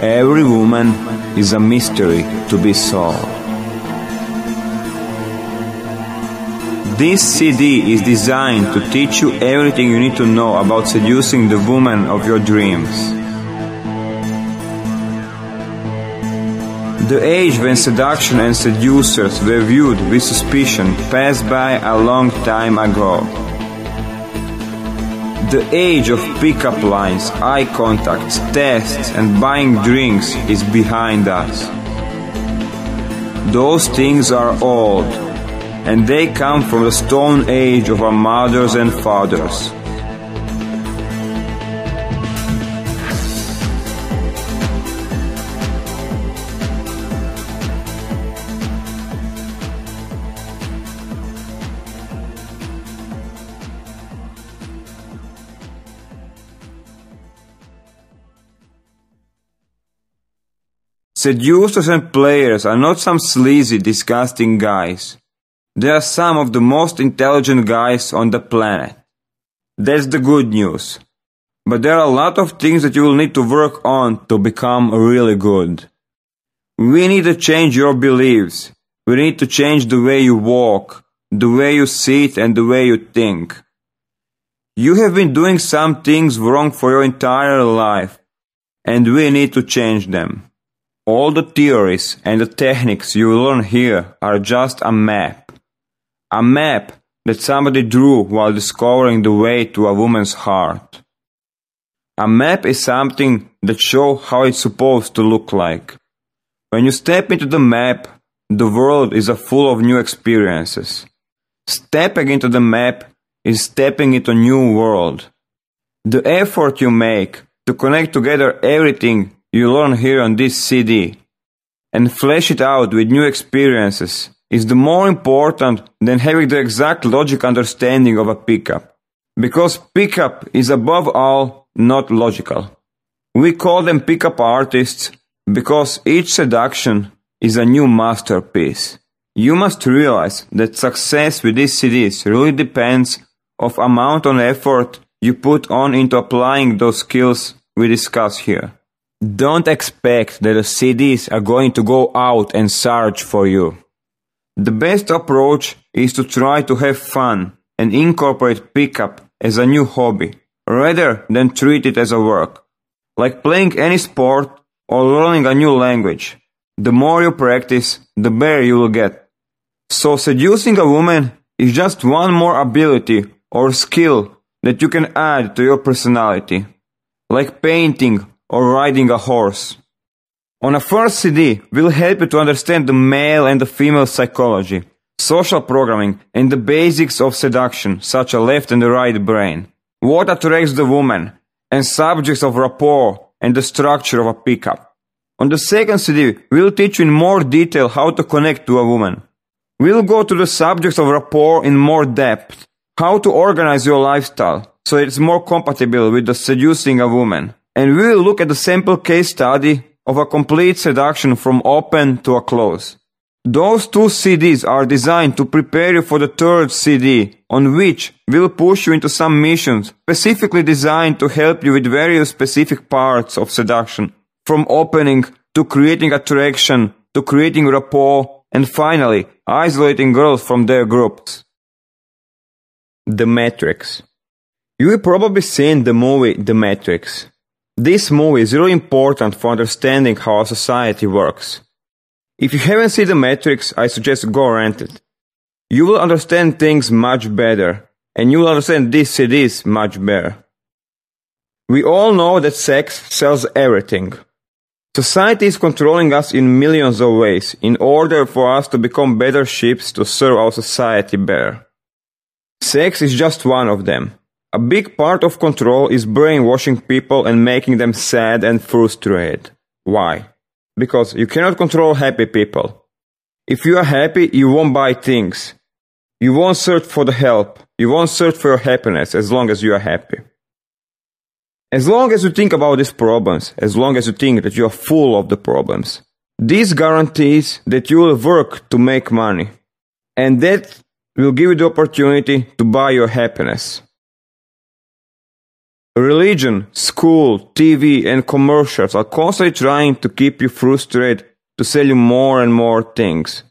Every woman is a mystery to be solved. This CD is designed to teach you everything you need to know about seducing the woman of your dreams. The age when seduction and seducers were viewed with suspicion passed by a long time ago. The age of pickup lines, eye contacts, tests, and buying drinks is behind us. Those things are old, and they come from the stone age of our mothers and fathers. Seducers and players are not some sleazy, disgusting guys. They are some of the most intelligent guys on the planet. That's the good news. But there are a lot of things that you will need to work on to become really good. We need to change your beliefs. We need to change the way you walk, the way you sit, and the way you think. You have been doing some things wrong for your entire life, and we need to change them. All the theories and the techniques you learn here are just a map that somebody drew while discovering the way to a woman's heart. A map is something that shows how it's supposed to look like. When you step into the map, the world is full of new experiences. Stepping into the map is stepping into a new world. The effort you make to connect together everything you learn here on this CD and flesh it out with new experiences is the more important than having the exact logic understanding of a pickup, because pickup is above all not logical. We call them pickup artists because each seduction is a new masterpiece. You must realize that success with these CDs really depends on the amount of effort you put on into applying those skills we discuss here. Don't expect that the CDs are going to go out and search for you. The best approach is to try to have fun and incorporate pickup as a new hobby, rather than treat it as a work. Like playing any sport or learning a new language, the more you practice, the better you will get. So seducing a woman is just one more ability or skill that you can add to your personality. Like painting or riding a horse. On a first CD, we'll help you to understand the male and the female psychology, social programming, and the basics of seduction, such as left and right brain, what attracts the woman, and subjects of rapport and the structure of a pickup. On the second CD, we'll teach you in more detail how to connect to a woman. We'll go to the subjects of rapport in more depth, how to organize your lifestyle so it's more compatible with the seducing a woman. And we will look at the sample case study of a complete seduction from open to a close. Those two CDs are designed to prepare you for the third CD, on which we'll push you into some missions specifically designed to help you with various specific parts of seduction, from opening to creating attraction to creating rapport and finally isolating girls from their groups. The Matrix. You have probably seen the movie The Matrix. This movie is really important for understanding how our society works. If you haven't seen The Matrix, I suggest go rent it. You will understand things much better, and you will understand these CDs much better. We all know that sex sells everything. Society is controlling us in millions of ways in order for us to become better ships to serve our society better. Sex is just one of them. A big part of control is brainwashing people and making them sad and frustrated. Why? Because you cannot control happy people. If you are happy, you won't buy things. You won't search for the help. You won't search for your happiness as long as you are happy. As long as you think about these problems, as long as you think that you are full of the problems, this guarantees that you will work to make money. And that will give you the opportunity to buy your happiness. Religion, school, TV, and commercials are constantly trying to keep you frustrated, to sell you more and more things.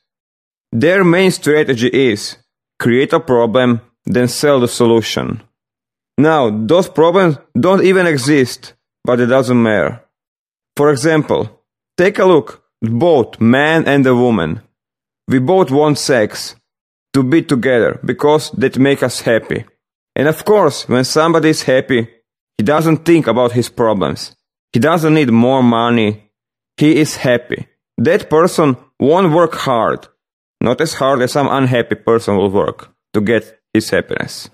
Their main strategy is create a problem, then sell the solution. Now, those problems don't even exist, but it doesn't matter. For example, take a look at both man and the woman. We both want sex, to be together, because that makes us happy. And of course, when somebody is happy, he doesn't think about his problems. He doesn't need more money. He is happy. That person won't work hard, not as hard as some unhappy person will work to get his happiness.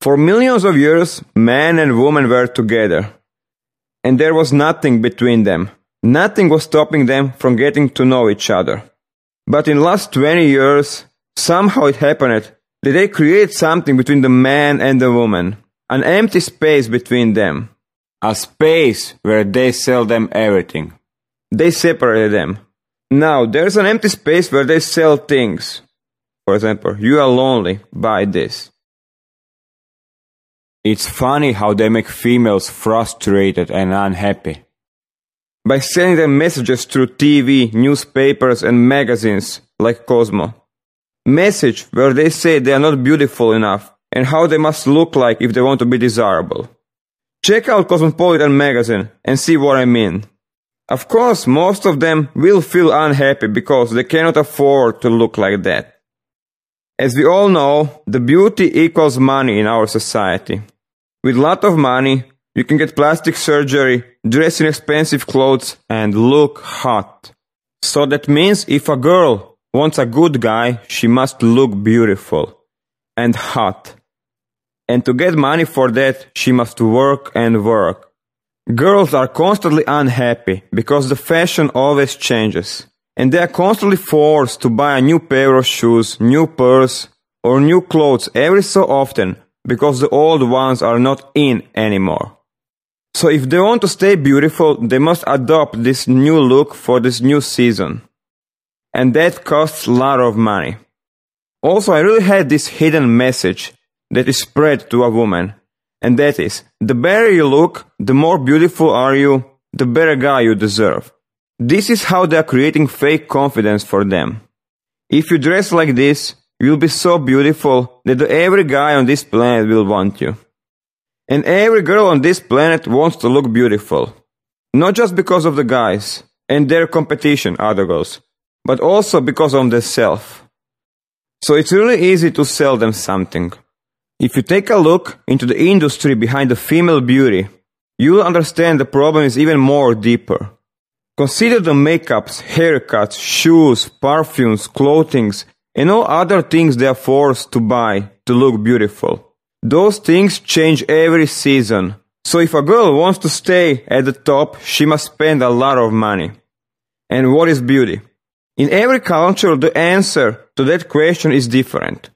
For millions of years, man and woman were together, and there was nothing between them. Nothing was stopping them from getting to know each other. But in the last 20 years, somehow it happened that they created something between the man and the woman, an empty space between them, a space where they sell them everything. They separated them. Now, there's an empty space where they sell things. For example, you are lonely, buy this. It's funny how they make females frustrated and unhappy. By sending them messages through TV, newspapers and magazines like Cosmo. Message where they say they are not beautiful enough and how they must look like if they want to be desirable. Check out Cosmopolitan magazine and see what I mean. Of course, most of them will feel unhappy because they cannot afford to look like that. As we all know, the beauty equals money in our society. With a lot of money, you can get plastic surgery, dress in expensive clothes, and look hot. So that means if a girl wants a good guy, she must look beautiful and hot. And to get money for that, she must work and work. Girls are constantly unhappy because the fashion always changes, and they are constantly forced to buy a new pair of shoes, new purse, or new clothes every so often because the old ones are not in anymore. So if they want to stay beautiful, they must adopt this new look for this new season. And that costs a lot of money. Also, I really had this hidden message that is spread to a woman. And that is, the better you look, the more beautiful are you, the better guy you deserve. This is how they are creating fake confidence for them. If you dress like this, you'll be so beautiful that every guy on this planet will want you. And every girl on this planet wants to look beautiful. Not just because of the guys and their competition, other girls, but also because of themselves. So it's really easy to sell them something. If you take a look into the industry behind the female beauty, you'll understand the problem is even more deeper. Consider the makeups, haircuts, shoes, perfumes, clothings, and all other things they are forced to buy to look beautiful. Those things change every season. So if a girl wants to stay at the top, she must spend a lot of money. And what is beauty? In every culture, the answer to that question is different.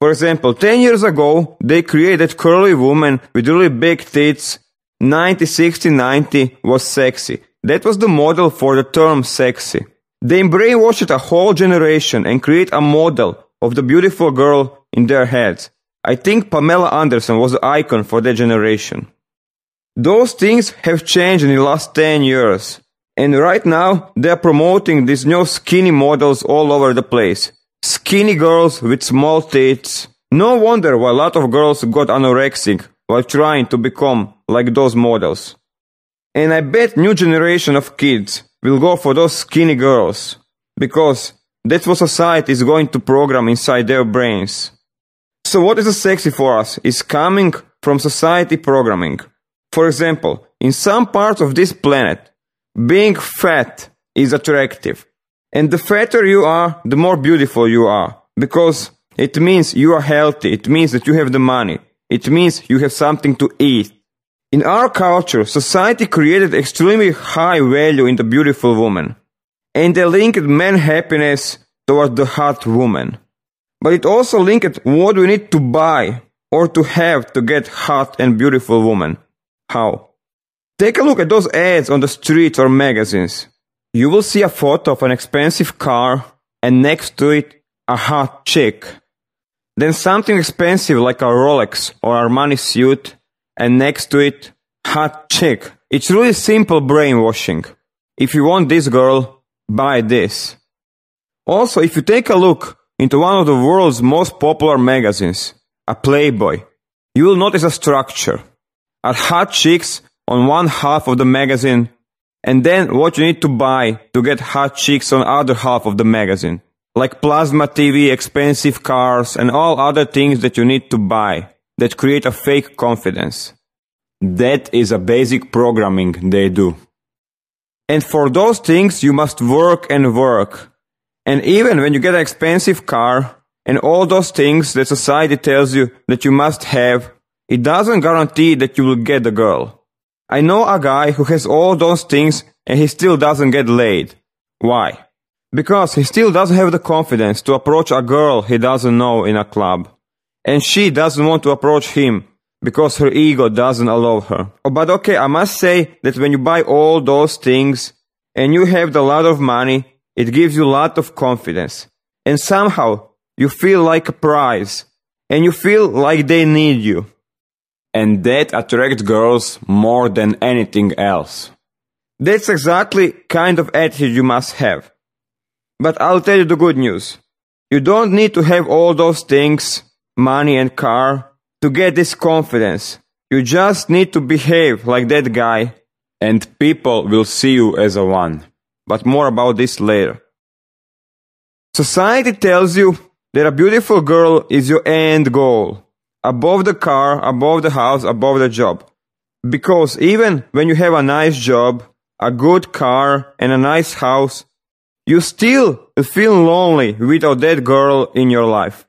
For example, 10 years ago, they created curly woman with really big tits. 90, 60, 90 was sexy. That was the model for the term sexy. They brainwashed a whole generation and create a model of the beautiful girl in their heads. I think Pamela Anderson was the icon for that generation. Those things have changed in the last 10 years. And right now, they are promoting these new skinny models all over the place. Skinny girls with small tits. No wonder why a lot of girls got anorexic while trying to become like those models. And I bet new generation of kids will go for those skinny girls, because that's what society is going to program inside their brains. So what is sexy for us is coming from society programming. For example, in some parts of this planet, being fat is attractive. And the fatter you are, the more beautiful you are, because it means you are healthy, it means that you have the money, it means you have something to eat. In our culture, society created extremely high value in the beautiful woman, and they linked men's happiness towards the hot woman. But it also linked what we need to buy or to have to get hot and beautiful woman. How? Take a look at those ads on the streets or magazines. You will see a photo of an expensive car and next to it a hot chick. Then something expensive like a Rolex or Armani suit and next to it hot chick. It's really simple brainwashing. If you want this girl, buy this. Also, if you take a look into one of the world's most popular magazines, a Playboy, you will notice a structure. Are hot chicks on one half of the magazine, and then what you need to buy to get hot chicks on the other half of the magazine, like plasma TV, expensive cars, and all other things that you need to buy that create a fake confidence. That is a basic programming they do. And for those things, you must work and work. And even when you get an expensive car and all those things that society tells you that you must have, it doesn't guarantee that you will get the girl. I know a guy who has all those things and he still doesn't get laid. Why? Because he still doesn't have the confidence to approach a girl he doesn't know in a club. And she doesn't want to approach him because her ego doesn't allow her. But okay, I must say that when you buy all those things and you have a lot of money, it gives you a lot of confidence. And somehow you feel like a prize and you feel like they need you. And that attracts girls more than anything else. That's exactly kind of attitude you must have. But I'll tell you the good news. You don't need to have all those things, money and car, to get this confidence. You just need to behave like that guy, and people will see you as a one. But more about this later. Society tells you that a beautiful girl is your end goal. Above the car, above the house, above the job. Because even when you have a nice job, a good car and a nice house, you still feel lonely without that girl in your life.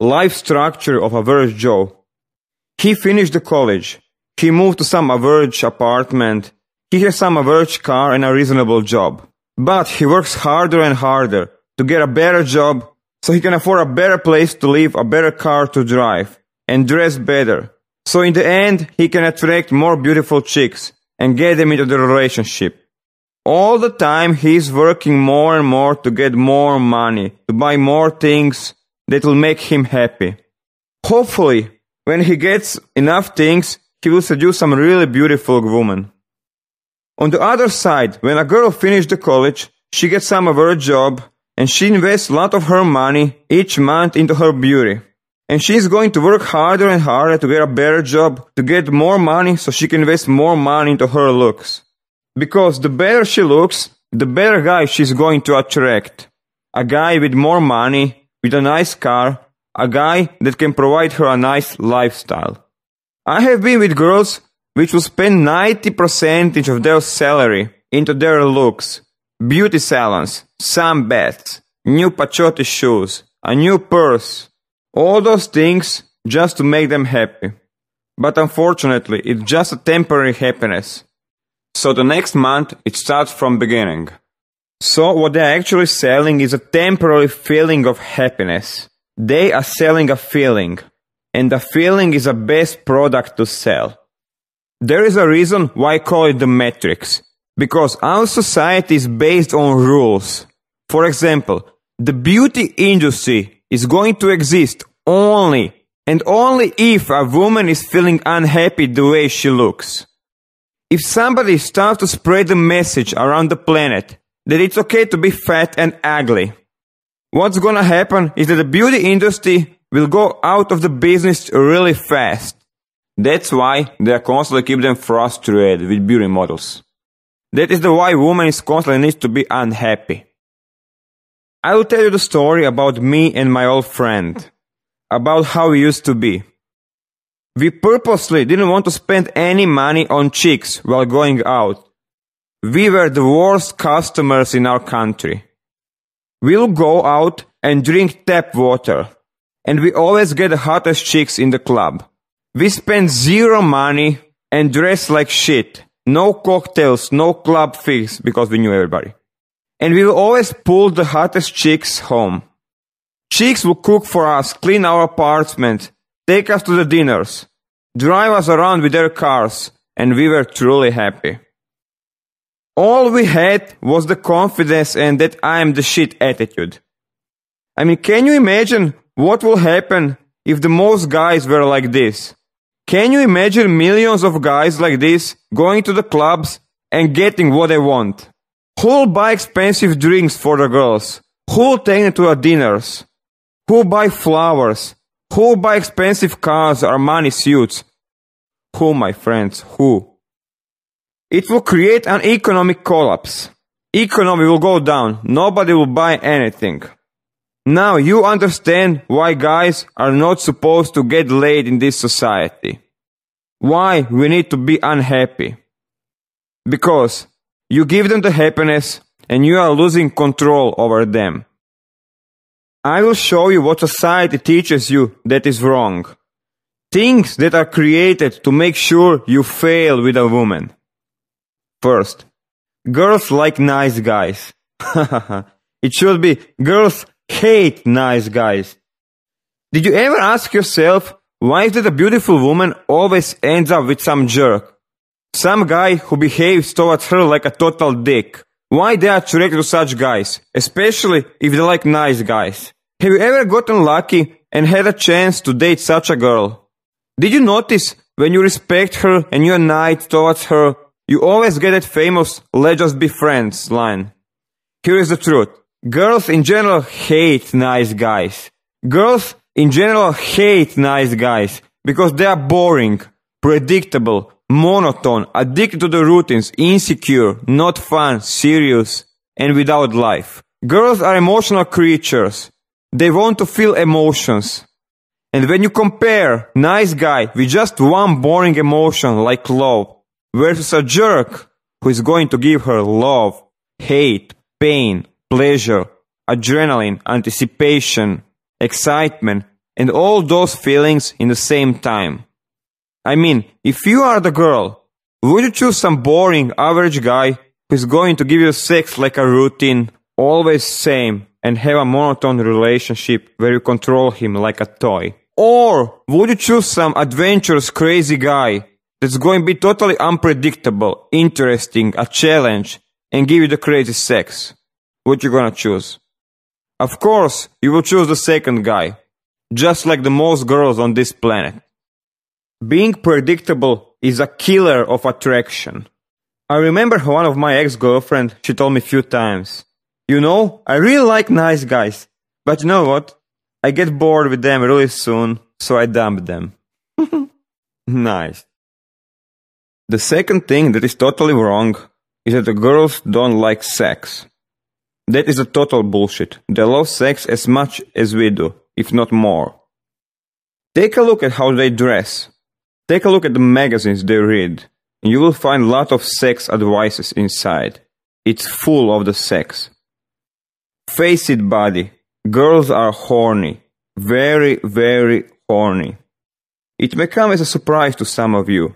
Life structure of Average Joe. He finished the college. He moved to some average apartment. He has some average car and a reasonable job. But he works harder and harder to get a better job, so he can afford a better place to live, a better car to drive, and dress better. So in the end, he can attract more beautiful chicks and get them into the relationship. All the time he is working more and more to get more money, to buy more things that will make him happy. Hopefully, when he gets enough things, he will seduce some really beautiful woman. On the other side, when a girl finishes the college, she gets some of her job, and she invests a lot of her money each month into her beauty. And she's going to work harder and harder to get a better job, to get more money so she can invest more money into her looks. Because the better she looks, the better guy she's going to attract. A guy with more money, with a nice car, a guy that can provide her a nice lifestyle. I have been with girls which will spend 90% of their salary into their looks. Beauty salons, sunbaths, new Pachotti shoes, a new purse, all those things just to make them happy. But unfortunately, it's just a temporary happiness. So the next month, it starts from beginning. So what they're actually selling is a temporary feeling of happiness. They are selling a feeling, and the feeling is the best product to sell. There is a reason why I call it the matrix. Because our society is based on rules. For example, the beauty industry is going to exist only and only if a woman is feeling unhappy the way she looks. If somebody starts to spread the message around the planet that it's okay to be fat and ugly, what's gonna happen is that the beauty industry will go out of the business really fast. That's why they constantly keep them frustrated with beauty models. That is the why woman is constantly needs to be unhappy. I will tell you the story about me and my old friend, about how we used to be. We purposely didn't want to spend any money on chicks while going out. We were the worst customers in our country. We'll go out and drink tap water, and we always get the hottest chicks in the club. We spend zero money and dress like shit. No cocktails, no club figs, because we knew everybody. And we will always pull the hottest chicks home. Chicks will cook for us, clean our apartment, take us to the dinners, drive us around with their cars, and we were truly happy. All we had was the confidence and that I am the shit attitude. I mean, can you imagine what will happen if the most guys were like this? Can you imagine millions of guys like this going to the clubs and getting what they want? Who'll buy expensive drinks for the girls? Who'll take them to our dinners? Who'll buy flowers? Who'll buy expensive cars, Armani suits? Who, my friends, who? It will create an economic collapse. Economy will go down. Nobody will buy anything. Now you understand why guys are not supposed to get laid in this society. Why we need to be unhappy. Because you give them the happiness and you are losing control over them. I will show you what society teaches you that is wrong. Things that are created to make sure you fail with a woman. First, girls like nice guys. It should be girls hate nice guys. Did you ever ask yourself why is that a beautiful woman always ends up with some jerk? Some guy who behaves towards her like a total dick. Why they are attracted to such guys, especially if they like nice guys? Have you ever gotten lucky and had a chance to date such a girl? Did you notice when you respect her and you are nice towards her, you always get that famous "let's just be friends" line? Here is the truth. Girls in general hate nice guys. Girls in general hate nice guys because they are boring, predictable, monotone, addicted to the routines, insecure, not fun, serious, and without life. Girls are emotional creatures. They want to feel emotions. And when you compare nice guy with just one boring emotion like love versus a jerk who is going to give her love, hate, pain, pleasure, adrenaline, anticipation, excitement, and all those feelings in the same time. I mean, if you are the girl, would you choose some boring average guy who's going to give you sex like a routine, always same, and have a monotone relationship where you control him like a toy? Or would you choose some adventurous crazy guy that's going to be totally unpredictable, interesting, a challenge, and give you the crazy sex? What you gonna choose? Of course, you will choose the second guy, just like the most girls on this planet. Being predictable is a killer of attraction. I remember one of my ex-girlfriend, she told me a few times, you know, I really like nice guys, but you know what? I get bored with them really soon, so I dump them. Nice. The second thing that is totally wrong is that the girls don't like sex. That is a total bullshit. They love sex as much as we do, if not more. Take a look at how they dress. Take a look at the magazines they read, and you will find a lot of sex advices inside. It's full of the sex. Face it, buddy. Girls are horny. Very, very horny. It may come as a surprise to some of you,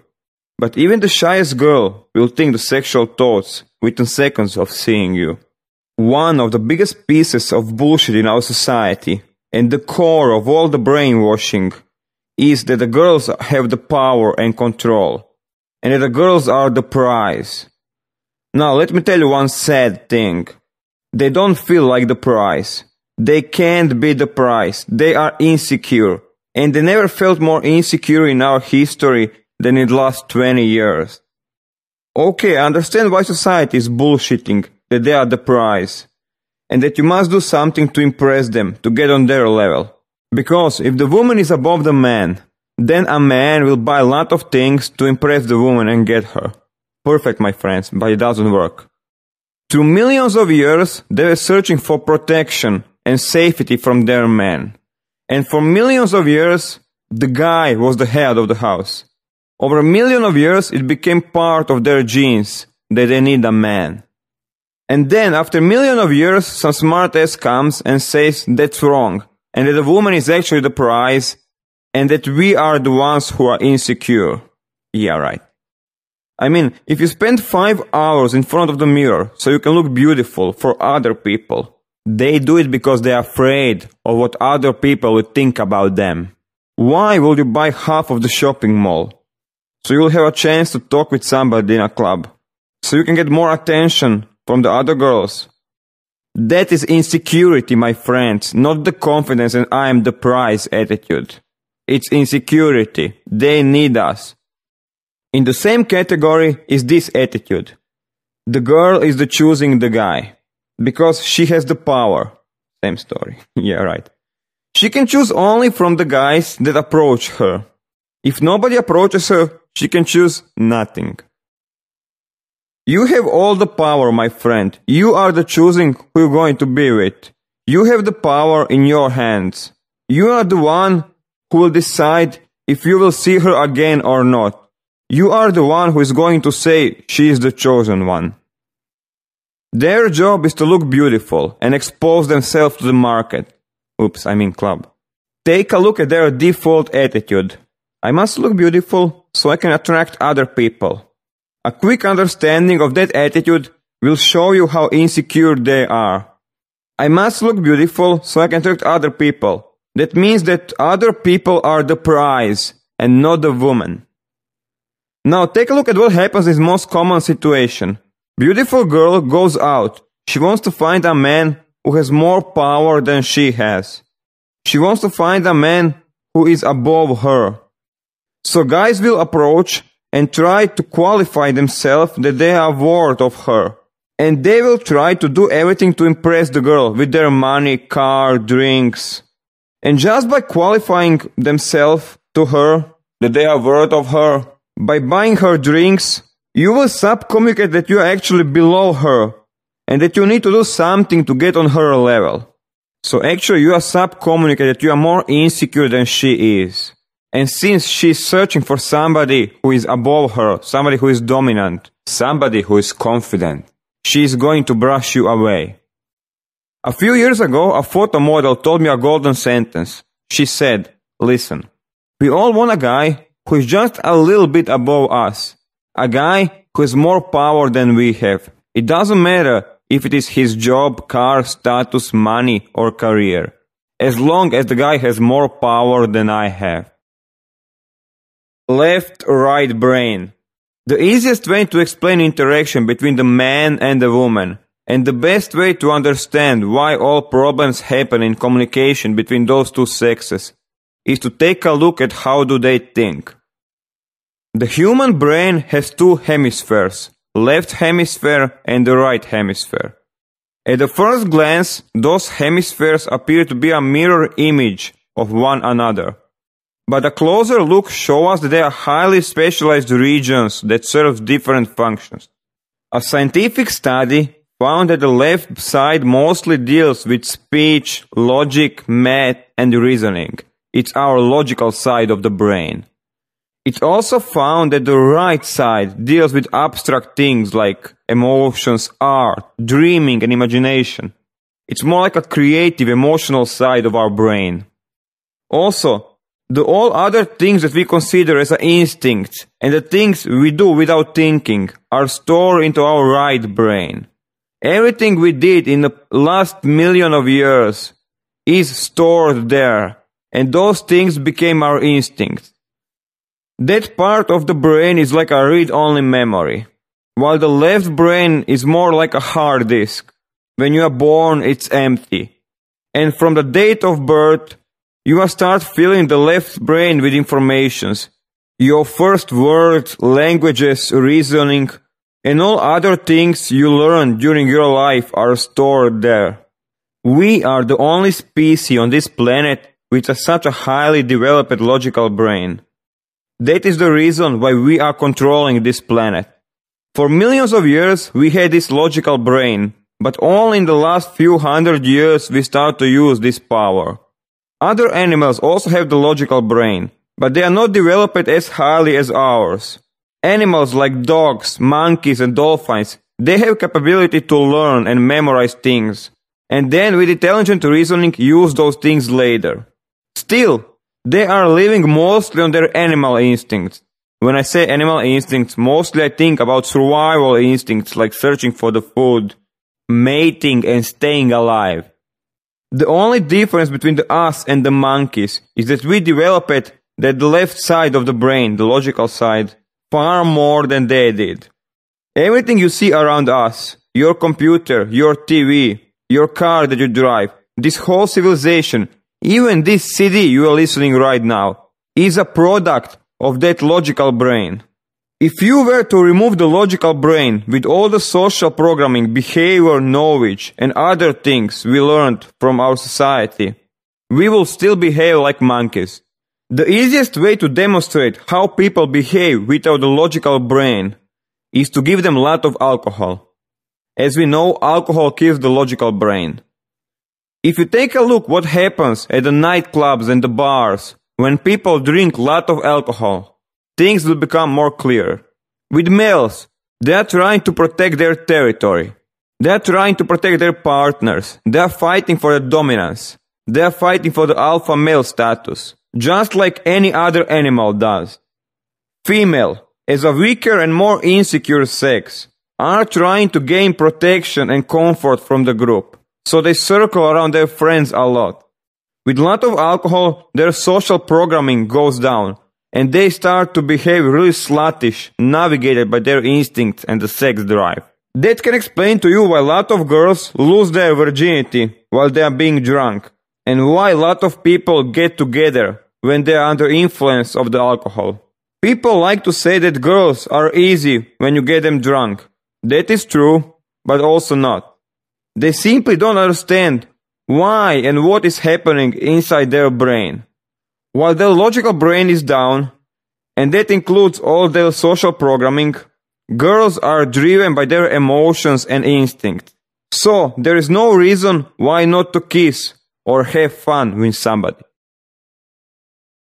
but even the shyest girl will think the sexual thoughts within seconds of seeing you. One of the biggest pieces of bullshit in our society, and the core of all the brainwashing, is that the girls have the power and control, and that the girls are the prize. Now let me tell you one sad thing. They don't feel like the prize. They can't be the prize. They are insecure, and they never felt more insecure in our history than in the last 20 years. Okay, I understand why society is bullshitting that they are the prize, and that you must do something to impress them, to get on their level. Because if the woman is above the man, then a man will buy a lot of things to impress the woman and get her. Perfect, my friends, but it doesn't work. Through millions of years, they were searching for protection and safety from their man. And for millions of years, the guy was the head of the house. Over a million of years, it became part of their genes that they need a man. And then, after millions of years, some smart-ass comes and says that's wrong, and that the woman is actually the prize, and that we are the ones who are insecure. Yeah, right. I mean, if you spend 5 hours in front of the mirror so you can look beautiful for other people, they do it because they are afraid of what other people would think about them. Why will you buy half of the shopping mall? So you'll have a chance to talk with somebody in a club, so you can get more attention from the other girls. That is insecurity, my friends, not the confidence and I am the prize attitude. It's insecurity. They need us. In the same category is this attitude. The girl is the choosing the guy because she has the power. Same story. Yeah, right. She can choose only from the guys that approach her. If nobody approaches her, she can choose nothing. You have all the power, my friend. You are the choosing who you're going to be with. You have the power in your hands. You are the one who will decide if you will see her again or not. You are the one who is going to say she is the chosen one. Their job is to look beautiful and expose themselves to the market. Oops, I mean club. Take a look at their default attitude. I must look beautiful so I can attract other people. A quick understanding of that attitude will show you how insecure they are. I must look beautiful so I can attract other people. That means that other people are the prize and not the woman. Now take a look at what happens in the most common situation. Beautiful girl goes out. She wants to find a man who has more power than she has. She wants to find a man who is above her. So guys will approach and try to qualify themselves that they are worthy of her. And they will try to do everything to impress the girl with their money, car, drinks. And just by qualifying themselves to her, that they are worthy of her, by buying her drinks, you will subcommunicate that you are actually below her and that you need to do something to get on her level. So actually you are subcommunicating that you are more insecure than she is. And since she is searching for somebody who is above her, somebody who is dominant, somebody who is confident, she is going to brush you away. A few years ago, a photo model told me a golden sentence. She said, listen, we all want a guy who is just a little bit above us, a guy who has more power than we have. It doesn't matter if it is his job, car, status, money or career, as long as the guy has more power than I have. Left, right brain. The easiest way to explain interaction between the man and the woman, and the best way to understand why all problems happen in communication between those two sexes, is to take a look at how do they think. The human brain has two hemispheres, left hemisphere and the right hemisphere. At the first glance, those hemispheres appear to be a mirror image of one another. But a closer look shows us that they are highly specialized regions that serve different functions. A scientific study found that the left side mostly deals with speech, logic, math, and reasoning. It's our logical side of the brain. It also found that the right side deals with abstract things like emotions, art, dreaming, and imagination. It's more like a creative, emotional side of our brain. Also, the all other things that we consider as an instinct and the things we do without thinking are stored into our right brain. Everything we did in the last million of years is stored there, and those things became our instincts. That part of the brain is like a read-only memory, while the left brain is more like a hard disk. When you are born, it's empty. And from the date of birth, you must start filling the left brain with informations. Your first words, languages, reasoning, and all other things you learn during your life are stored there. We are the only species on this planet which has such a highly developed logical brain. That is the reason why we are controlling this planet. For millions of years we had this logical brain, but only in the last few hundred years we start to use this power. Other animals also have the logical brain, but they are not developed as highly as ours. Animals like dogs, monkeys and dolphins, they have capability to learn and memorize things, and then with intelligent reasoning use those things later. Still, they are living mostly on their animal instincts. When I say animal instincts, mostly I think about survival instincts like searching for the food, mating and staying alive. The only difference between the us and the monkeys is that we developed that left side of the brain, the logical side, far more than they did. Everything you see around us, your computer, your TV, your car that you drive, this whole civilization, even this CD you are listening right now, is a product of that logical brain. If you were to remove the logical brain with all the social programming, behavior, knowledge, and other things we learned from our society, we will still behave like monkeys. The easiest way to demonstrate how people behave without the logical brain is to give them a lot of alcohol. As we know, alcohol kills the logical brain. If you take a look what happens at the nightclubs and the bars when people drink a lot of alcohol, things will become more clear. With males, they are trying to protect their territory. They are trying to protect their partners. They are fighting for the dominance. They are fighting for the alpha male status, just like any other animal does. Female, as a weaker and more insecure sex, are trying to gain protection and comfort from the group, so they circle around their friends a lot. With a lot of alcohol, their social programming goes down, and they start to behave really sluttish, navigated by their instincts and the sex drive. That can explain to you why a lot of girls lose their virginity while they are being drunk, and why a lot of people get together when they are under influence of the alcohol. People like to say that girls are easy when you get them drunk. That is true, but also not. They simply don't understand why and what is happening inside their brain. While their logical brain is down, and that includes all their social programming, girls are driven by their emotions and instinct. So there is no reason why not to kiss or have fun with somebody.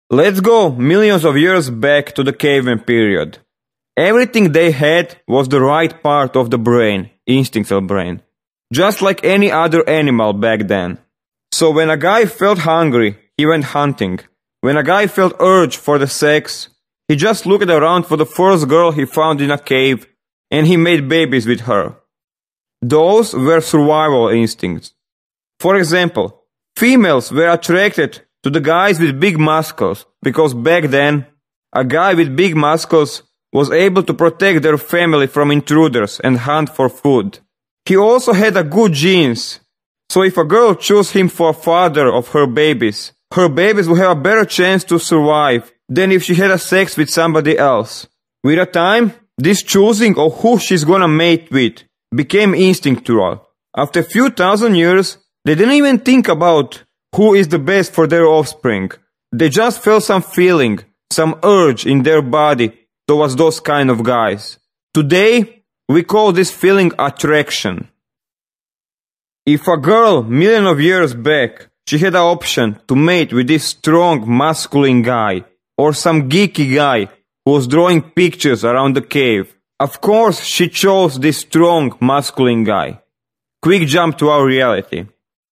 Let's go millions of years back to the caveman period. Everything they had was the right part of the brain, instinctual brain, just like any other animal back then. So when a guy felt hungry, he went hunting. When a guy felt urge for the sex, he just looked around for the first girl he found in a cave, and he made babies with her. Those were survival instincts. For example, females were attracted to the guys with big muscles, because back then, a guy with big muscles was able to protect their family from intruders and hunt for food. He also had a good genes, so if a girl chose him for a father of her babies will have a better chance to survive than if she had a sex with somebody else. With a time, this choosing of who she's gonna mate with became instinctual. After a few thousand years, they didn't even think about who is the best for their offspring. They just felt some feeling, some urge in their body towards those kind of guys. Today, we call this feeling attraction. If a girl millions of years back, she had an option to mate with this strong masculine guy or some geeky guy who was drawing pictures around the cave. Of course, she chose this strong masculine guy. Quick jump to our reality.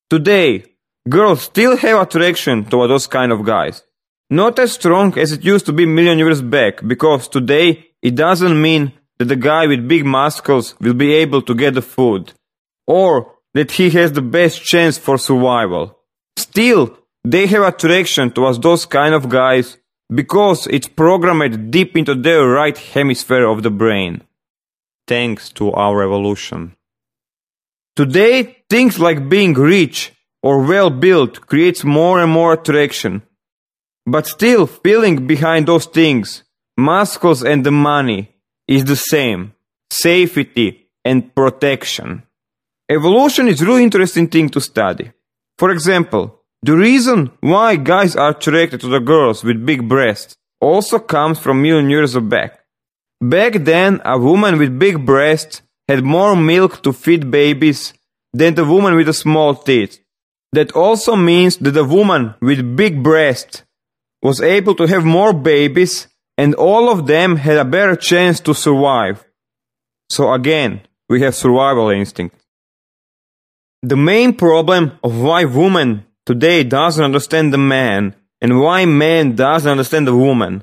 Today, girls still have attraction toward those kind of guys. Not as strong as it used to be million years back, because today it doesn't mean that the guy with big muscles will be able to get the food, or that he has the best chance for survival. Still, they have attraction towards those kind of guys because it's programmed deep into their right hemisphere of the brain, thanks to our evolution. Today, things like being rich or well-built creates more and more attraction. But still, feeling behind those things, muscles and the money, is the same, safety and protection. Evolution is a really interesting thing to study. For example, the reason why guys are attracted to the girls with big breasts also comes from million years back. Back then, a woman with big breasts had more milk to feed babies than the woman with the small teeth. That also means that the woman with big breasts was able to have more babies, and all of them had a better chance to survive. So again, we have survival instinct. The main problem of why woman today doesn't understand the man and why man doesn't understand the woman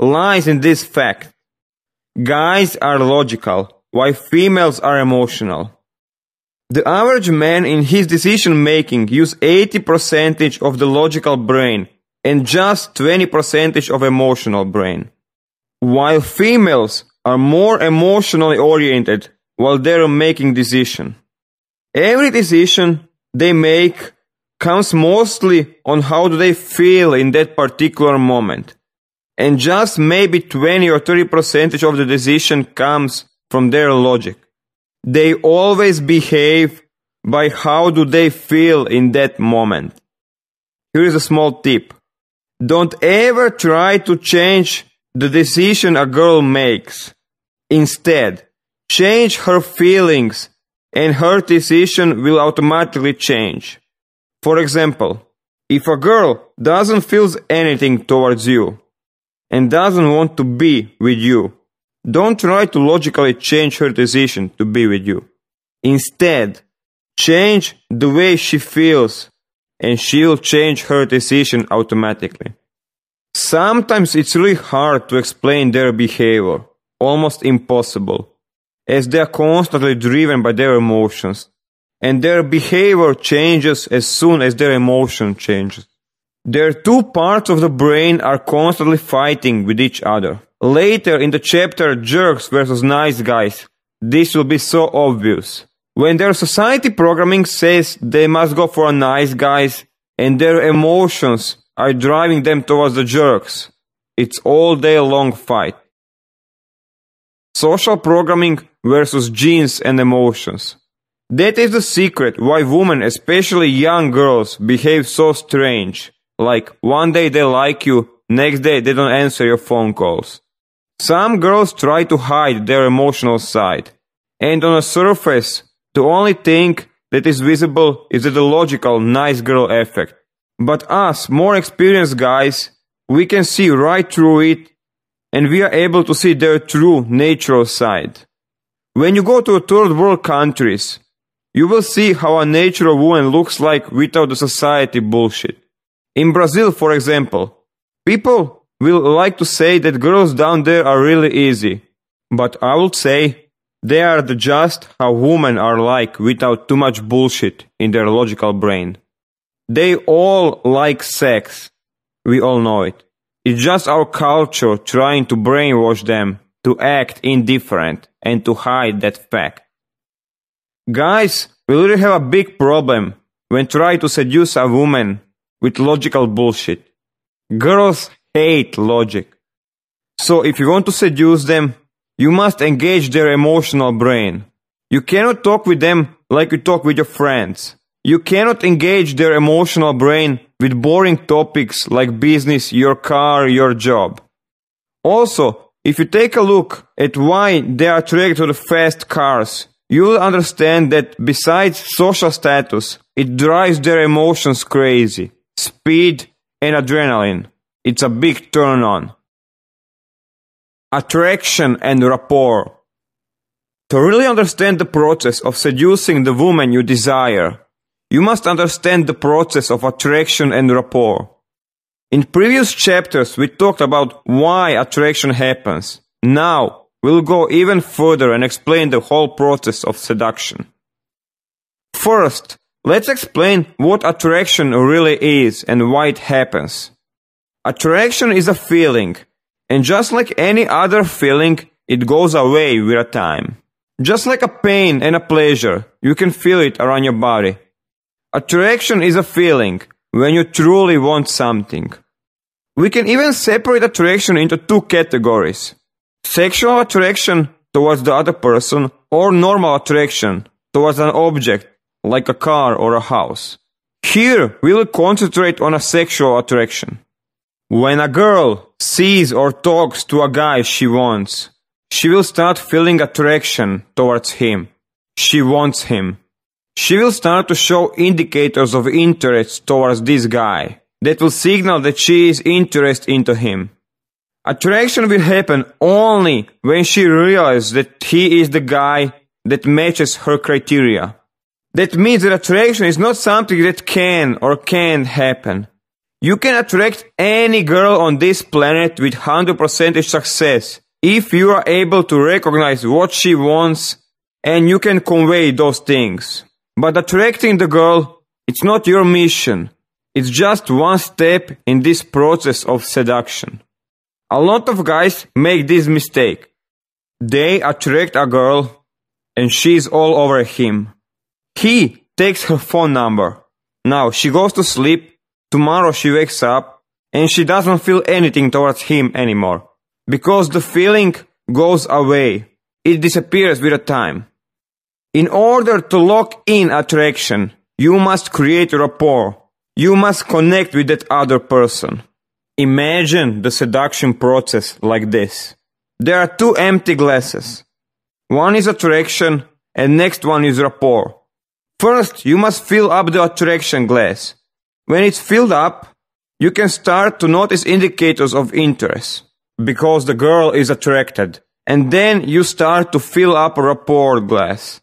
lies in this fact. Guys are logical, while females are emotional. The average man in his decision making uses 80% of the logical brain and just 20% of emotional brain, while females are more emotionally oriented while they're making decisions. Every decision they make counts mostly on how do they feel in that particular moment. and just maybe 20 or 30% of the decision comes from their logic. They always behave by how do they feel in that moment. Here is a small tip. Don't ever try to change the decision a girl makes. Instead, change her feelings and her decision will automatically change. For example, if a girl doesn't feel anything towards you and doesn't want to be with you, don't try to logically change her decision to be with you. Instead, change the way she feels and she'll change her decision automatically. Sometimes it's really hard to explain their behavior, almost impossible, as they are constantly driven by their emotions, and their behavior changes as soon as their emotion changes. Their two parts of the brain are constantly fighting with each other. Later in the chapter Jerks versus Nice Guys, this will be so obvious. When their society programming says they must go for nice guys and their emotions are driving them towards the jerks, it's all day long fight. Social programming versus genes and emotions. That is the secret why women, especially young girls, behave so strange. Like, one day they like you, next day they don't answer your phone calls. Some girls try to hide their emotional side, and on the surface, the only thing that is visible is the logical nice girl effect. But us, more experienced guys, we can see right through it, and we are able to see their true natural side. When you go to third world countries, you will see how a natural woman looks like without the society bullshit. In Brazil, for example, people will like to say that girls down there are really easy, but I would say they are just how women are like without too much bullshit in their logical brain. They all like sex. We all know it. It's just our culture trying to brainwash them to act indifferent and to hide that fact. Guys will really have a big problem when trying to seduce a woman with logical bullshit. Girls hate logic. So if you want to seduce them, you must engage their emotional brain. You cannot talk with them like you talk with your friends. You cannot engage their emotional brain with boring topics like business, your car, your job. Also, if you take a look at why they are attracted to the fast cars, you will understand that besides social status, it drives their emotions crazy. Speed and adrenaline. It's a big turn on. Attraction and rapport. To really understand the process of seducing the woman you desire, you must understand the process of attraction and rapport. In previous chapters, we talked about why attraction happens. Now, we'll go even further and explain the whole process of seduction. First, let's explain what attraction really is and why it happens. Attraction is a feeling, and just like any other feeling, it goes away with a time. Just like a pain and a pleasure, you can feel it around your body. Attraction is a feeling when you truly want something. We can even separate attraction into two categories: sexual attraction towards the other person, or normal attraction towards an object like a car or a house. Here, we will concentrate on a sexual attraction. When a girl sees or talks to a guy she wants, she will start feeling attraction towards him. She wants him. She will start to show indicators of interest towards this guy that will signal that she is interested into him. Attraction will happen only when she realizes that he is the guy that matches her criteria. That means that attraction is not something that can or can't happen. You can attract any girl on this planet with 100% success if you are able to recognize what she wants and you can convey those things. But attracting the girl, it's not your mission. It's just one step in this process of seduction. A lot of guys make this mistake. They attract a girl and she's all over him. He takes her phone number. Now she goes to sleep. Tomorrow she wakes up and she doesn't feel anything towards him anymore, because the feeling goes away. It disappears with time. In order to lock in attraction, you must create rapport. You must connect with that other person. Imagine the seduction process like this. There are two empty glasses. One is attraction and next one is rapport. First, you must fill up the attraction glass. When it's filled up, you can start to notice indicators of interest, because the girl is attracted. And then you start to fill up a rapport glass.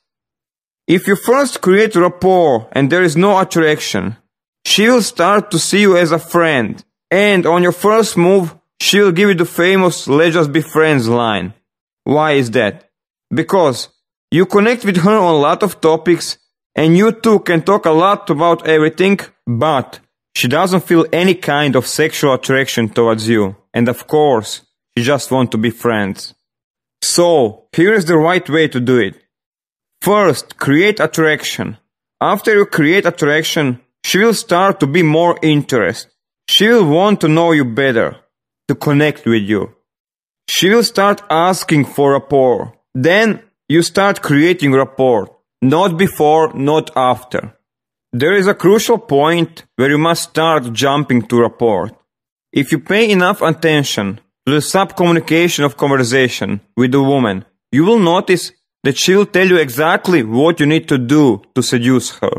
If you first create rapport and there is no attraction, she will start to see you as a friend. And on your first move, she will give you the famous "let's just be friends" line. Why is that? Because you connect with her on a lot of topics, and you two can talk a lot about everything, but she doesn't feel any kind of sexual attraction towards you. And of course, she just wants to be friends. So, here is the right way to do it. First, create attraction. After you create attraction, she will start to be more interested. She will want to know you better, to connect with you. She will start asking for rapport. Then, you start creating rapport. Not before, not after. There is a crucial point where you must start jumping to rapport. If you pay enough attention to the sub-communication of conversation with the woman, you will notice that she will tell you exactly what you need to do to seduce her.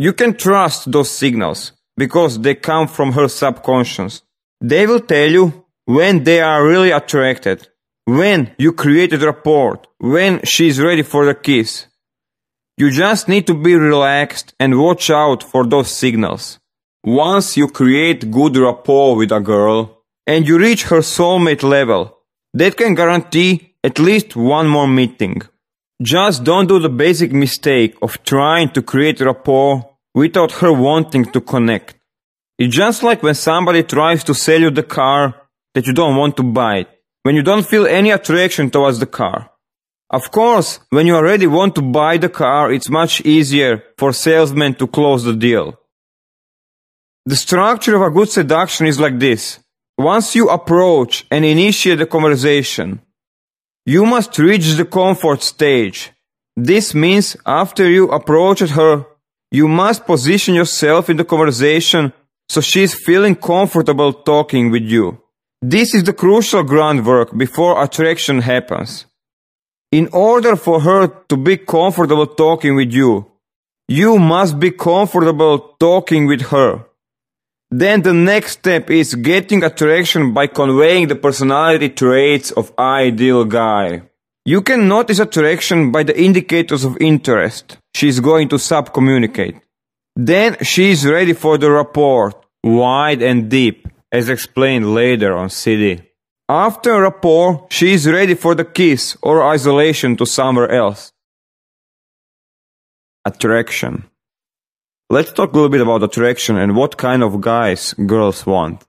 You can trust those signals, because they come from her subconscious. They will tell you when they are really attracted, when you created rapport, when she is ready for the kiss. You just need to be relaxed and watch out for those signals. Once you create good rapport with a girl and you reach her soulmate level, that can guarantee at least one more meeting. Just don't do the basic mistake of trying to create rapport without her wanting to connect. It's just like when somebody tries to sell you the car that you don't want to buy it, when you don't feel any attraction towards the car. Of course, when you already want to buy the car, it's much easier for salesmen to close the deal. The structure of a good seduction is like this. Once you approach and initiate the conversation, you must reach the comfort stage. This means after you approached her, you must position yourself in the conversation so she is feeling comfortable talking with you. This is the crucial groundwork before attraction happens. In order for her to be comfortable talking with you, you must be comfortable talking with her. Then the next step is getting attraction by conveying the personality traits of ideal guy. You can notice attraction by the indicators of interest she is going to sub-communicate. Then she is ready for the rapport, wide and deep, as explained later on CD. After rapport, she is ready for the kiss or isolation to somewhere else. Attraction. Let's talk a little bit about attraction and what kind of guys girls want.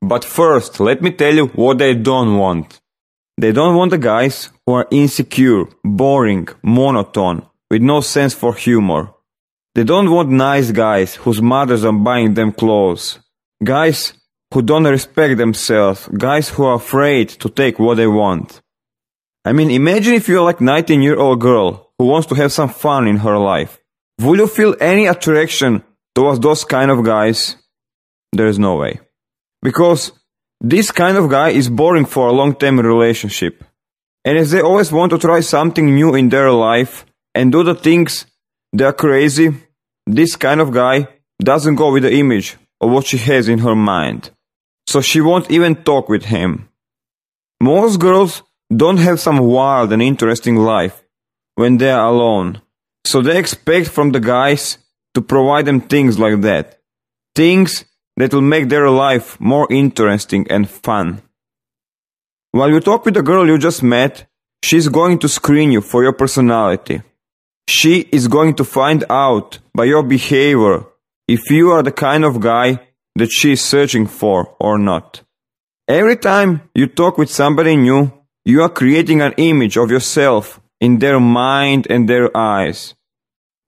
But first, let me tell you what they don't want. They don't want the guys who are insecure, boring, monotone, with no sense for humor. They don't want nice guys whose mothers are buying them clothes. Guys who don't respect themselves. Guys who are afraid to take what they want. I mean, imagine if you're like a 19-year-old girl who wants to have some fun in her life. Will you feel any attraction towards those kind of guys? There is no way. Because this kind of guy is boring for a long-term relationship. And as they always want to try something new in their life and do the things they are crazy, this kind of guy doesn't go with the image of what she has in her mind. So she won't even talk with him. Most girls don't have some wild and interesting life when they are alone. So they expect from the guys to provide them things like that. Things that will make their life more interesting and fun. While you talk with the girl you just met, she's going to screen you for your personality. She is going to find out by your behavior if you are the kind of guy that she is searching for or not. Every time you talk with somebody new, you are creating an image of yourself in their mind and their eyes.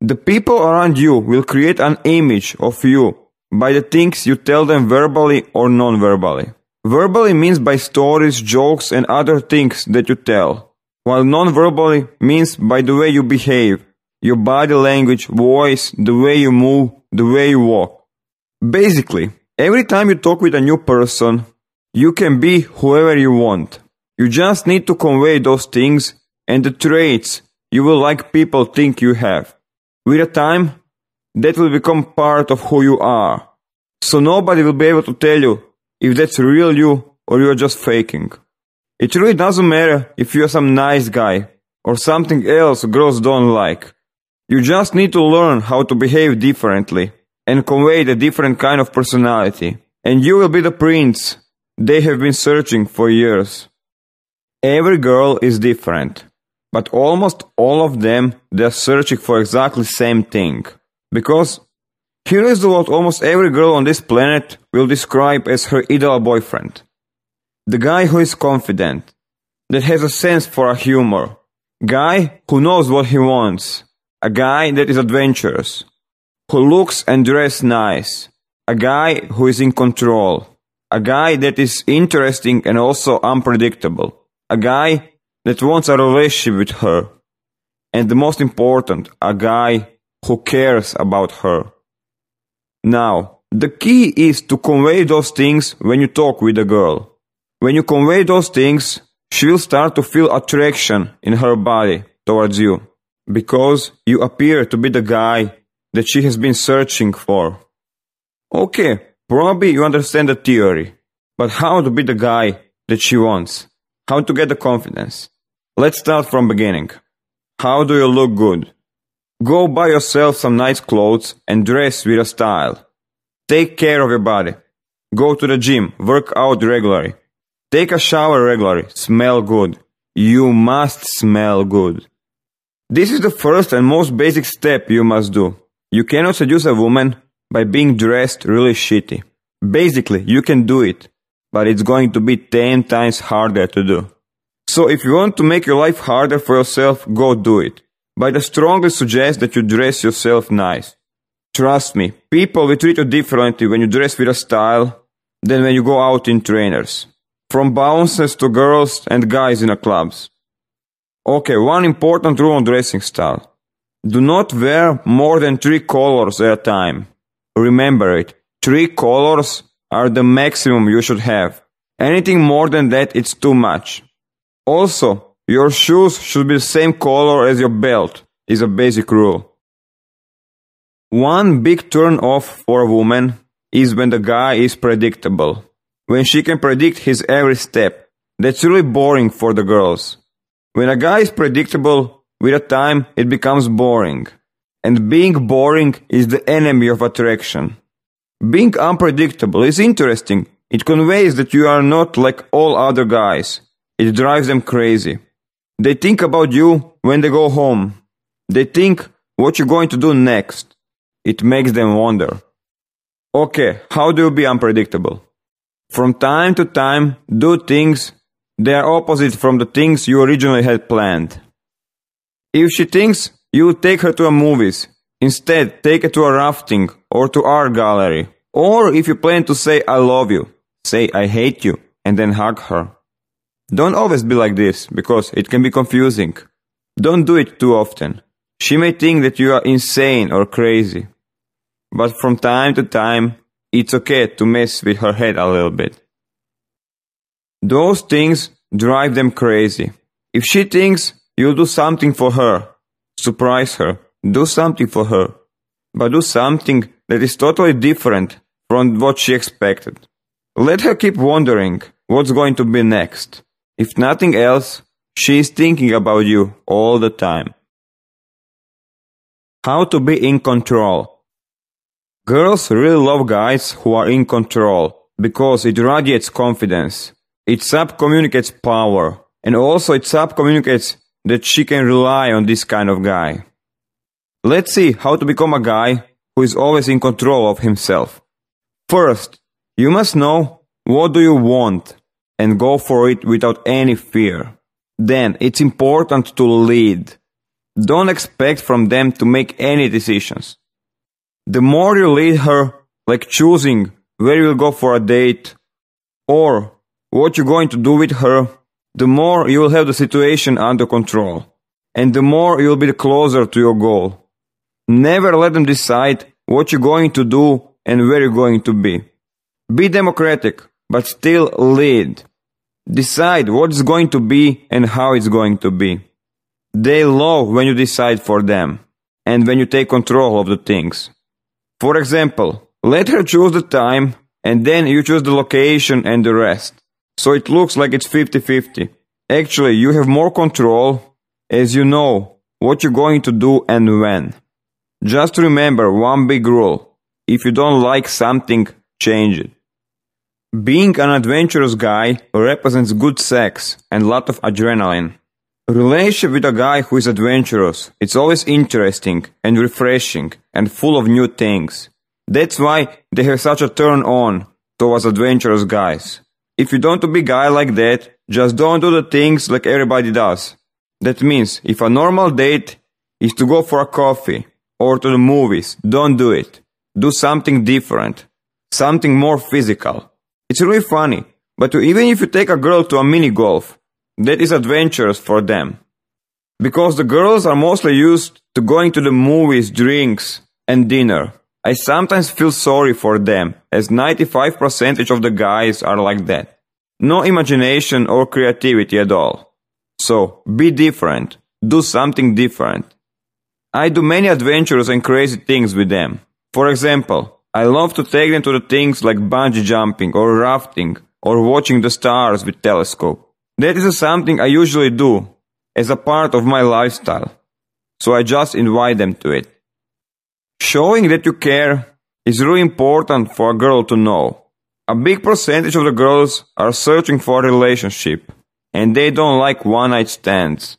The people around you will create an image of you by the things you tell them verbally or non-verbally. Verbally means by stories, jokes, and other things that you tell, while non-verbally means by the way you behave, your body language, voice, the way you move, the way you walk. Basically, every time you talk with a new person, you can be whoever you want. You just need to convey those things and the traits you will like people think you have. With a time, that will become part of who you are. So nobody will be able to tell you if that's real you or you're just faking. It really doesn't matter if you're some nice guy or something else girls don't like. You just need to learn how to behave differently and convey the different kind of personality. And you will be the prince they have been searching for years. Every girl is different, but almost all of them, they are searching for exactly the same thing. Because here is what almost every girl on this planet will describe as her ideal boyfriend. The guy who is confident, that has a sense for a humor. Guy who knows what he wants. A guy that is adventurous. Who looks and dresses nice. A guy who is in control. A guy that is interesting and also unpredictable. A guy that wants a relationship with her. And the most important, a guy who cares about her. Now, the key is to convey those things when you talk with a girl. When you convey those things, she will start to feel attraction in her body towards you, because you appear to be the guy that she has been searching for. Okay, probably you understand the theory, but how to be the guy that she wants? How to get the confidence? Let's start from beginning. How do you look good? Go buy yourself some nice clothes and dress with a style. Take care of your body. Go to the gym, work out regularly. Take a shower regularly, smell good. You must smell good. This is the first and most basic step you must do. You cannot seduce a woman by being dressed really shitty. Basically, you can do it, but it's going to be 10 times harder to do. So if you want to make your life harder for yourself, go do it. But I strongly suggest that you dress yourself nice. Trust me, people will treat you differently when you dress with a style than when you go out in trainers. From bouncers to girls and guys in the clubs. Okay, one important rule on dressing style. Do not wear more than 3 colors at a time. Remember it, 3 colors are the maximum you should have. Anything more than that, it's too much. Also, your shoes should be the same color as your belt, is a basic rule. One big turn-off for a woman is when the guy is predictable. When she can predict his every step. That's really boring for the girls. When a guy is predictable, with a time it becomes boring. And being boring is the enemy of attraction. Being unpredictable is interesting. It conveys that you are not like all other guys. It drives them crazy. They think about you when they go home. They think what you're going to do next. It makes them wonder. Okay, how do you be unpredictable? From time to time, do things that are opposite from the things you originally had planned. If she thinks you will take her to a movies, instead take her to a rafting or to art gallery. Or if you plan to say I love you, say I hate you and then hug her. Don't always be like this, because it can be confusing. Don't do it too often. She may think that you are insane or crazy. But from time to time, it's okay to mess with her head a little bit. Those things drive them crazy. If she thinks you'll do something for her, surprise her, do something for her. But do something that is totally different from what she expected. Let her keep wondering what's going to be next. If nothing else, she is thinking about you all the time. How to be in control. Girls really love guys who are in control, because it radiates confidence. It sub-communicates power, and also it sub-communicates that she can rely on this kind of guy. Let's see how to become a guy who is always in control of himself. First, you must know what do you want, and go for it without any fear. Then, it's important to lead. Don't expect from them to make any decisions. The more you lead her, like choosing where you'll go for a date or what you're going to do with her, the more you will have the situation under control and the more you will be closer to your goal. Never let them decide what you're going to do and where you're going to be. Be democratic, but still lead. Decide what it's going to be and how it's going to be. They love when you decide for them and when you take control of the things. For example, let her choose the time and then you choose the location and the rest. So it looks like it's 50-50. Actually, you have more control as you know what you're going to do and when. Just remember one big rule. If you don't like something, change it. Being an adventurous guy represents good sex and a lot of adrenaline. Relationship with a guy who is adventurous, it's always interesting and refreshing and full of new things. That's why they have such a turn on towards adventurous guys. If you don't want to be a guy like that, just don't do the things like everybody does. That means if a normal date is to go for a coffee or to the movies, don't do it. Do something different, something more physical. It's really funny, but even if you take a girl to a mini-golf, that is adventurous for them. Because the girls are mostly used to going to the movies, drinks and dinner. I sometimes feel sorry for them, as 95% of the guys are like that. No imagination or creativity at all. So, be different. Do something different. I do many adventurous and crazy things with them. For example, I love to take them to the things like bungee jumping or rafting or watching the stars with telescope. That is something I usually do as a part of my lifestyle, so I just invite them to it. Showing that you care is really important for a girl to know. A big percentage of the girls are searching for a relationship and they don't like one-night stands.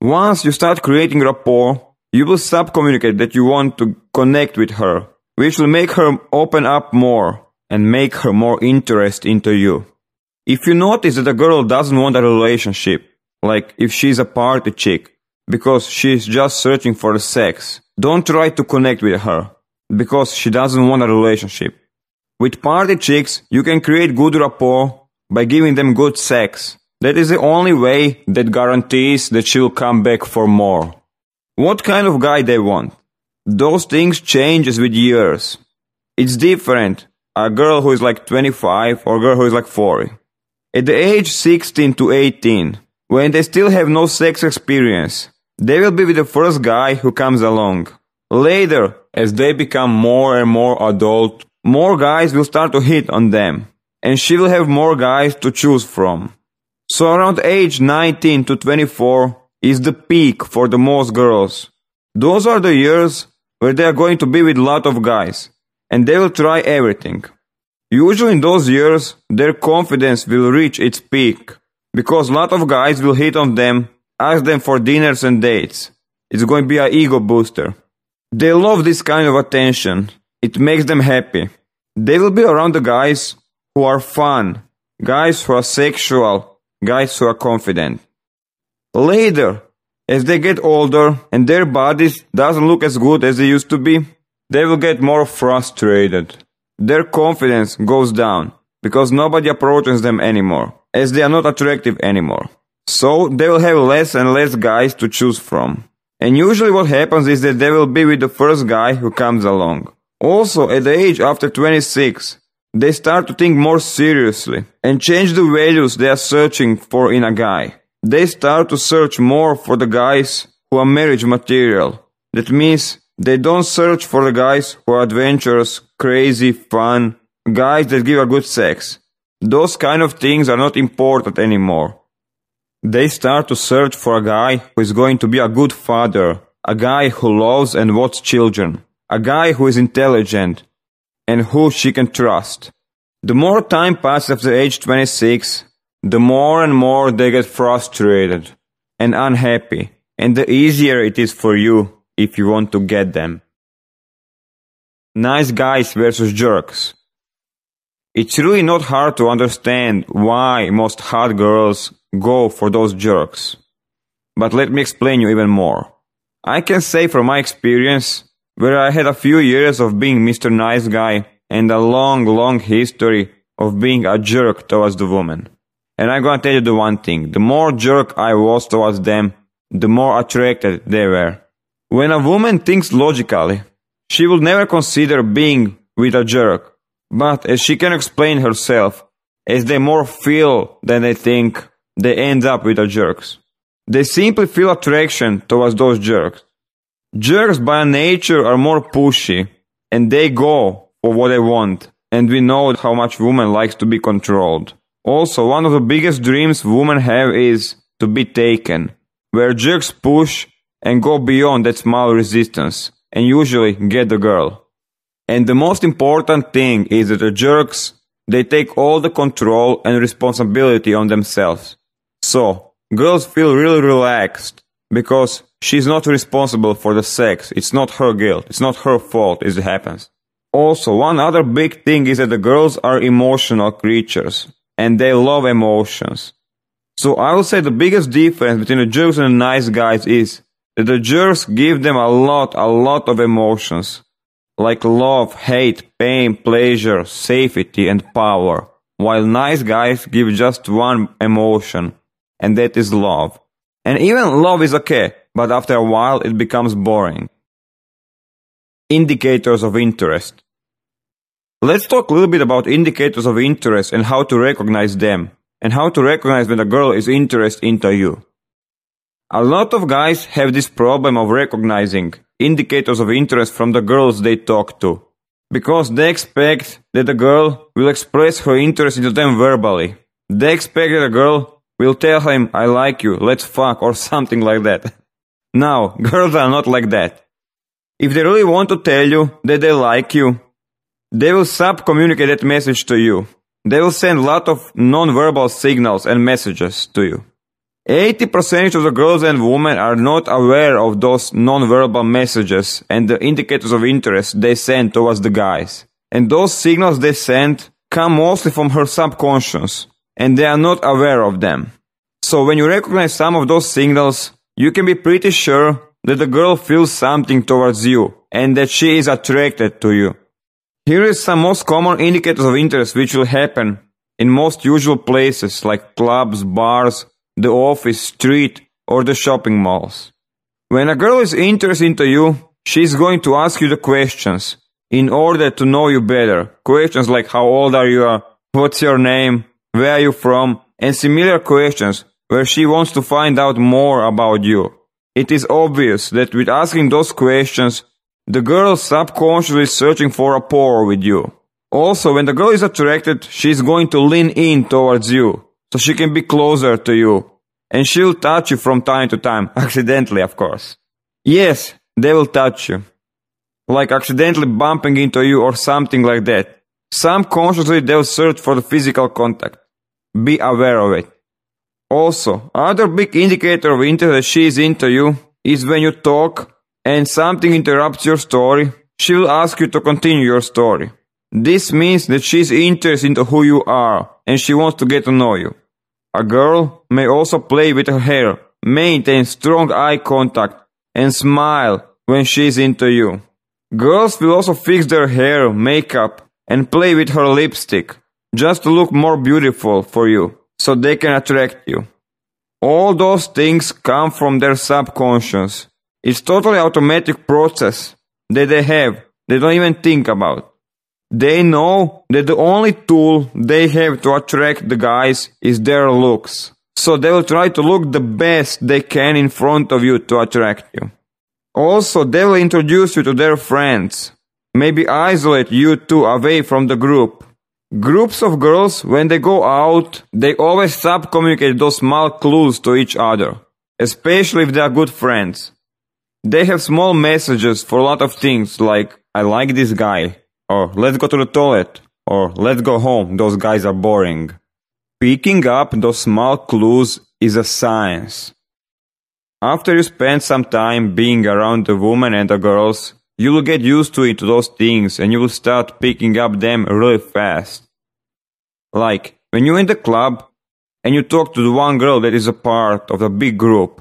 Once you start creating rapport, you will subcommunicate that you want to connect with her, which will make her open up more and make her more interested into you. If you notice that a girl doesn't want a relationship, like if she's a party chick, because she's just searching for sex, don't try to connect with her, because she doesn't want a relationship. With party chicks, you can create good rapport by giving them good sex. That is the only way that guarantees that she'll come back for more. What kind of guy they want? Those things changes with years. It's different, a girl who is like 25 or a girl who is like 40. At the age 16 to 18, when they still have no sex experience, they will be with the first guy who comes along. Later, as they become more and more adult, more guys will start to hit on them, and she will have more guys to choose from. So around age 19 to 24 is the peak for the most girls. Those are the years where they are going to be with a lot of guys, and they will try everything. Usually in those years, their confidence will reach its peak, because a lot of guys will hit on them, ask them for dinners and dates. It's going to be an ego booster. They love this kind of attention. It makes them happy. They will be around the guys who are fun, guys who are sexual, guys who are confident. Later, as they get older and their bodies doesn't look as good as they used to be, they will get more frustrated. Their confidence goes down because nobody approaches them anymore, as they are not attractive anymore. So they will have less and less guys to choose from. And usually what happens is that they will be with the first guy who comes along. Also, at the age after 26, they start to think more seriously and change the values they are searching for in a guy. They start to search more for the guys who are marriage material. That means they don't search for the guys who are adventurous, crazy, fun, guys that give a good sex. Those kind of things are not important anymore. They start to search for a guy who is going to be a good father, a guy who loves and wants children, a guy who is intelligent and who she can trust. The more time passes after age 26, the more and more they get frustrated and unhappy, and the easier it is for you if you want to get them. Nice guys versus jerks. It's really not hard to understand why most hot girls go for those jerks. But let me explain you even more. I can say from my experience, where I had a few years of being Mr. Nice Guy, and a long, long history of being a jerk towards the women. And I'm gonna tell you the one thing, the more jerk I was towards them, the more attracted they were. When a woman thinks logically, she will never consider being with a jerk. But as she can explain herself, as they more feel than they think, they end up with the jerks. They simply feel attraction towards those jerks. Jerks by nature are more pushy, and they go for what they want, and we know how much women likes to be controlled. Also, one of the biggest dreams women have is to be taken, where jerks push and go beyond that small resistance, and usually get the girl. And the most important thing is that the jerks, they take all the control and responsibility on themselves. So, girls feel really relaxed, because she's not responsible for the sex, it's not her guilt, it's not her fault if it happens. Also, one other big thing is that the girls are emotional creatures, and they love emotions. So I would say the biggest difference between the jerks and the nice guys is that the jerks give them a lot of emotions, like love, hate, pain, pleasure, safety and power, while nice guys give just one emotion, and that is love. And even love is okay, but after a while it becomes boring. Indicators of interest. Let's talk a little bit about indicators of interest and how to recognize them, and how to recognize when a girl is interested into you. A lot of guys have this problem of recognizing indicators of interest from the girls they talk to, because they expect that the girl will express her interest into them verbally. They expect that a girl will tell him, "I like you, let's fuck," or something like that. Now, girls are not like that. If they really want to tell you that they like you, they will sub-communicate that message to you. They will send a lot of non-verbal signals and messages to you. 80% of the girls and women are not aware of those non-verbal messages and the indicators of interest they send towards the guys. And those signals they send come mostly from her subconscious, and they are not aware of them. So when you recognize some of those signals, you can be pretty sure that the girl feels something towards you and that she is attracted to you. Here is some most common indicators of interest which will happen in most usual places like clubs, bars, the office, street, or the shopping malls. When a girl is interested into you, she's going to ask you the questions in order to know you better. Questions like how old are you, what's your name, where are you from, and similar questions where she wants to find out more about you. It is obvious that with asking those questions, the girl subconsciously is searching for a rapport with you. Also, when the girl is attracted, she's going to lean in towards you, so she can be closer to you, and she'll touch you from time to time, accidentally of course. Yes, they will touch you, like accidentally bumping into you or something like that. Subconsciously they'll search for the physical contact. Be aware of it. Also, other big indicator of interest that she is into you is when you talk and something interrupts your story, she will ask you to continue your story. This means that she's interested into who you are, and she wants to get to know you. A girl may also play with her hair, maintain strong eye contact, and smile when she's into you. Girls will also fix their hair, makeup, and play with her lipstick, just to look more beautiful for you, so they can attract you. All those things come from their subconscious. It's totally automatic process that they have, they don't even think about. They know that the only tool they have to attract the guys is their looks. So they will try to look the best they can in front of you to attract you. Also, they will introduce you to their friends. Maybe isolate you two away from the group. Groups of girls, when they go out, they always sub-communicate those small clues to each other, especially if they are good friends. They have small messages for a lot of things like, "I like this guy," or "let's go to the toilet," or "let's go home, those guys are boring." Picking up those small clues is a science. After you spend some time being around the women and the girls, you will get used to it, to those things, and you will start picking up them really fast. Like, when you're in the club, and you talk to the one girl that is a part of the big group,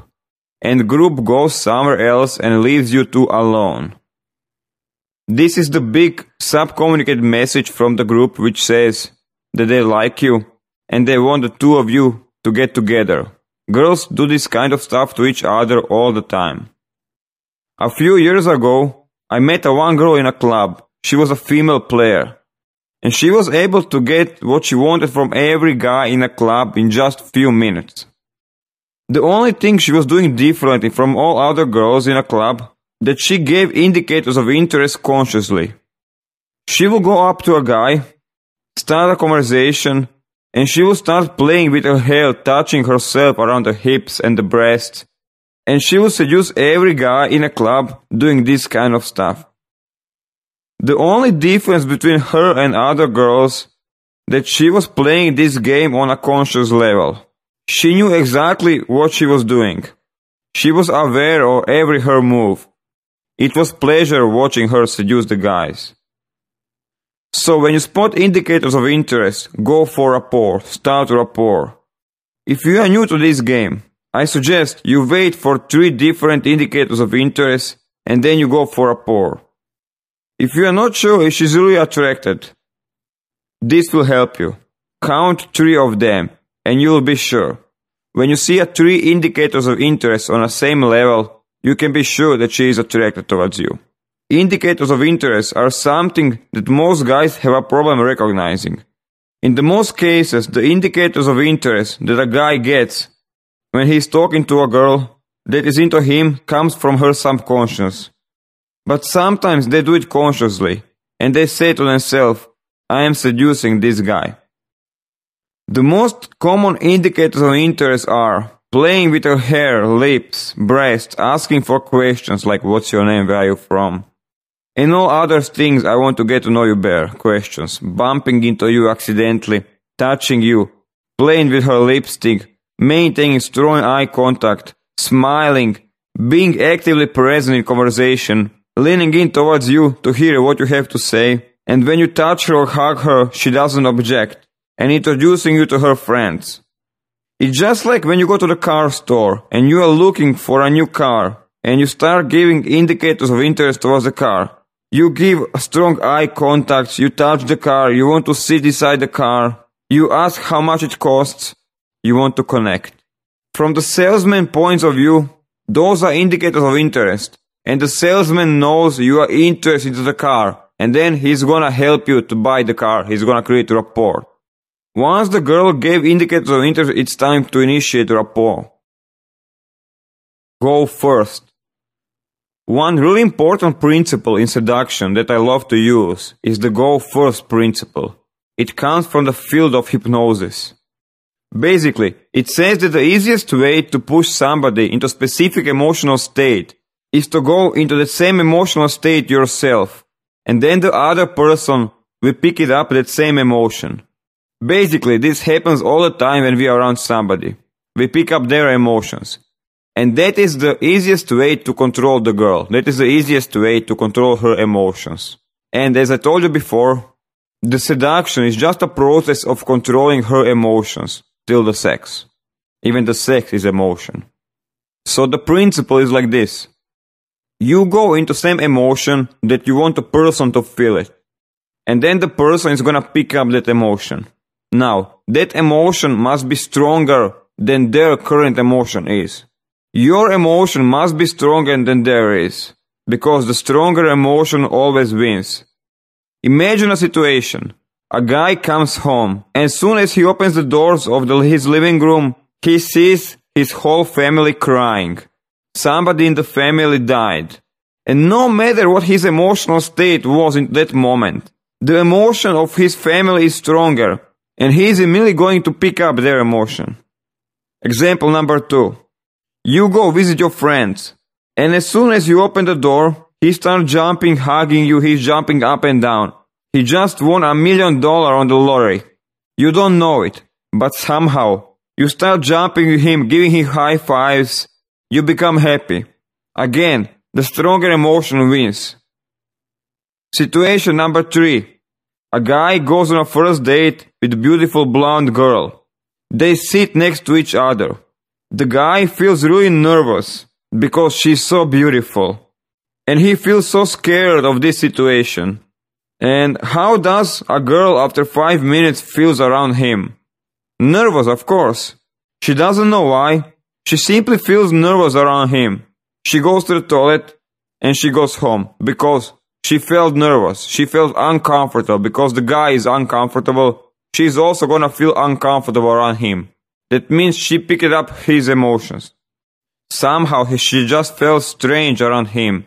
and the group goes somewhere else and leaves you two alone. This is the big subcommunicated message from the group, which says that they like you and they want the two of you to get together. Girls do this kind of stuff to each other all the time. A few years ago, I met one girl in a club. She was a female player. And she was able to get what she wanted from every guy in a club in just a few minutes. The only thing she was doing differently from all other girls in a club that she gave indicators of interest consciously. She will go up to a guy, start a conversation, and she will start playing with her hair, touching herself around the hips and the breast, and she will seduce every guy in a club doing this kind of stuff. The only difference between her and other girls that she was playing this game on a conscious level. She knew exactly what she was doing. She was aware of every her move. It was pleasure watching her seduce the guys. So when you spot indicators of interest, go for rapport, start rapport. If you are new to this game, I suggest you wait for 3 different indicators of interest and then you go for rapport. If you are not sure if she's really attracted, this will help you. Count 3 of them and you will be sure. When you see 3 indicators of interest on the same level, you can be sure that she is attracted towards you. Indicators of interest are something that most guys have a problem recognizing. In the most cases, the indicators of interest that a guy gets when he's talking to a girl that is into him comes from her subconscious. But sometimes they do it consciously, and they say to themselves, I am seducing this guy. The most common indicators of interest are playing with her hair, lips, breast, asking for questions like what's your name, where are you from? And all other things I want to get to know you better, questions, bumping into you accidentally, touching you, playing with her lipstick, maintaining strong eye contact, smiling, being actively present in conversation, leaning in towards you to hear what you have to say, and when you touch her or hug her, she doesn't object, and introducing you to her friends. It's just like when you go to the car store and you are looking for a new car, and you start giving indicators of interest towards the car. You give strong eye contact, you touch the car, you want to sit inside the car, you ask how much it costs, you want to connect. From the salesman's point of view, those are indicators of interest, and the salesman knows you are interested in the car, and then he's gonna help you to buy the car, he's gonna create rapport. Once the girl gave indicators of interest, it's time to initiate rapport. Go first. One really important principle in seduction that I love to use is the go first principle. It comes from the field of hypnosis. Basically, it says that the easiest way to push somebody into a specific emotional state is to go into the same emotional state yourself, and then the other person will pick it up, that same emotion. Basically, this happens all the time when we are around somebody. We pick up their emotions. And that is the easiest way to control the girl. That is the easiest way to control her emotions. And as I told you before, the seduction is just a process of controlling her emotions till the sex. Even the sex is emotion. So the principle is like this. You go into the same emotion that you want the person to feel it. And then the person is gonna pick up that emotion. Now, that emotion must be stronger than their current emotion is. Your emotion must be stronger than theirs, because the stronger emotion always wins. Imagine a situation. A guy comes home, and as soon as he opens the doors of his living room, he sees his whole family crying. Somebody in the family died. And no matter what his emotional state was in that moment, the emotion of his family is stronger, and he is immediately going to pick up their emotion. Example number 2. You go visit your friends, and as soon as you open the door, he starts jumping, hugging you, he's jumping up and down. He just won $1 million on the lottery. You don't know it, but somehow, you start jumping with him, giving him high fives, you become happy. Again, the stronger emotion wins. Situation number 3. A guy goes on a first date with a beautiful blonde girl. They sit next to each other. The guy feels really nervous because she's so beautiful. And he feels so scared of this situation. And how does a girl after 5 minutes feels around him? Nervous, of course. She doesn't know why. She simply feels nervous around him. She goes to the toilet and she goes home because she felt nervous. She felt uncomfortable because the guy is uncomfortable. She's also gonna feel uncomfortable around him. That means she picked up his emotions. Somehow she just felt strange around him.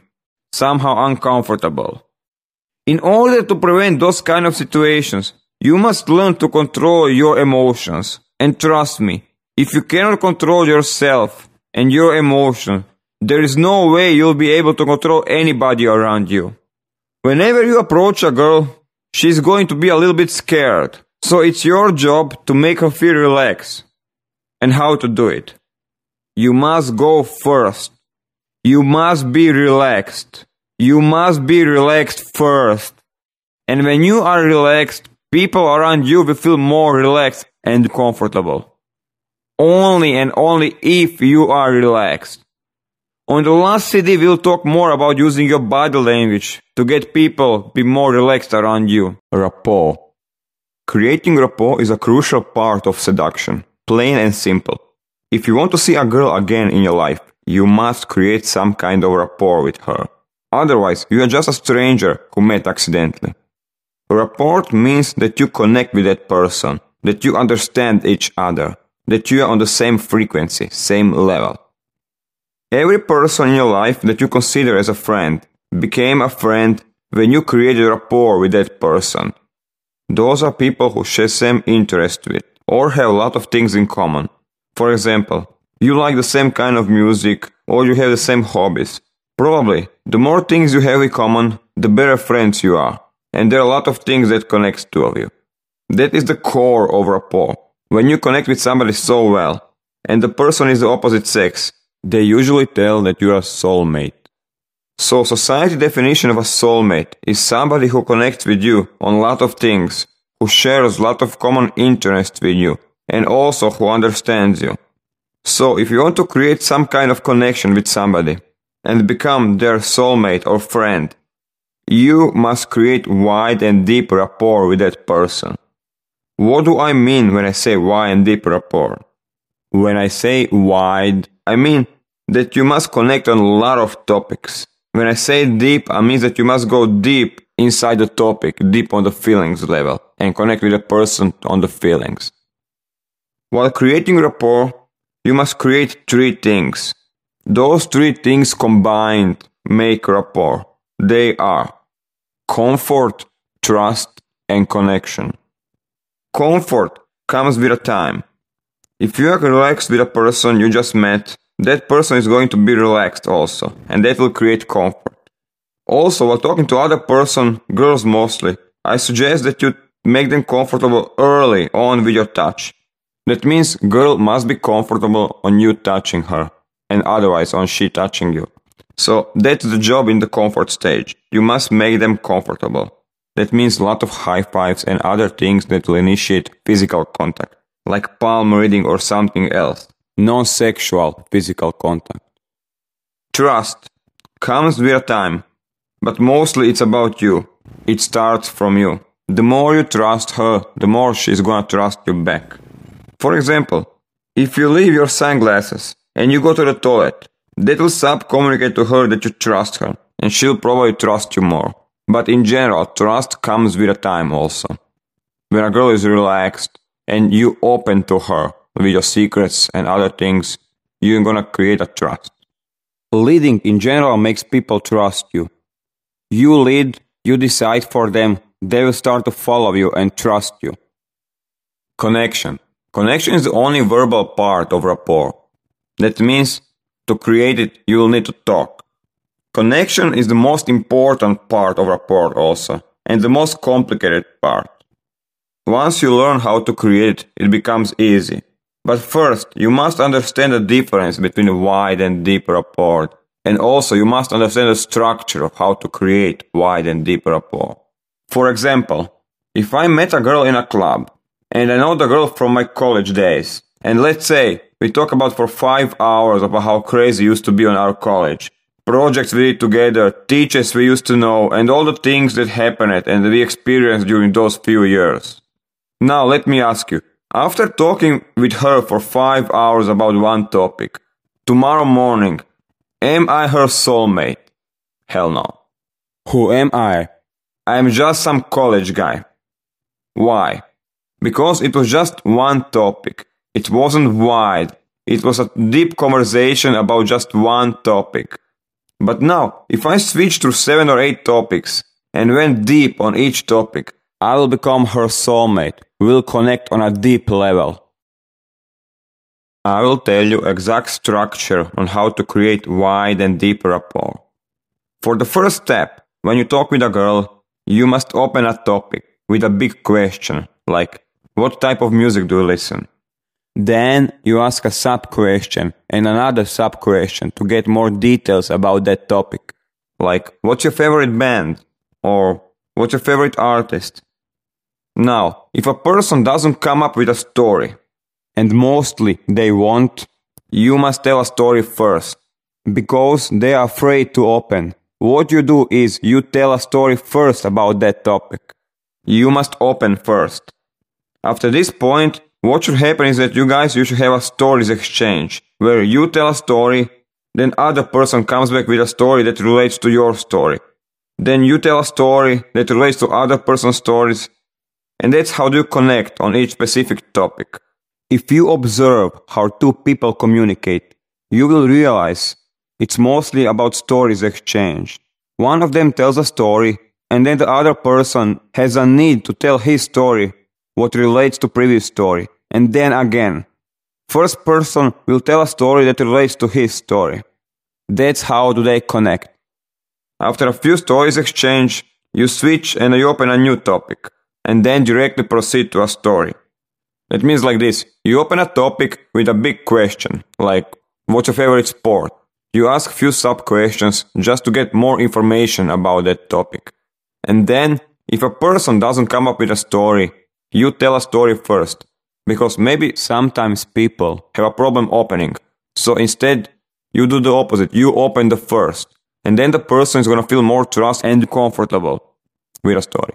Somehow uncomfortable. In order to prevent those kind of situations, you must learn to control your emotions. And trust me, if you cannot control yourself and your emotion, there is no way you'll be able to control anybody around you. Whenever you approach a girl, she's going to be a little bit scared. So it's your job to make her feel relaxed. And how to do it? You must go first. You must be relaxed. You must be relaxed first. And when you are relaxed, people around you will feel more relaxed and comfortable. Only and only if you are relaxed. On the last CD, we'll talk more about using your body language to get people to be more relaxed around you. Rapport. Creating rapport is a crucial part of seduction. Plain and simple. If you want to see a girl again in your life, you must create some kind of rapport with her. Otherwise, you are just a stranger who met accidentally. Rapport means that you connect with that person, that you understand each other, that you are on the same frequency, same level. Every person in your life that you consider as a friend became a friend when you created rapport with that person. Those are people who share same interest with or have a lot of things in common. For example, you like the same kind of music or you have the same hobbies. Probably, the more things you have in common, the better friends you are. And there are a lot of things that connects two of you. That is the core of rapport. When you connect with somebody so well, and the person is the opposite sex, they usually tell that you are a soulmate. So society definition of a soulmate is somebody who connects with you on a lot of things, who shares a lot of common interests with you, and also who understands you. So if you want to create some kind of connection with somebody, and become their soulmate or friend, you must create wide and deep rapport with that person. What do I mean when I say wide and deep rapport? When I say wide, I mean that you must connect on a lot of topics. When I say deep, I mean that you must go deep inside the topic, deep on the feelings level, and connect with the person on the feelings. While creating rapport, you must create three things. Those three things combined make rapport. They are comfort, trust, and connection. Comfort comes with a time. If you are relaxed with a person you just met, that person is going to be relaxed also, and that will create comfort. Also, while talking to other person, girls mostly, I suggest that you make them comfortable early on with your touch. That means girl must be comfortable on you touching her. And otherwise on she touching you. So that's the job in the comfort stage. You must make them comfortable. That means a lot of high fives and other things that will initiate physical contact. Like palm reading or something else. Non-sexual physical contact. Trust comes with time. But mostly it's about you. It starts from you. The more you trust her, the more she's gonna trust you back. For example, if you leave your sunglasses and you go to the toilet, that will sub-communicate to her that you trust her, and she'll probably trust you more. But in general, trust comes with a time also. When a girl is relaxed, and you open to her with your secrets and other things, you're gonna create a trust. Leading in general makes people trust you. You lead, you decide for them, they will start to follow you and trust you. Connection. Connection is the only verbal part of rapport. That means, to create it, you will need to talk. Connection is the most important part of rapport also, and the most complicated part. Once you learn how to create it, it becomes easy. But first, you must understand the difference between wide and deep rapport, and also you must understand the structure of how to create wide and deep rapport. For example, if I met a girl in a club, and I know the girl from my college days, and let's say, we talk about for 5 hours about how crazy it used to be on our college. projects we did together, teachers we used to know, and all the things that happened and we experienced during those few years. Now let me ask you, after talking with her for 5 hours about one topic, tomorrow morning, am I her soulmate? Hell no. Who am I? I am just some college guy. Why? Because it was just one topic. It wasn't wide. It was a deep conversation about just one topic. But now, if I switch to 7 or 8 topics and went deep on each topic, I will become her soulmate. We will connect on a deep level. I will tell you exact structure on how to create wide and deep rapport. For the first step, when you talk with a girl, you must open a topic with a big question, like, what type of music do you listen? Then you ask a sub-question and another sub-question to get more details about that topic. Like, what's your favorite band? Or, what's your favorite artist? Now, if a person doesn't come up with a story, and mostly they won't, you must tell a story first, because they are afraid to open. What you do is you tell a story first about that topic. You must open first. After this point, what should happen is that you should have a stories exchange, where you tell a story, then other person comes back with a story that relates to your story. Then you tell a story that relates to other person's stories, and that's how you connect on each specific topic. If you observe how two people communicate, you will realize it's mostly about stories exchange. One of them tells a story, and then the other person has a need to tell his story, what relates to previous story, and then again. First person will tell a story that relates to his story. That's how do they connect. After a few stories exchange, you switch and you open a new topic, and then directly proceed to a story. That means like this, you open a topic with a big question, like, what's your favorite sport? You ask few sub-questions just to get more information about that topic. And then, if a person doesn't come up with a story, you tell a story first, because maybe sometimes people have a problem opening. So instead, you do the opposite, you open the first, and then the person is gonna feel more trust and comfortable with a story.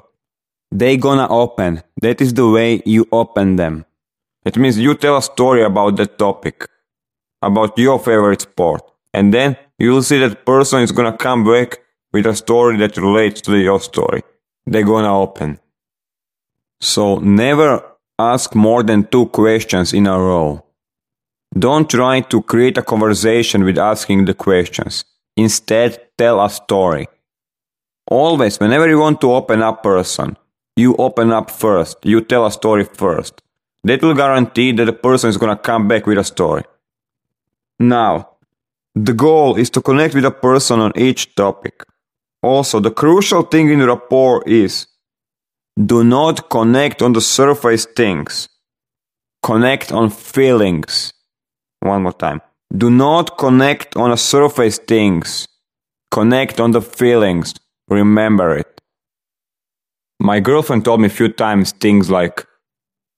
They gonna open, that is the way you open them. It means you tell a story about that topic, about your favorite sport, and then you'll see that person is gonna come back with a story that relates to your story. They're gonna open. So never ask more than 2 questions in a row. Don't try to create a conversation with asking the questions. Instead, tell a story. Always, whenever you want to open up person, you open up first, you tell a story first. That will guarantee that the person is gonna come back with a story. Now, the goal is to connect with a person on each topic. Also, the crucial thing in rapport is do not connect on the surface things. Connect on feelings. One more time. Do not connect on the surface things. Connect on the feelings. Remember it. My girlfriend told me a few times things like,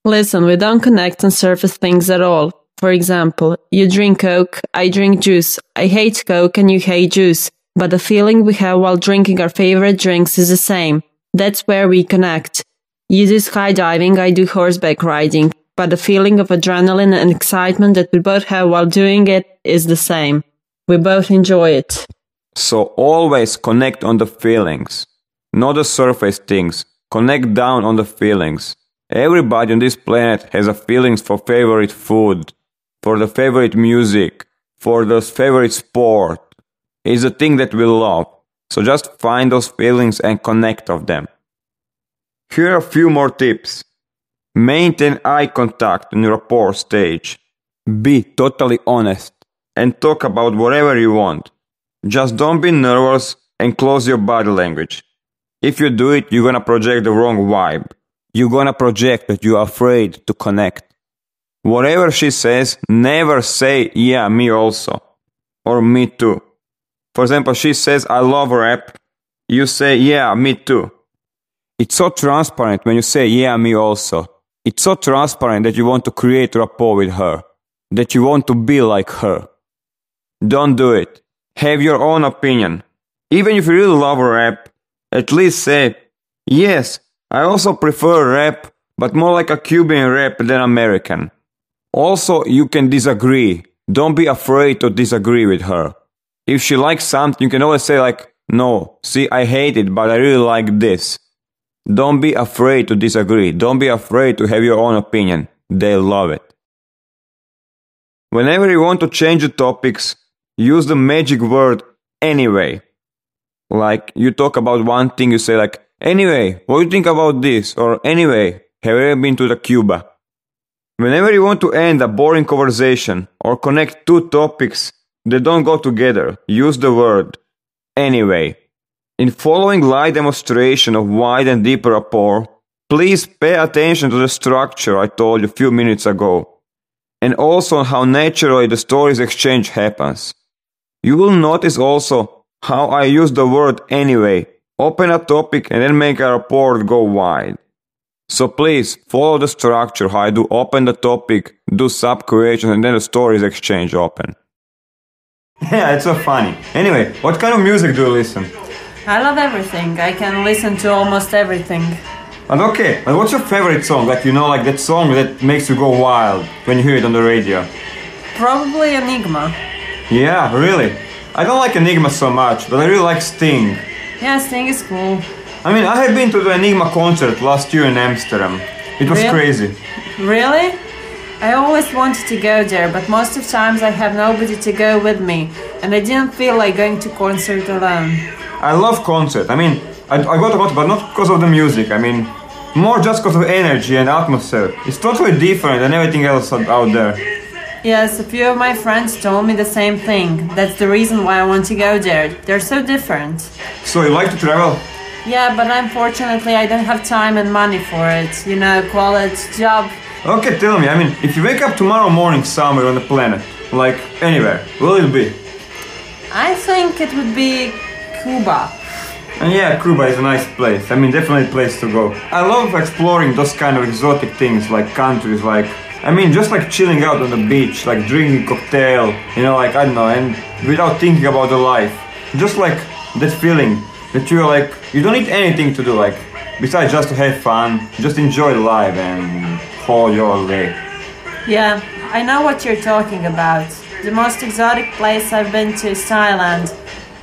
listen, we don't connect on surface things at all. For example, you drink Coke, I drink juice. I hate Coke and you hate juice. But the feeling we have while drinking our favorite drinks is the same. That's where we connect. You do skydiving, I do horseback riding, but the feeling of adrenaline and excitement that we both have while doing it is the same. We both enjoy it. So always connect on the feelings, not the surface things. Connect down on the feelings. Everybody on this planet has a feelings for favorite food, for the favorite music, for the favorite sport. It's the thing that we love. So just find those feelings and connect of them. Here are a few more tips. Maintain eye contact in rapport stage. Be totally honest and talk about whatever you want. Just don't be nervous and close your body language. If you do it, you're gonna project the wrong vibe. You're gonna project that you're afraid to connect. Whatever she says, never say, yeah, me also, or me too. For example, she says, I love rap. You say, yeah, me too. It's so transparent when you say, yeah, me also. It's so transparent that you want to create rapport with her, that you want to be like her. Don't do it. have your own opinion. Even if you really love rap, at least say, yes, I also prefer rap, but more like a Cuban rap than American. Also, you can disagree. Don't be afraid to disagree with her. If she likes something, you can always say like, no, see, I hate it, but I really like this. Don't be afraid to disagree. Don't be afraid to have your own opinion. They love it. Whenever you want to change the topics, use the magic word anyway. Like, you talk about one thing, you say like, anyway, what do you think about this? Or anyway, have you ever been to Cuba? Whenever you want to end a boring conversation or connect two topics that don't go together, use the word anyway. In following live demonstration of wide and deep rapport, please pay attention to the structure I told you a few minutes ago, and also how naturally the stories exchange happens. You will notice also how I use the word anyway. Open a topic and then make a rapport go wide. So please follow the structure how I do open the topic, do sub-creation, and then the stories exchange open. Yeah, it's so funny. Anyway, what kind of music do you listen? I love everything. I can listen to almost everything. And okay, but what's your favorite song? Like, you know, like that song that makes you go wild when you hear it on the radio. Probably Enigma. Yeah, really? I don't like Enigma so much, but I really like Sting. Yeah, Sting is cool. I mean, I have been to the Enigma concert last year in Amsterdam. It was crazy. Really? I always wanted to go there, but most of times I have nobody to go with me, and I didn't feel like going to concert alone. I love concert. I mean, I go to concert, but not because of the music. I mean, more just because of energy and atmosphere. It's totally different than everything else out there. Yes, a few of my friends told me the same thing. That's the reason why I want to go there. They're so different. So you like to travel? Yeah, but unfortunately I don't have time and money for it. You know, college, job. Okay, tell me. I mean, if you wake up tomorrow morning somewhere on the planet, like anywhere, will it be? I think it would be Cuba. And yeah, Cuba is a nice place. I mean, definitely a place to go. I love exploring those kind of exotic things, like countries, like, I mean, just like chilling out on the beach, like drinking cocktail, you know, like, I don't know, and without thinking about the life. Just like that feeling that you're like, you don't need anything to do, like, besides just to have fun, just enjoy life and haul your way. Yeah, I know what you're talking about. The most exotic place I've been to is Thailand.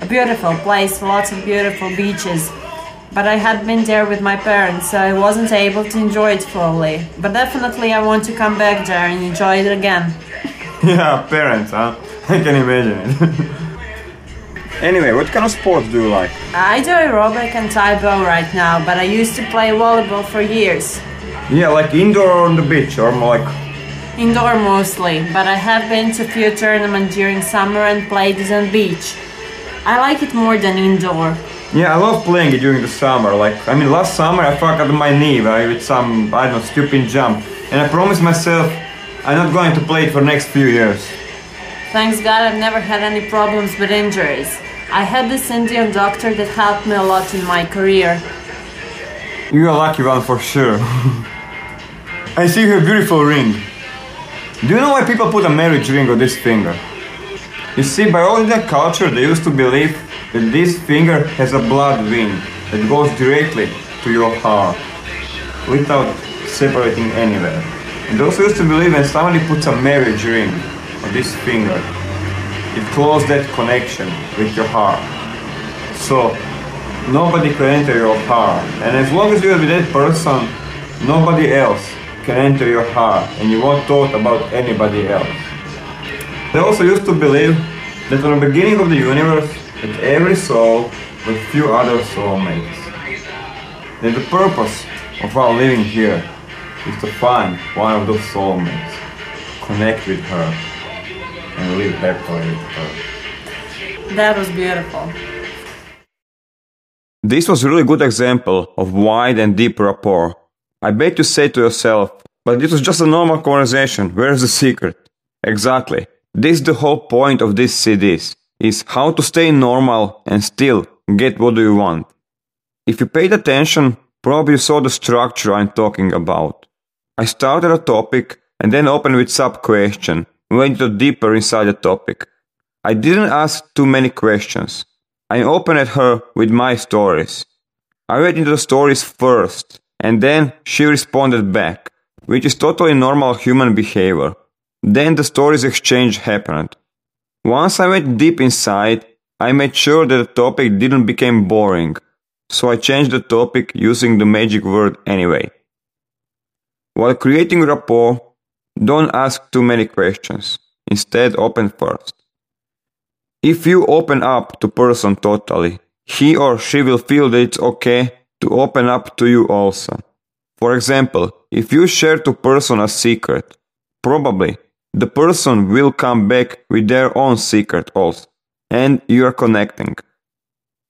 A beautiful place, lots of beautiful beaches, but I had been there with my parents, so I wasn't able to enjoy it fully. But definitely I want to come back there and enjoy it again. Yeah, parents, huh? I can imagine it. Anyway, what kind of sports do you like? I do aerobic and Tai Bo right now, but I used to play volleyball for years. Yeah, like indoor or on the beach, or more like... Indoor mostly, but I have been to a few tournaments during summer and played it on beach. I like it more than indoor. Yeah, I love playing it during the summer. Like, I mean, last summer I fucked my knee with some, I don't know, stupid jump. And I promised myself I'm not going to play it for the next few years. Thanks God I've never had any problems with injuries. I had this Indian doctor that helped me a lot in my career. You're a lucky one for sure. I see your beautiful ring. Do you know why people put a marriage ring on this finger? You see, by all that culture, they used to believe that this finger has a blood vein that goes directly to your heart, without separating anywhere. And they also used to believe when somebody puts a marriage ring on this finger, it closes that connection with your heart. So, nobody can enter your heart. And as long as you are with that person, nobody else can enter your heart, and you won't thought about anybody else. They also used to believe that from the beginning of the universe, that every soul with few other soulmates. That the purpose of our living here is to find one of those soulmates, connect with her, and live happily with her. That was beautiful. This was a really good example of wide and deep rapport. I bet you say to yourself, but this was just a normal conversation, where's the secret? Exactly. This is the whole point of these CDs, is how to stay normal and still get what you want. If you paid attention, probably you saw the structure I'm talking about. I started a topic and then opened with sub-question, went deeper inside the topic. I didn't ask too many questions. I'm open at her with my stories. I read into the stories first, and then she responded back, which is totally normal human behavior. Then the stories exchange happened. Once I went deep inside, I made sure that the topic didn't become boring, so I changed the topic using the magic word anyway. While creating rapport, don't ask too many questions. Instead, open first. If you open up to person totally, he or she will feel that it's okay to open up to you also. For example, if you share to person a secret, probably the person will come back with their own secret also, and you are connecting.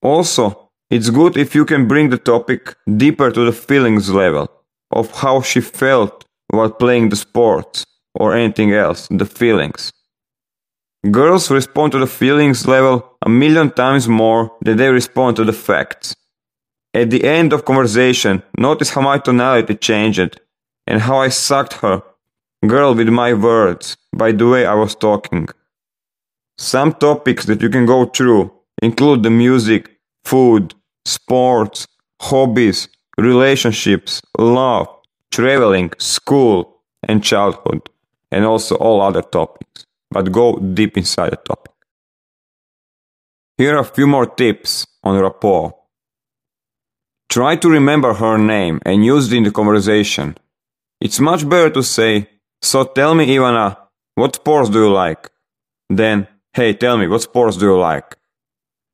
Also, it's good if you can bring the topic deeper to the feelings level of how she felt while playing the sports or anything else, the feelings. Girls respond to the feelings level 1,000,000 times more than they respond to the facts. At the end of conversation, notice how my tonality changed and how I sucked her, girl, with my words, by the way I was talking. Some topics that you can go through include the music, food, sports, hobbies, relationships, love, traveling, school, and childhood, and also all other topics, but go deep inside the topic. Here are a few more tips on rapport. Try to remember her name and use it in the conversation. It's much better to say, "So tell me, Ivana, what sports do you like?" Then, "Hey, tell me, what sports do you like?"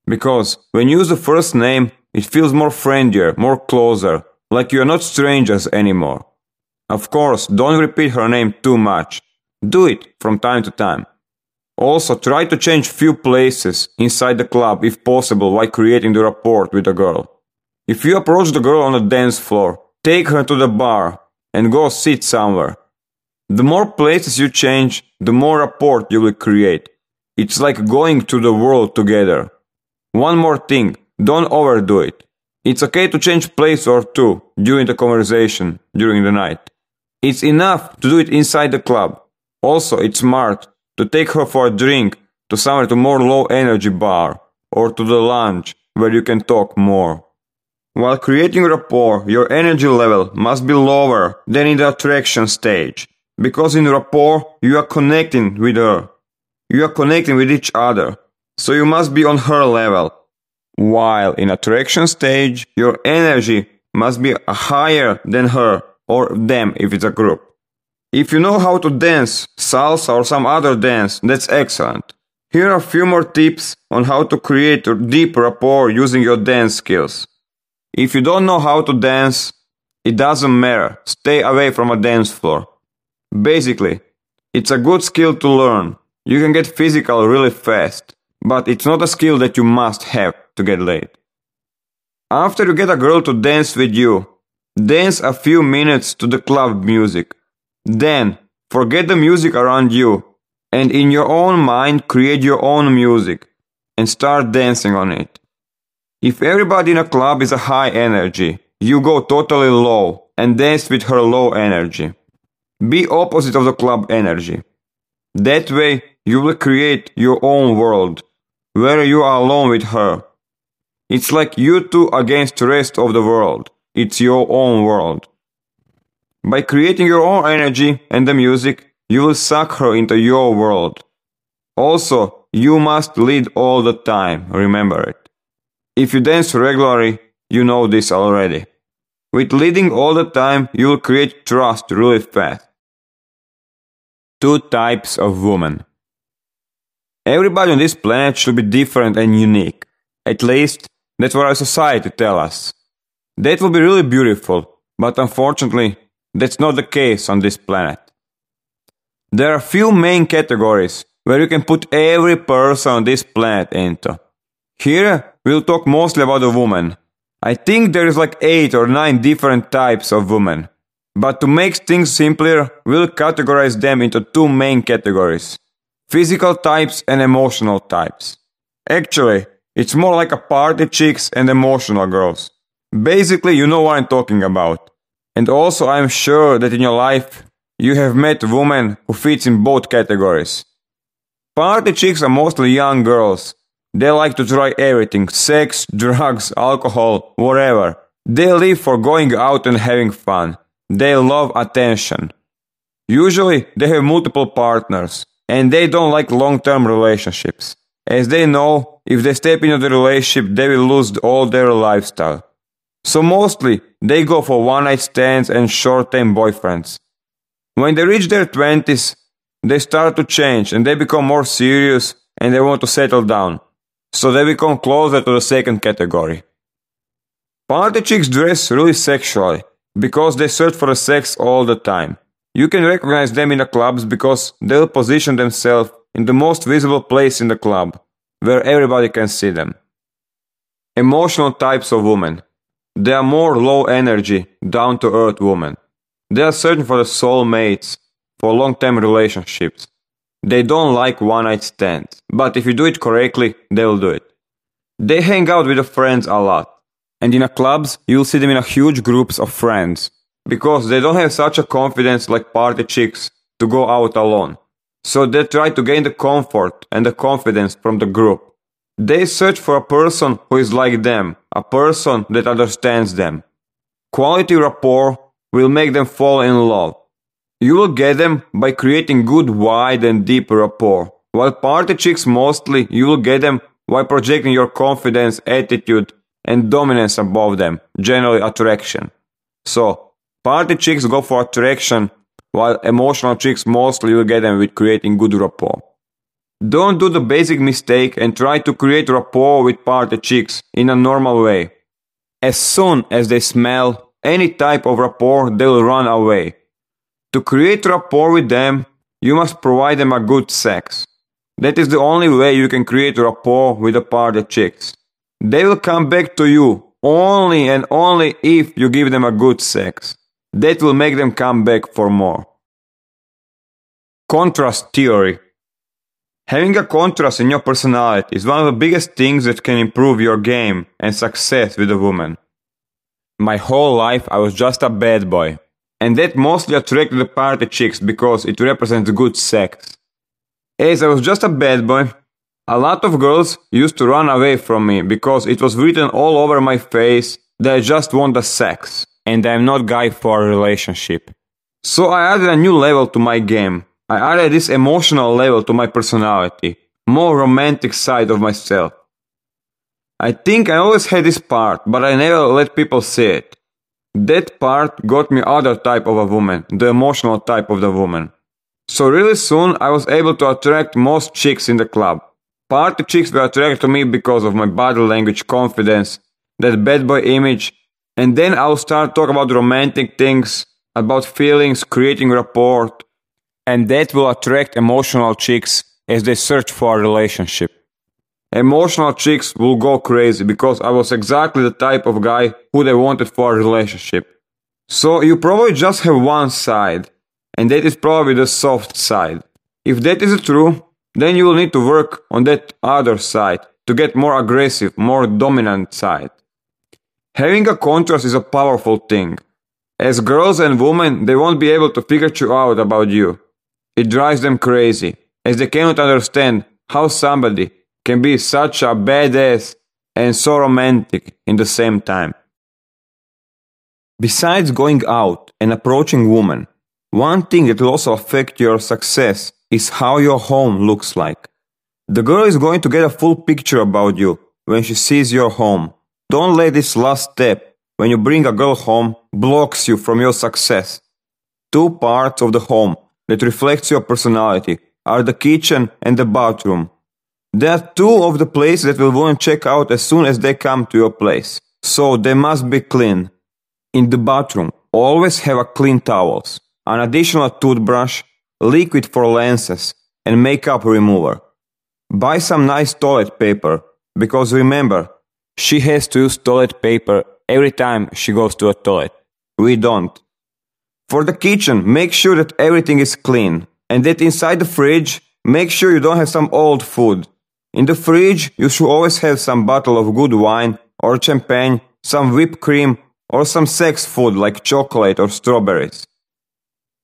Because when you use the first name, it feels more friendlier, more closer, like you are not strangers anymore. Of course, don't repeat her name too much. Do it from time to time. Also, try to change few places inside the club if possible while creating the rapport with the girl. If you approach the girl on the dance floor, take her to the bar and go sit somewhere. The more places you change, the more rapport you will create. It's like going to the world together. One more thing, don't overdo it. It's okay to change place or two during the conversation, during the night. It's enough to do it inside the club. Also, it's smart to take her for a drink to somewhere to more low-energy bar or to the lounge where you can talk more. While creating rapport, your energy level must be lower than in the attraction stage, because in rapport you are connecting with her. You are connecting with each other, so you must be on her level. While in attraction stage, your energy must be higher than her or them if it's a group. If you know how to dance, salsa or some other dance, that's excellent. Here are a few more tips on how to create a deep rapport using your dance skills. If you don't know how to dance, it doesn't matter. Stay away from a dance floor. Basically, it's a good skill to learn. You can get physical really fast, but it's not a skill that you must have to get laid. After you get a girl to dance with you, dance a few minutes to the club music. Then, forget the music around you and in your own mind create your own music and start dancing on it. If everybody in a club is a high energy, you go totally low and dance with her low energy. Be opposite of the club energy. That way you will create your own world where you are alone with her. It's like you two against the rest of the world. It's your own world. By creating your own energy and the music, you will suck her into your world. Also, you must lead all the time, remember it. If you dance regularly, you know this already. With leading all the time, you will create trust really fast. Two types of women. Everybody on this planet should be different and unique. At least, that's what our society tells us. That would be really beautiful, but unfortunately, that's not the case on this planet. There are few main categories where you can put every person on this planet into. Here we'll talk mostly about the woman. I think there is like 8 or 9 different types of women. But to make things simpler, we'll categorize them into 2 main categories. Physical types and emotional types. Actually, it's more like a party chicks and emotional girls. Basically, you know what I'm talking about. And also, I'm sure that in your life, you have met women who fits in both categories. Party chicks are mostly young girls. They like to try everything, sex, drugs, alcohol, whatever. They live for going out and having fun. They love attention. Usually, they have multiple partners, and they don't like long-term relationships, as they know if they step into the relationship, they will lose all their lifestyle. So mostly, they go for one-night stands and short-term boyfriends. When they reach their 20s, they start to change, and they become more serious, and they want to settle down. So they become closer to the second category. Party chicks dress really sexually, because they search for sex all the time. You can recognize them in the clubs because they'll position themselves in the most visible place in the club, where everybody can see them. Emotional types of women. They are more low-energy, down-to-earth women. They are searching for the soulmates, for long-term relationships. They don't like one-night stands, but if you do it correctly, they'll do it. They hang out with their friends a lot, and in the clubs, you'll see them in huge groups of friends, because they don't have such a confidence like party chicks to go out alone. So they try to gain the comfort and the confidence from the group. They search for a person who is like them, a person that understands them. Quality rapport will make them fall in love. You will get them by creating good wide and deep rapport, while party chicks mostly you will get them by projecting your confidence, attitude and dominance above them, generally attraction. So, party chicks go for attraction, while emotional chicks mostly will get them with creating good rapport. Don't do the basic mistake and try to create rapport with party chicks in a normal way. As soon as they smell any type of rapport, they'll run away. To create rapport with them, you must provide them a good sex. That is the only way you can create rapport with the party chicks. They will come back to you only and only if you give them a good sex. That will make them come back for more. Contrast theory. Having a contrast in your personality is one of the biggest things that can improve your game and success with a woman. My whole life I was just a bad boy, and that mostly attracted the party chicks because it represents good sex. As I was just a bad boy, a lot of girls used to run away from me because it was written all over my face that I just want the sex. And I'm not guy for a relationship. So I added a new level to my game. I added this emotional level to my personality, more romantic side of myself. I think I always had this part, but I never let people see it. That part got me other type of a woman, the emotional type of the woman. So really soon I was able to attract most chicks in the club. Party chicks were attracted to me because of my body language, confidence, that bad boy image. And then I'll start talking about romantic things, about feelings, creating rapport. And that will attract emotional chicks as they search for a relationship. Emotional chicks will go crazy because I was exactly the type of guy who they wanted for a relationship. So you probably just have one side, and that is probably the soft side. If that is true, then you will need to work on that other side to get more aggressive, more dominant side. Having a contrast is a powerful thing. As girls and women, they won't be able to figure you out about you. It drives them crazy, as they cannot understand how somebody can be such a badass and so romantic in the same time. Besides going out and approaching women, one thing that will also affect your success is how your home looks like. The girl is going to get a full picture about you when she sees your home. Don't let this last step, when you bring a girl home, blocks you from your success. Two parts of the home that reflects your personality are the kitchen and the bathroom. They are two of the places that will want to check out as soon as they come to your place, so they must be clean. In the bathroom, always have a clean towels, an additional toothbrush, liquid for lenses, and makeup remover. Buy some nice toilet paper, because remember, she has to use toilet paper every time she goes to a toilet. We don't. For the kitchen, make sure that everything is clean. And that inside the fridge, make sure you don't have some old food. In the fridge, you should always have some bottle of good wine or champagne, some whipped cream or some sex food like chocolate or strawberries.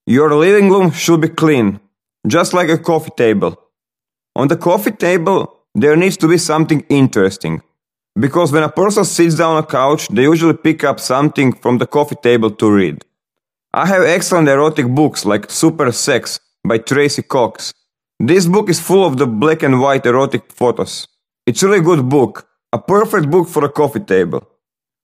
Your living room should be clean, just like a coffee table. On the coffee table, there needs to be something interesting. Because when a person sits down on a couch, they usually pick up something from the coffee table to read. I have excellent erotic books like Super Sex by Tracy Cox. This book is full of the black and white erotic photos. It's really a good book, a perfect book for a coffee table.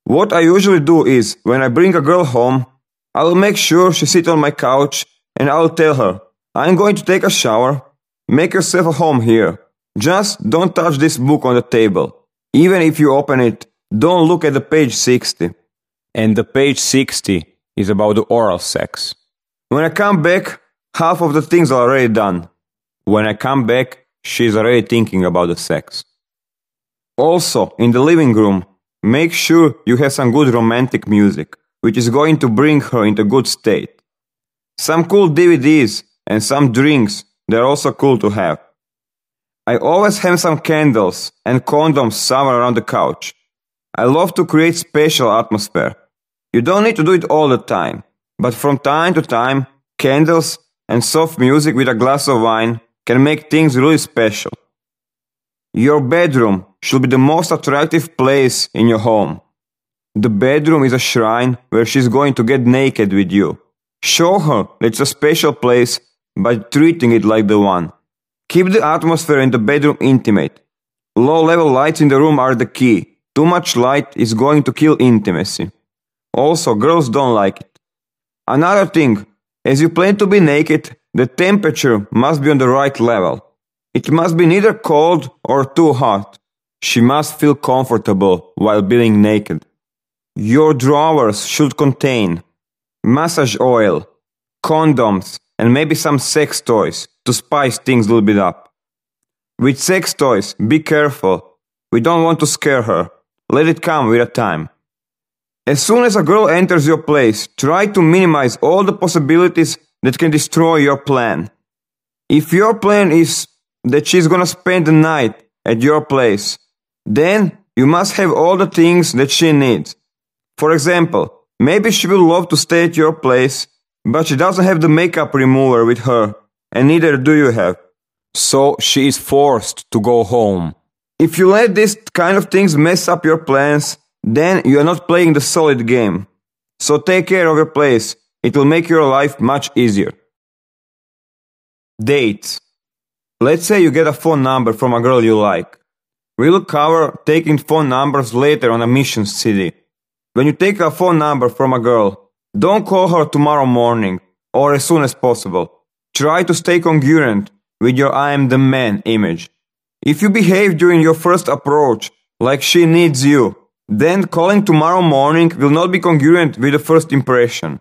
What I usually do is, when I bring a girl home, I'll make sure she sits on my couch and I'll tell her, I'm going to take a shower, make yourself a home here. Just don't touch this book on the table. Even if you open it, don't look at the page 60. And the page 60 is about the oral sex. When I come back, half of the things are already done. When I come back, she's already thinking about the sex. Also, in the living room, make sure you have some good romantic music, which is going to bring her into good state. Some cool DVDs and some drinks, they're also cool to have. I always have some candles and condoms somewhere around the couch. I love to create special atmosphere. You don't need to do it all the time, but from time to time, candles and soft music with a glass of wine can make things really special. Your bedroom should be the most attractive place in your home. The bedroom is a shrine where she's going to get naked with you. Show her that it's a special place by treating it like the one. Keep the atmosphere in the bedroom intimate. Low-level lights in the room are the key. Too much light is going to kill intimacy. Also, girls don't like it. Another thing, as you plan to be naked, the temperature must be on the right level. It must be neither cold or too hot. She must feel comfortable while being naked. Your drawers should contain massage oil, condoms, and maybe some sex toys to spice things a little bit up. With sex toys, be careful. We don't want to scare her. Let it come with a time. As soon as a girl enters your place, try to minimize all the possibilities that can destroy your plan. If your plan is that she's gonna spend the night at your place, then you must have all the things that she needs. For example, maybe she will love to stay at your place, but she doesn't have the makeup remover with her, and neither do you have. So she is forced to go home. If you let these kind of things mess up your plans, then you are not playing the solid game. So take care of your place. It will make your life much easier. Dates. Let's say you get a phone number from a girl you like. We'll cover taking phone numbers later on a mission CD. When you take a phone number from a girl, don't call her tomorrow morning or as soon as possible. Try to stay congruent with your I am the man image. If you behave during your first approach like she needs you, then calling tomorrow morning will not be congruent with the first impression.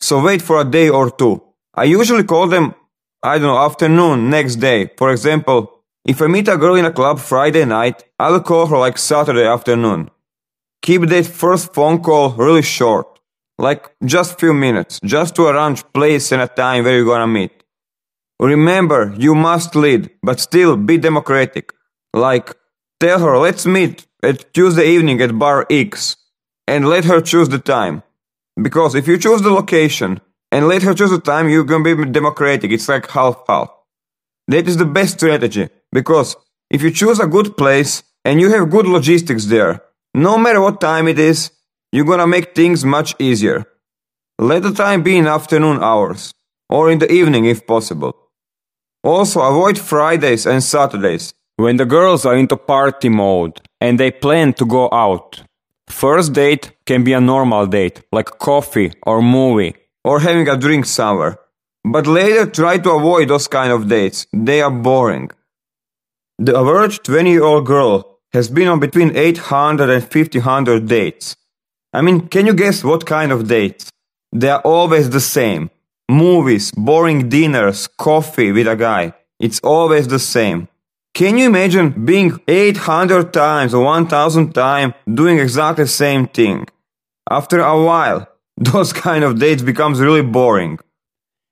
So wait for a day or two. I usually call them, afternoon, next day. For example, if I meet a girl in a club Friday night, I'll call her like Saturday afternoon. Keep that first phone call really short. Like just few minutes, just to arrange place and a time where you're gonna meet. Remember, you must lead, but still be democratic. Like, tell her, let's meet at Tuesday evening at bar X, and let her choose the time. Because if you choose the location, and let her choose the time, you're gonna be democratic, it's like half-half. That is the best strategy, because if you choose a good place, and you have good logistics there, no matter what time it is, you're gonna make things much easier. Let the time be in afternoon hours, or in the evening if possible. Also, avoid Fridays and Saturdays, when the girls are into party mode and they plan to go out. First date can be a normal date, like coffee or movie, or having a drink somewhere. But later try to avoid those kind of dates, they are boring. The average 20-year-old girl has been on between 800 and 1500 dates. Can you guess what kind of dates? They are always the same. Movies, boring dinners, coffee with a guy. It's always the same. Can you imagine being 800 times or 1000 times doing exactly the same thing? After a while, those kind of dates becomes really boring.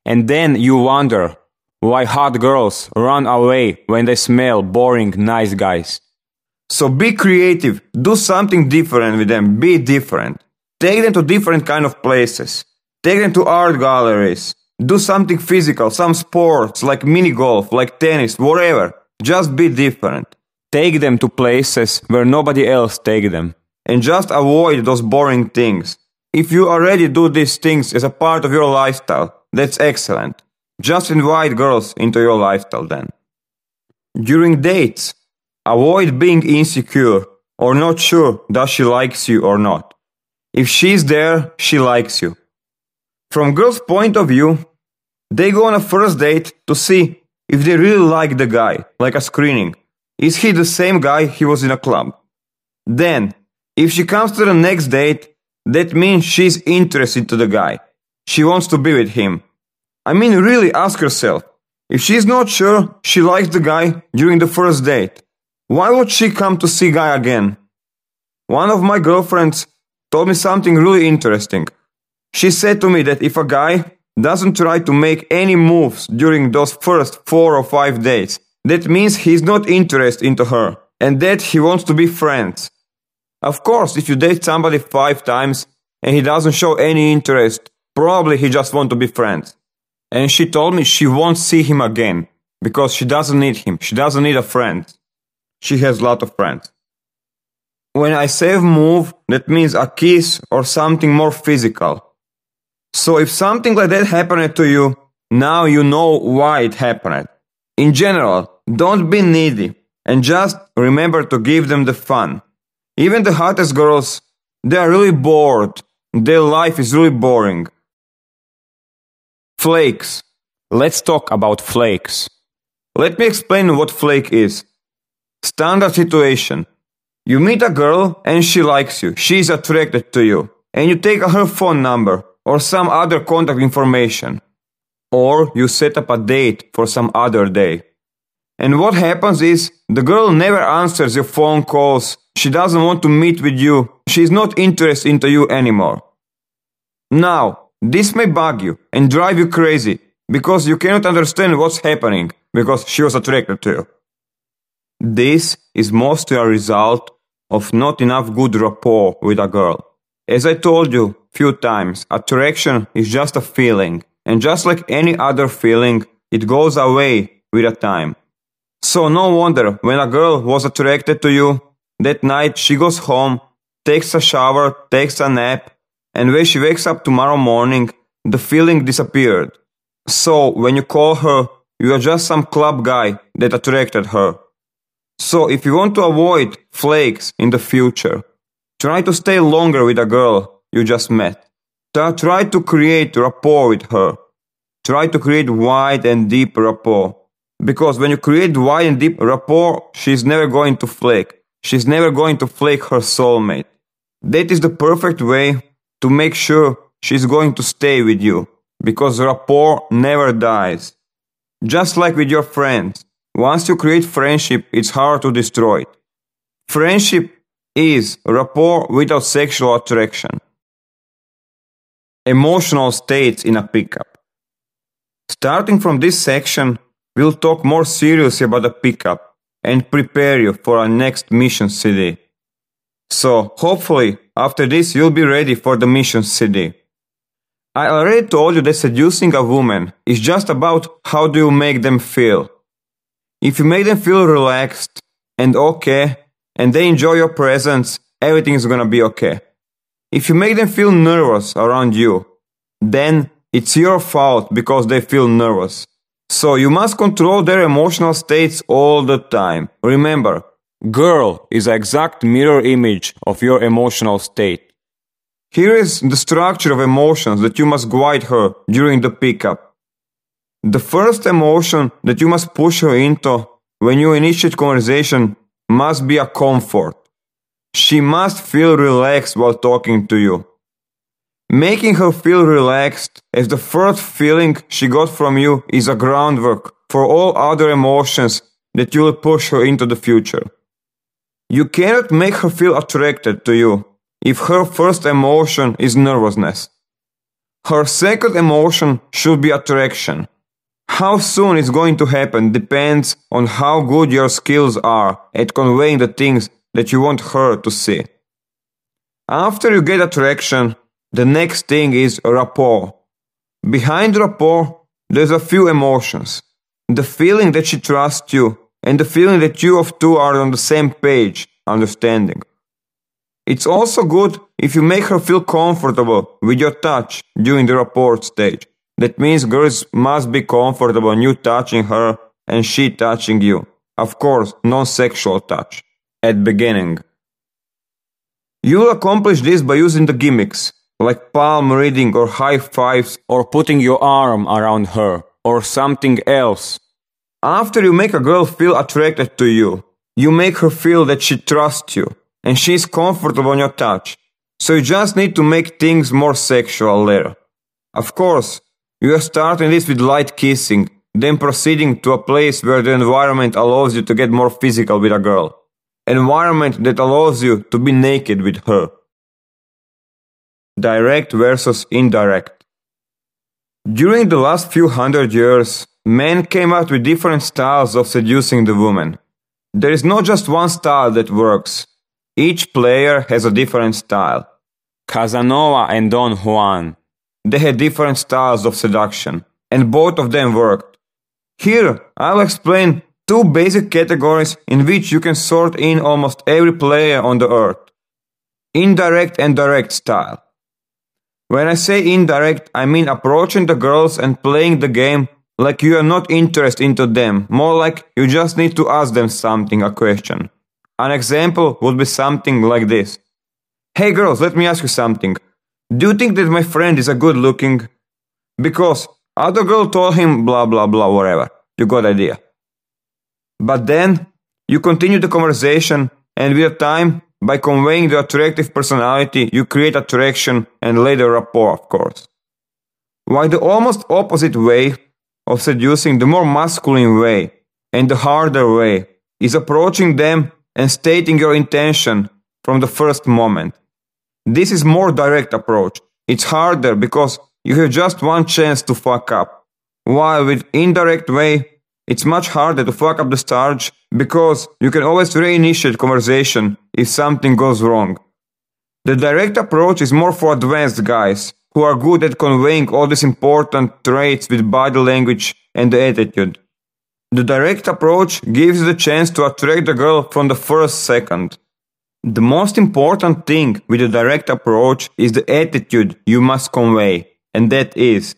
And then you wonder why hot girls run away when they smell boring nice guys. So be creative, do something different with them, be different. Take them to different kind of places. Take them to art galleries. Do something physical, some sports, like mini golf, like tennis, whatever. Just be different. Take them to places where nobody else takes them. And just avoid those boring things. If you already do these things as a part of your lifestyle, that's excellent. Just invite girls into your lifestyle then. During dates, avoid being insecure or not sure that she likes you or not. If she's there, she likes you. From girls' point of view, they go on a first date to see if they really like the guy, like a screening. Is he the same guy he was in a club? Then, if she comes to the next date, that means she's interested to the guy. She wants to be with him. I mean, really ask herself. If she's not sure she likes the guy during the first date, why would she come to see guy again? One of my girlfriends told me something really interesting. She said to me that if a guy doesn't try to make any moves during those first 4 or 5 dates, that means he's not interested into her and that he wants to be friends. Of course, if you date somebody 5 times and he doesn't show any interest, probably he just wants to be friends. And she told me she won't see him again because she doesn't need him. She doesn't need a friend. She has a lot of friends. When I say move, that means a kiss or something more physical. So if something like that happened to you, now you know why it happened. In general, don't be needy and just remember to give them the fun. Even the hottest girls, they are really bored. Their life is really boring. Flakes. Let's talk about flakes. Let me explain what flake is. Standard situation. You meet a girl and she likes you. She is attracted to you. And you take her phone number or some other contact information. Or you set up a date for some other day. And what happens is, the girl never answers your phone calls. She doesn't want to meet with you. She's not interested into you anymore. Now, this may bug you and drive you crazy because you cannot understand what's happening because she was attracted to you. This is mostly a result of not enough good rapport with a girl. As I told you a few times, attraction is just a feeling. And just like any other feeling, it goes away with a time. So no wonder when a girl was attracted to you, that night she goes home, takes a shower, takes a nap, and when she wakes up tomorrow morning, the feeling disappeared. So when you call her, you are just some club guy that attracted her. So if you want to avoid flakes in the future, try to stay longer with a girl you just met. Try to create rapport with her. Try to create wide and deep rapport. Because when you create wide and deep rapport, she's never going to flake. She's never going to flake her soulmate. That is the perfect way to make sure she's going to stay with you. Because rapport never dies. Just like with your friends. Once you create friendship, it's hard to destroy it. Friendship is rapport without sexual attraction. Emotional states in a pickup. Starting from this section, we'll talk more seriously about the pickup and prepare you for our next mission CD. So, hopefully, after this you'll be ready for the mission CD. I already told you that seducing a woman is just about how do you make them feel. If you make them feel relaxed and okay, and they enjoy your presence, everything is gonna be okay. If you make them feel nervous around you, then it's your fault because they feel nervous. So you must control their emotional states all the time. Remember, girl is an exact mirror image of your emotional state. Here is the structure of emotions that you must guide her during the pickup. The first emotion that you must push her into when you initiate conversation must be a comfort. She must feel relaxed while talking to you. Making her feel relaxed as the first feeling she got from you is a groundwork for all other emotions that you will push her into the future. You cannot make her feel attracted to you if her first emotion is nervousness. Her second emotion should be attraction. How soon it's going to happen depends on how good your skills are at conveying the things that you want her to see. After you get attraction, the next thing is rapport. Behind rapport, there's a few emotions. The feeling that she trusts you, and the feeling that you of two are on the same page, understanding. It's also good if you make her feel comfortable with your touch during the rapport stage. That means girls must be comfortable in you touching her and she touching you. Of course, non-sexual touch at beginning. You'll accomplish this by using the gimmicks, like palm reading or high fives or putting your arm around her or something else. After you make a girl feel attracted to you, you make her feel that she trusts you and she's comfortable on your touch. So you just need to make things more sexual later. Of course, you are starting this with light kissing, then proceeding to a place where the environment allows you to get more physical with a girl. Environment that allows you to be naked with her. Direct versus indirect. During the last few 100 years, men came out with different styles of seducing the woman. There is not just one style that works. Each player has a different style. Casanova and Don Juan. They had different styles of seduction, and both of them worked. Here, I'll explain two basic categories in which you can sort in almost every player on the earth. Indirect and direct style. When I say indirect, I mean approaching the girls and playing the game like you are not interested into them, more like you just need to ask them something, a question. An example would be something like this. Hey girls, let me ask you something. Do you think that my friend is a good looking? Because other girl told him blah blah blah whatever. You got the idea. But then, you continue the conversation, and with time, by conveying the attractive personality, you create attraction and later rapport, of course. While the almost opposite way of seducing, the more masculine way and the harder way, is approaching them and stating your intention from the first moment. This is more direct approach. It's harder because you have just one chance to fuck up, while with indirect way, it's much harder to fuck up the starch because you can always reinitiate conversation if something goes wrong. The direct approach is more for advanced guys who are good at conveying all these important traits with body language and attitude. The direct approach gives you the chance to attract the girl from the first second. The most important thing with the direct approach is the attitude you must convey, and that is,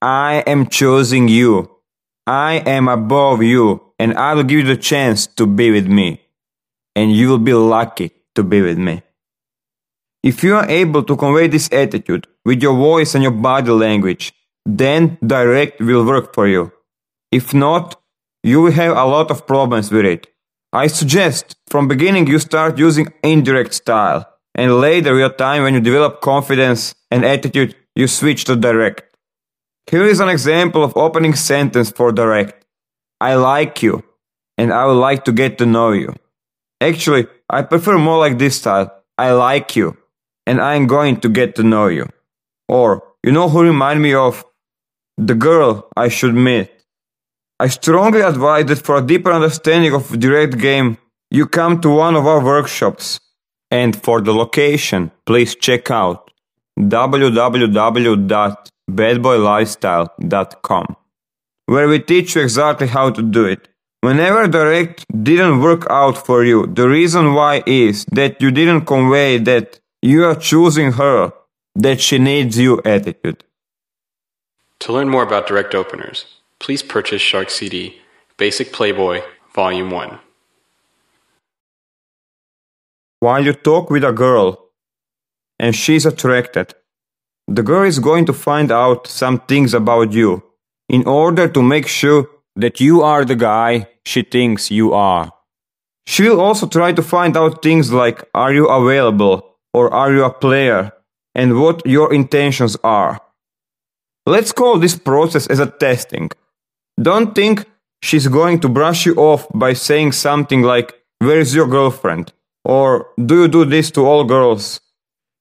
I am choosing you. I am above you, and I will give you the chance to be with me, and you will be lucky to be with me. If you are able to convey this attitude with your voice and your body language, then direct will work for you. If not, you will have a lot of problems with it. I suggest from beginning you start using indirect style, and later with time when you develop confidence and attitude, you switch to direct. Here is an example of opening sentence for direct. I like you, and I would like to get to know you. Actually, I prefer more like this style. I like you, and I am going to get to know you. Or, you know who remind me of? The girl I should meet. I strongly advise that for a deeper understanding of direct game, you come to one of our workshops. And for the location, please check out www.badboylifestyle.com, where we teach you exactly how to do it. Whenever direct didn't work out for you, the reason why is that you didn't convey that you are choosing her, that she needs you attitude. To learn more about direct openers, please purchase Shark CD, Basic Playboy, Volume 1. While you talk with a girl and she's attracted, the girl is going to find out some things about you in order to make sure that you are the guy she thinks you are. She will also try to find out things like, are you available or are you a player, and what your intentions are. Let's call this process as a testing. Don't think she's going to brush you off by saying something like, where is your girlfriend? Or, do you do this to all girls?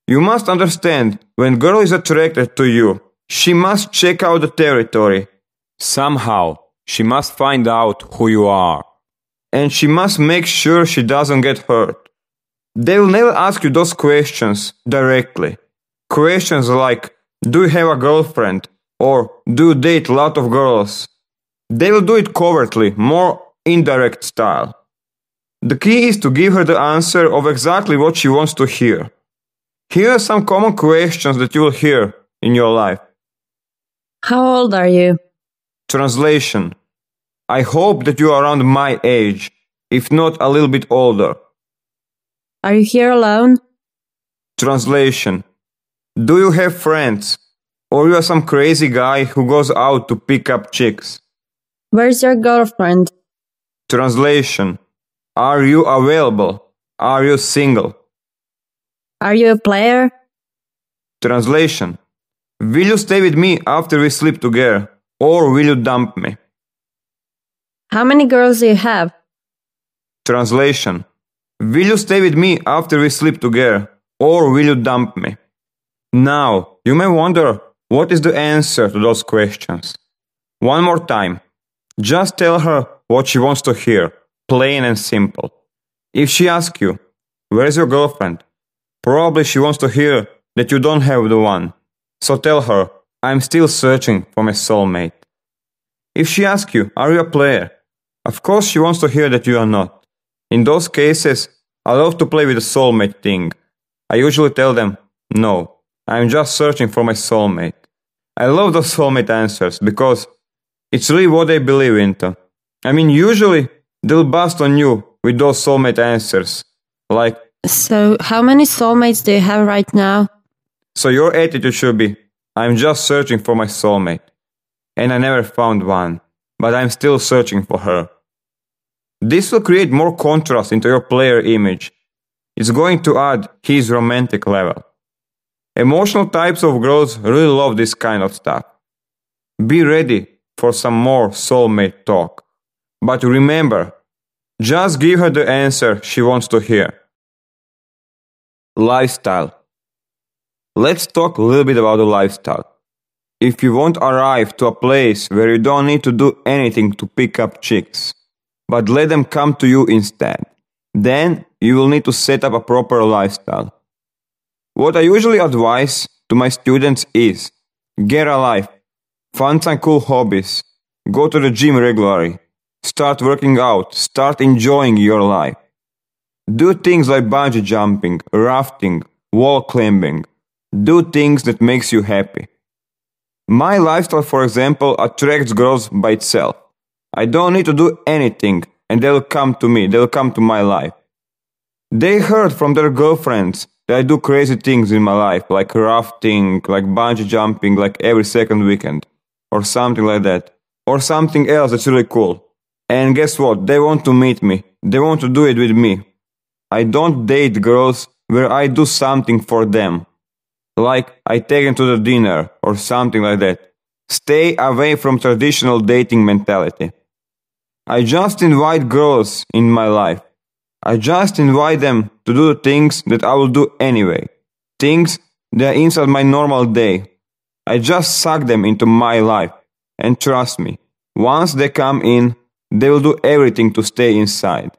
You must understand, when girl is attracted to you, she must check out the territory. Somehow, she must find out who you are. And she must make sure she doesn't get hurt. They will never ask you those questions directly. Questions like, do you have a girlfriend? Or, do you date a lot of girls? They will do it covertly, more indirect style. The key is to give her the answer of exactly what she wants to hear. Here are some common questions that you will hear in your life. How old are you? Translation: I hope that you are around my age, if not a little bit older. Are you here alone? Translation: Do you have friends? Or you are some crazy guy who goes out to pick up chicks? Where's your girlfriend? Translation: Are you available? Are you single? Are you a player? Translation: Will you stay with me after we sleep together? Or will you dump me? How many girls do you have? Translation: Will you stay with me after we sleep together? Or will you dump me? Now, you may wonder, what is the answer to those questions? One more time. Just tell her what she wants to hear, plain and simple. If she asks you, where is your girlfriend? Probably she wants to hear that you don't have the one. So tell her, I'm still searching for my soulmate. If she asks you, are you a player? Of course she wants to hear that you are not. In those cases, I love to play with the soulmate thing. I usually tell them, no, I'm just searching for my soulmate. I love those soulmate answers because it's really what they believe into. I mean, usually they'll bust on you with those soulmate answers. Like, so how many soulmates do you have right now? So your attitude should be, I'm just searching for my soulmate. And I never found one, but I'm still searching for her. This will create more contrast into your player image. It's going to add his romantic level. Emotional types of girls really love this kind of stuff. Be ready for some more soulmate talk. But remember, just give her the answer she wants to hear. Lifestyle. Let's talk a little bit about the lifestyle. If you won't arrive to a place where you don't need to do anything to pick up chicks, but let them come to you instead, then you will need to set up a proper lifestyle. What I usually advise to my students is, get a life, find some cool hobbies, go to the gym regularly, start working out, start enjoying your life. Do things like bungee jumping, rafting, wall climbing. Do things that makes you happy. My lifestyle, for example, attracts girls by itself. I don't need to do anything and they'll come to me, they'll come to my life. They heard from their girlfriends that I do crazy things in my life, like rafting, like bungee jumping, like every second weekend, or something like that, or something else that's really cool. And guess what? They want to meet me. They want to do it with me. I don't date girls where I do something for them. Like I take them to the dinner or something like that. Stay away from traditional dating mentality. I just invite girls in my life. I just invite them to do the things that I will do anyway. Things that are inside my normal day. I just suck them into my life. And trust me, once they come in, they will do everything to stay inside.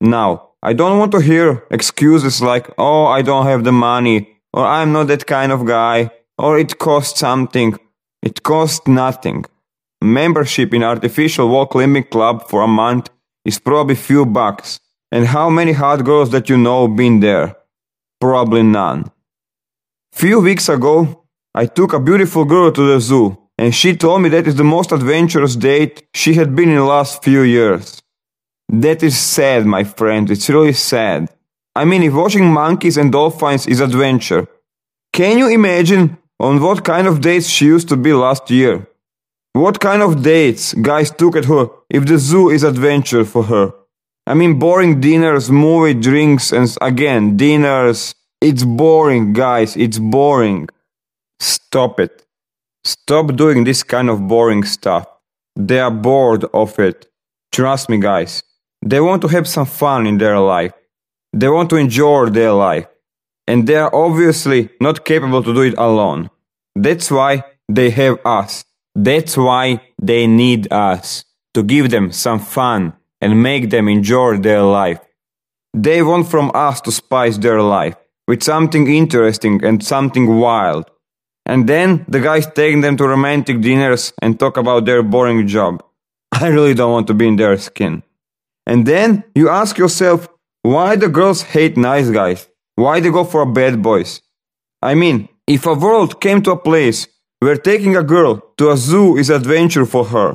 Now, I don't want to hear excuses like, oh, I don't have the money, or I'm not that kind of guy, or it costs something. It costs nothing. Membership in artificial wall climbing club for a month is probably few bucks. And how many hot girls that you know been there? Probably none. Few weeks ago, I took a beautiful girl to the zoo, and she told me that is the most adventurous date she had been in the last few years. That is sad, my friend, it's really sad. I mean, if watching monkeys and dolphins is adventure, can you imagine on what kind of dates she used to be last year? What kind of dates guys took at her if the zoo is adventure for her? I mean, boring dinners, movie, drinks, and again, dinners. It's boring, guys, it's boring. Stop it. Stop doing this kind of boring stuff. They are bored of it. Trust me, guys. They want to have some fun in their life. They want to enjoy their life. And they are obviously not capable to do it alone. That's why they have us. That's why they need us. To give them some fun and make them enjoy their life. They want from us to spice their life with something interesting and something wild. And then the guys take them to romantic dinners and talk about their boring job. I really don't want to be in their skin. And then you ask yourself, why the girls hate nice guys? Why they go for bad boys? I mean, if a world came to a place where taking a girl to a zoo is adventure for her,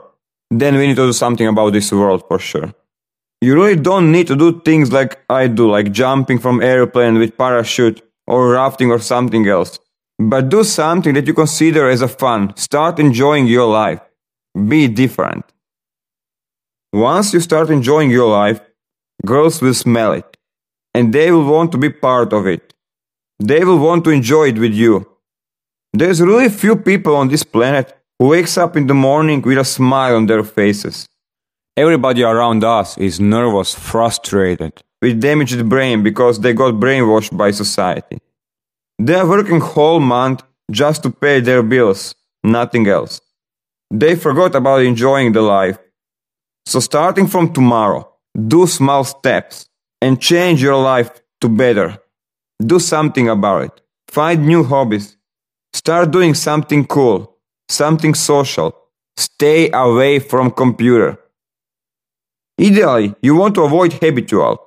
then we need to do something about this world for sure. You really don't need to do things like I do, like jumping from airplane with parachute or rafting or something else. But do something that you consider as a fun. Start enjoying your life. Be different. Once you start enjoying your life, girls will smell it. And they will want to be part of it. They will want to enjoy it with you. There's really few people on this planet who wakes up in the morning with a smile on their faces. Everybody around us is nervous, frustrated, with damaged brain because they got brainwashed by society. They are working whole month just to pay their bills, nothing else. They forgot about enjoying the life. So starting from tomorrow, do small steps and change your life to better. Do something about it. Find new hobbies. Start doing something cool, something social. Stay away from computer. Ideally, you want to avoid habitual.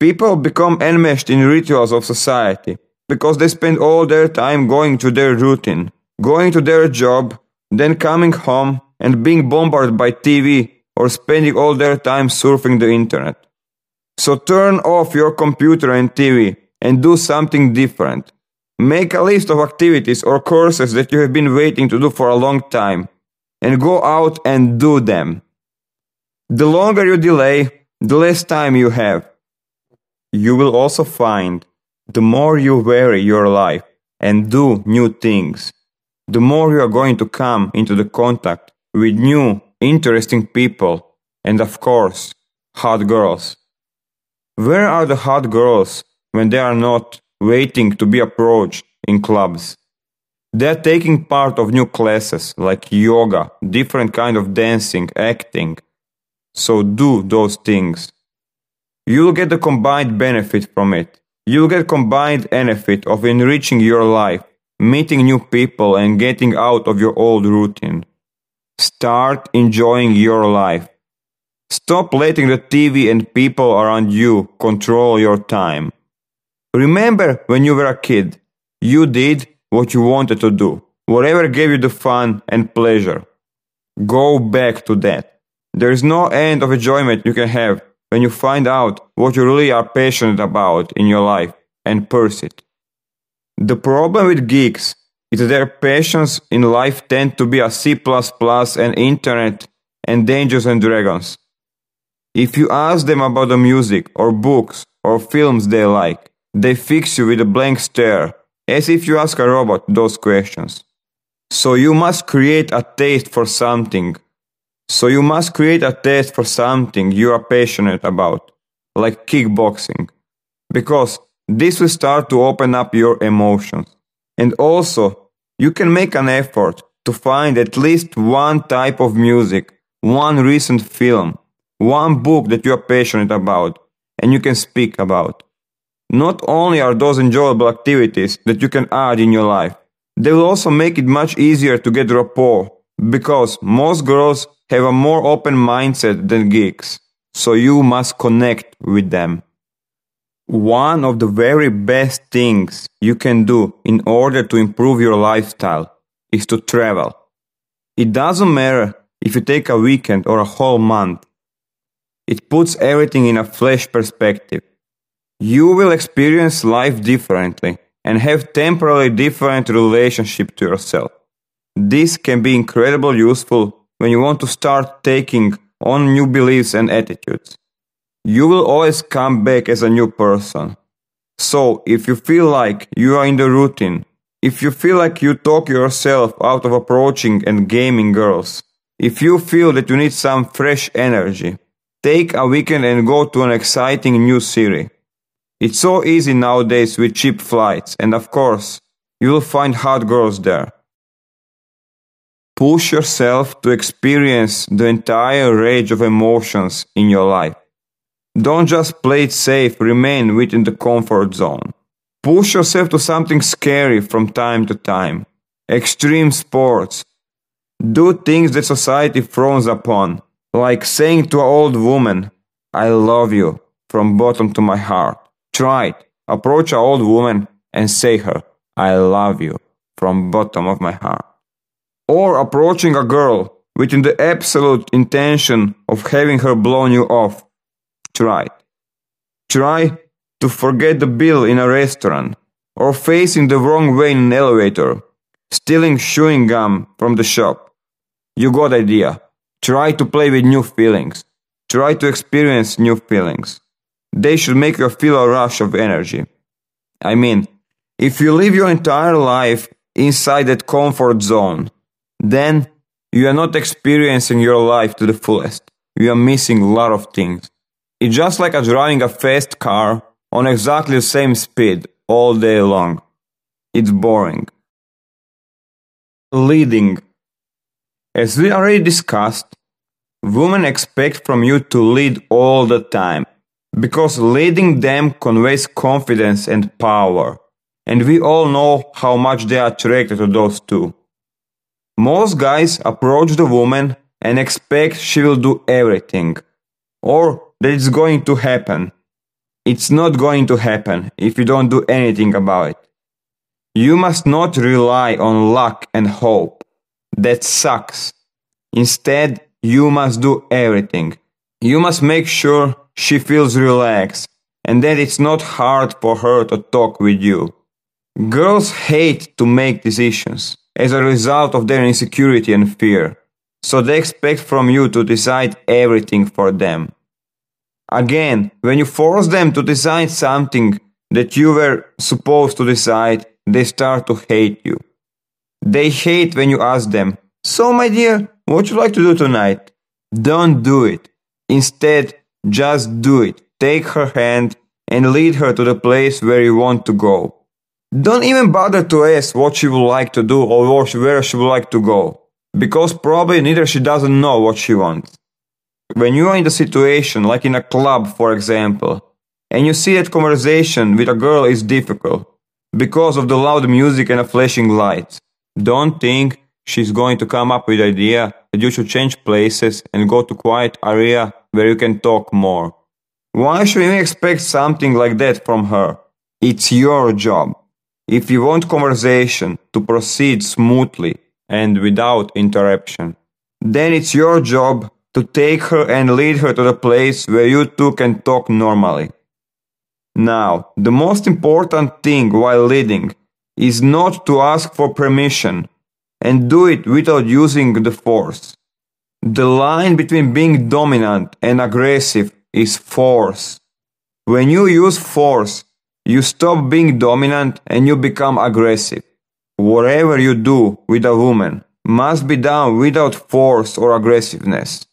People become enmeshed in rituals of society because they spend all their time going to their routine, going to their job, then coming home and being bombarded by TV or spending all their time surfing the internet. So turn off your computer and TV and do something different. Make a list of activities or courses that you have been waiting to do for a long time and go out and do them. The longer you delay, the less time you have. You will also find the more you vary your life and do new things, the more you are going to come into the contact with new, interesting people and, of course, hot girls. Where are the hot girls when they are not waiting to be approached in clubs? They are taking part of new classes like yoga, different kind of dancing, acting. So do those things. You'll get the combined benefit from it. You'll get combined benefit of enriching your life, meeting new people and getting out of your old routine. Start enjoying your life. Stop letting the TV and people around you control your time. Remember when you were a kid, you did what you wanted to do, whatever gave you the fun and pleasure. Go back to that. There is no end of enjoyment you can have when you find out what you really are passionate about in your life and pursue it. The problem with geeks is that their passions in life tend to be a C++ and internet and Dungeons and Dragons. If you ask them about the music or books or films they like, they fix you with a blank stare, as if you ask a robot those questions. So you must create a taste for something. You are passionate about, like kickboxing. Because this will start to open up your emotions. And also, you can make an effort to find at least one type of music, one recent film, one book that you are passionate about, and you can speak about. Not only are those enjoyable activities that you can add in your life, they will also make it much easier to get rapport because most girls have a more open mindset than geeks, so you must connect with them. One of the very best things you can do in order to improve your lifestyle is to travel. It doesn't matter if you take a weekend or a whole month. It puts everything in a fresh perspective. You will experience life differently and have temporarily different relationship to yourself. This can be incredibly useful when you want to start taking on new beliefs and attitudes. You will always come back as a new person. So if you feel like you are in the routine, if you feel like you talk yourself out of approaching and gaming girls, if you feel that you need some fresh energy, take a weekend and go to an exciting new city. It's so easy nowadays with cheap flights, and of course, you'll find hot girls there. Push yourself to experience the entire range of emotions in your life. Don't just play it safe, remain within the comfort zone. Push yourself to something scary from time to time. Extreme sports. Do things that society frowns upon. Like saying to an old woman, I love you from bottom to my heart. Try it. Approach an old woman and say her, I love you from bottom of my heart. Or approaching a girl within the absolute intention of having her blown you off. Try it. Try to forget the bill in a restaurant, or facing the wrong way in an elevator, stealing chewing gum from the shop. You got the idea. Try to play with new feelings. Try to experience new feelings. They should make you feel a rush of energy. I mean, if you live your entire life inside that comfort zone, then you are not experiencing your life to the fullest. You are missing a lot of things. It's just like driving a fast car on exactly the same speed all day long. It's boring. Leading. As we already discussed, women expect from you to lead all the time, because leading them conveys confidence and power, and we all know how much they are attracted to those two. Most guys approach the woman and expect she will do everything, or that it's going to happen. It's not going to happen if you don't do anything about it. You must not rely on luck and hope. That sucks. Instead, you must do everything. You must make sure she feels relaxed and that it's not hard for her to talk with you. Girls hate to make decisions as a result of their insecurity and fear, so they expect from you to decide everything for them. Again, when you force them to decide something that you were supposed to decide, they start to hate you. They hate when you ask them, so my dear, what would you like to do tonight? Don't do it. Instead, just do it. Take her hand and lead her to the place where you want to go. Don't even bother to ask what she would like to do or where she would like to go, because probably neither she doesn't know what she wants. When you are in the situation, like in a club, for example, and you see that conversation with a girl is difficult because of the loud music and the flashing lights, don't think she's going to come up with the idea that you should change places and go to quiet area where you can talk more. Why should you expect something like that from her? It's your job. If you want conversation to proceed smoothly and without interruption, then it's your job to take her and lead her to the place where you two can talk normally. Now, the most important thing while leading is not to ask for permission, and do it without using the force. The line between being dominant and aggressive is force. When you use force, you stop being dominant and you become aggressive. Whatever you do with a woman must be done without force or aggressiveness.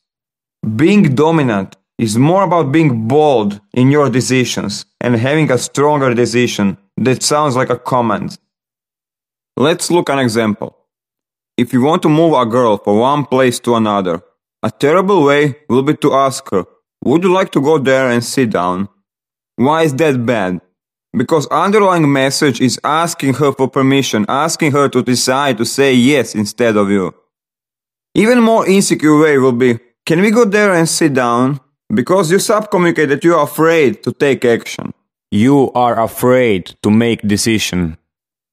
Being dominant is more about being bold in your decisions and having a stronger decision that sounds like a command. Let's look at an example. If you want to move a girl from one place to another, a terrible way will be to ask her, would you like to go there and sit down? Why is that bad? Because underlying message is asking her for permission, asking her to decide to say yes instead of you. Even more insecure way will be, can we go there and sit down? Because you subcommunicate that you are afraid to take action. You are afraid to make decision.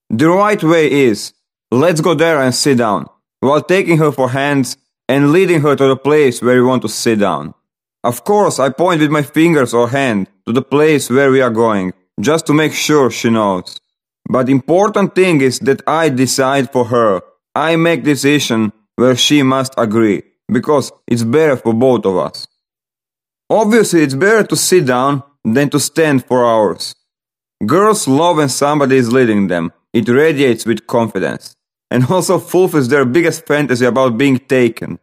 The right way is, let's go there and sit down, while taking her for hands and leading her to the place where you want to sit down. Of course, I point with my fingers or hand to the place where we are going, just to make sure she knows. But the important thing is that I decide for her. I make decision where she must agree, because it's better for both of us. Obviously, it's better to sit down than to stand for hours. Girls love when somebody is leading them. It radiates with confidence, and also fulfills their biggest fantasy about being taken.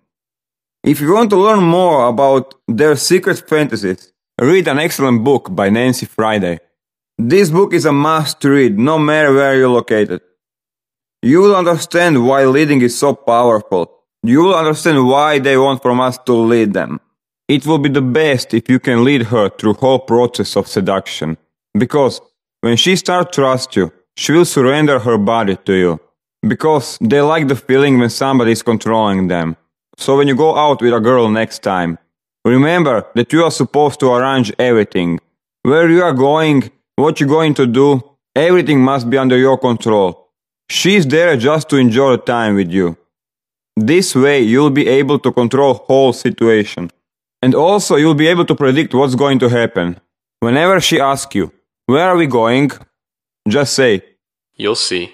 If you want to learn more about their secret fantasies, read an excellent book by Nancy Friday. This book is a must-read, no matter where you're located. You will understand why leading is so powerful. You will understand why they want from us to lead them. It will be the best if you can lead her through whole process of seduction, because when she starts to trust you, she will surrender her body to you, because they like the feeling when somebody is controlling them. So when you go out with a girl next time, remember that you are supposed to arrange everything. Where you are going, what you're going to do, everything must be under your control. She's there just to enjoy the time with you. This way you'll be able to control whole situation. And also you'll be able to predict what's going to happen. Whenever she asks you, where are we going? Just say, you'll see.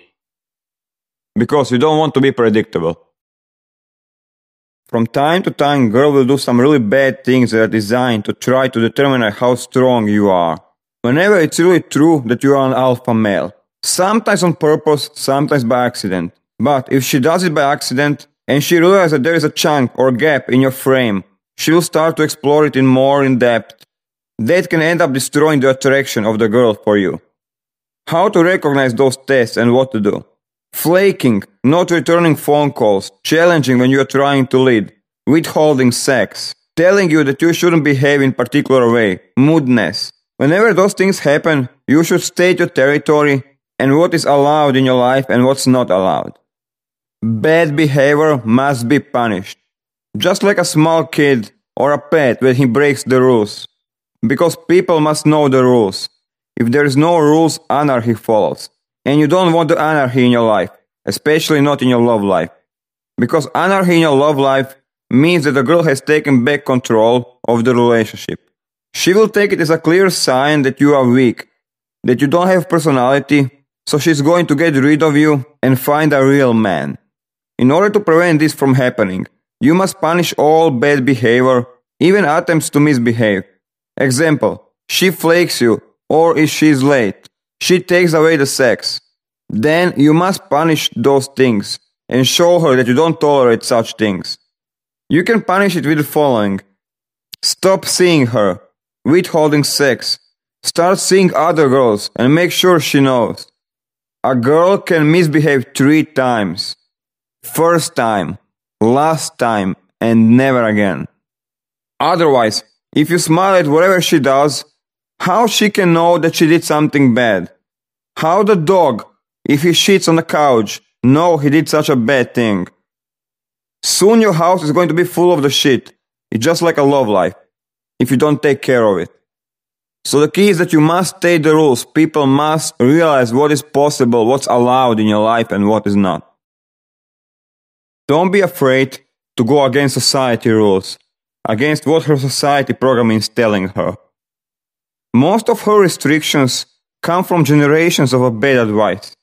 Because you don't want to be predictable. From time to time, girl will do some really bad things that are designed to try to determine how strong you are. Whenever it's really true that you are an alpha male. Sometimes on purpose, sometimes by accident. But if she does it by accident, and she realizes that there is a chunk or gap in your frame, she will start to explore it in more in depth. That can end up destroying the attraction of the girl for you. How to recognize those tests and what to do. Flaking, not returning phone calls, challenging when you are trying to lead, withholding sex, telling you that you shouldn't behave in a particular way, moodiness. Whenever those things happen, you should state your territory and what is allowed in your life and what's not allowed. Bad behavior must be punished. Just like a small kid or a pet when he breaks the rules. Because people must know the rules. If there is no rules, anarchy follows. And you don't want the anarchy in your life, especially not in your love life. Because anarchy in your love life means that the girl has taken back control of the relationship. She will take it as a clear sign that you are weak, that you don't have personality, so she's going to get rid of you and find a real man. In order to prevent this from happening, you must punish all bad behavior, even attempts to misbehave. Example, she flakes you, or if she's late. She takes away the sex. Then you must punish those things and show her that you don't tolerate such things. You can punish it with the following. Stop seeing her, withholding sex. Start seeing other girls and make sure she knows. A girl can misbehave 3 times. First time, last time, and never again. Otherwise, if you smile at whatever she does, how she can know that she did something bad? How the dog, if he shits on the couch, know he did such a bad thing? Soon your house is going to be full of the shit. It's just like a love life, if you don't take care of it. So the key is that you must state the rules. People must realize what is possible, what's allowed in your life and what is not. Don't be afraid to go against society rules, against what her society program is telling her. Most of her restrictions come from generations of a bad advice.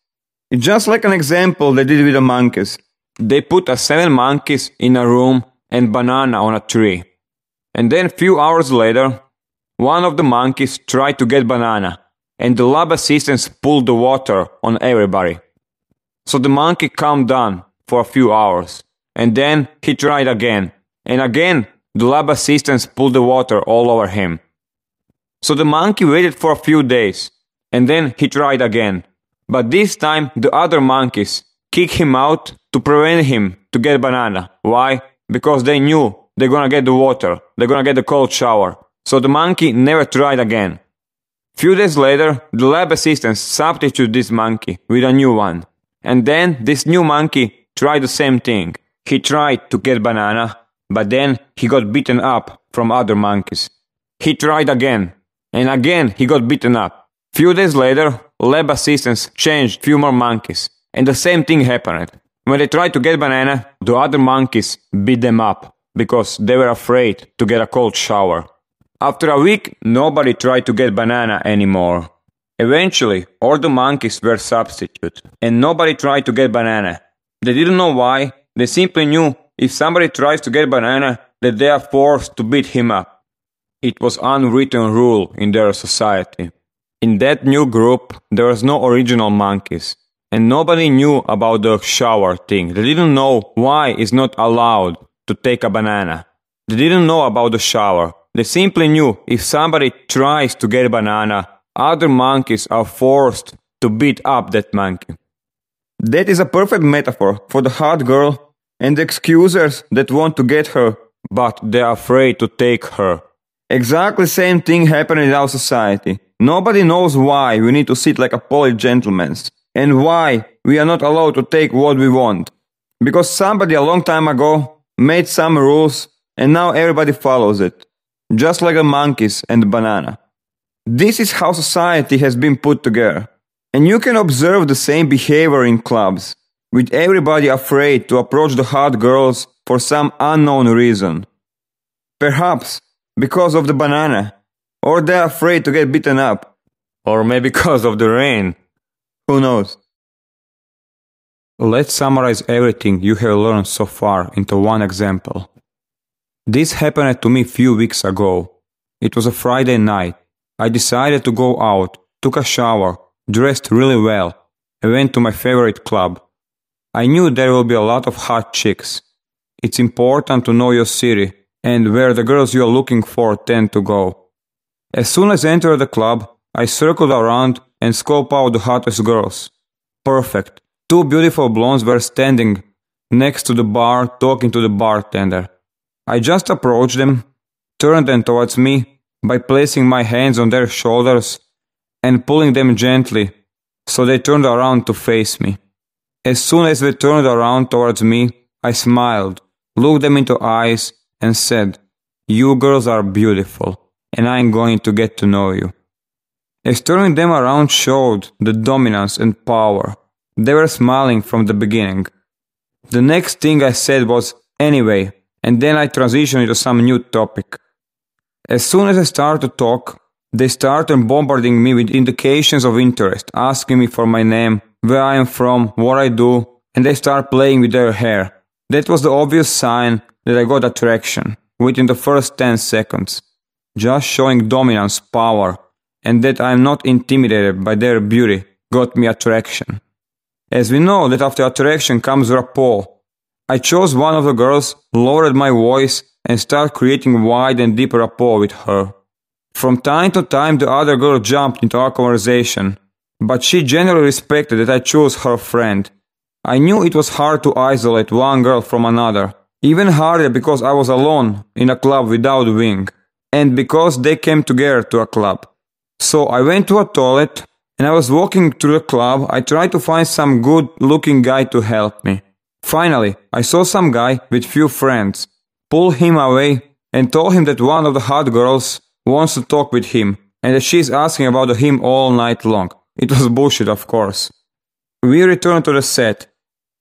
It's just like an example they did with the monkeys. They put 7 monkeys in a room and banana on a tree. And then a few hours later, one of the monkeys tried to get banana and the lab assistants pulled the water on everybody. So the monkey calmed down for a few hours and then he tried again. And again, the lab assistants pulled the water all over him. So the monkey waited for a few days, and then he tried again. But this time the other monkeys kicked him out to prevent him to get banana. Why? Because they knew they're gonna get the water, they're gonna get the cold shower. So the monkey never tried again. Few days later, the lab assistants substituted this monkey with a new one. And then this new monkey tried the same thing. He tried to get banana, but then he got beaten up from other monkeys. He tried again. And again he got beaten up. Few days later, lab assistants changed few more monkeys. And the same thing happened. When they tried to get banana, the other monkeys beat them up. Because they were afraid to get a cold shower. After a week, nobody tried to get banana anymore. Eventually, all the monkeys were substituted. And nobody tried to get banana. They didn't know why. They simply knew if somebody tries to get banana, that they are forced to beat him up. It was unwritten rule in their society. In that new group, there was no original monkeys. And nobody knew about the shower thing. They didn't know why it's not allowed to take a banana. They didn't know about the shower. They simply knew if somebody tries to get a banana, other monkeys are forced to beat up that monkey. That is a perfect metaphor for the hot girl and the excusers that want to get her, but they are afraid to take her. Exactly same thing happened in our society. Nobody knows why we need to sit like a polite gentleman and why we are not allowed to take what we want. Because somebody a long time ago made some rules, and now everybody follows it, just like the monkeys and the banana. This is how society has been put together, and you can observe the same behavior in clubs, with everybody afraid to approach the hot girls for some unknown reason. Perhaps because of the banana, or they're afraid to get beaten up, or maybe because of the rain. Who knows? Let's summarize everything you have learned so far into one example. This happened to me few weeks ago. It was a Friday night. I decided to go out, took a shower, dressed really well, and went to my favorite club. I knew there will be a lot of hot chicks. It's important to know your city and where the girls you are looking for tend to go. As soon as I entered the club, I circled around and scoped out the hottest girls. Perfect. Two beautiful blondes were standing next to the bar talking to the bartender. I just approached them, turned them towards me by placing my hands on their shoulders and pulling them gently so they turned around to face me. As soon as they turned around towards me, I smiled, looked them into eyes and said, "You girls are beautiful and I'm going to get to know you." As turning them around showed the dominance and power. They were smiling from the beginning. The next thing I said was, "Anyway," and then I transitioned to some new topic. As soon as I started to talk, they started bombarding me with indications of interest, asking me for my name, where I am from, what I do, and they start playing with their hair. That was the obvious sign that I got attraction, within the first 10 seconds. Just showing dominance, power, and that I am not intimidated by their beauty got me attraction. As we know that after attraction comes rapport, I chose one of the girls, lowered my voice and started creating wide and deep rapport with her. From time to time the other girl jumped into our conversation, but she generally respected that I chose her friend. I knew it was hard to isolate one girl from another, even harder because I was alone in a club without a wing, and because they came together to a club. So I went to a toilet, and I was walking through the club. I tried to find some good-looking guy to help me. Finally, I saw some guy with few friends, pulled him away and told him that one of the hot girls wants to talk with him and that she's asking about him all night long. It was bullshit, of course. We returned to the set,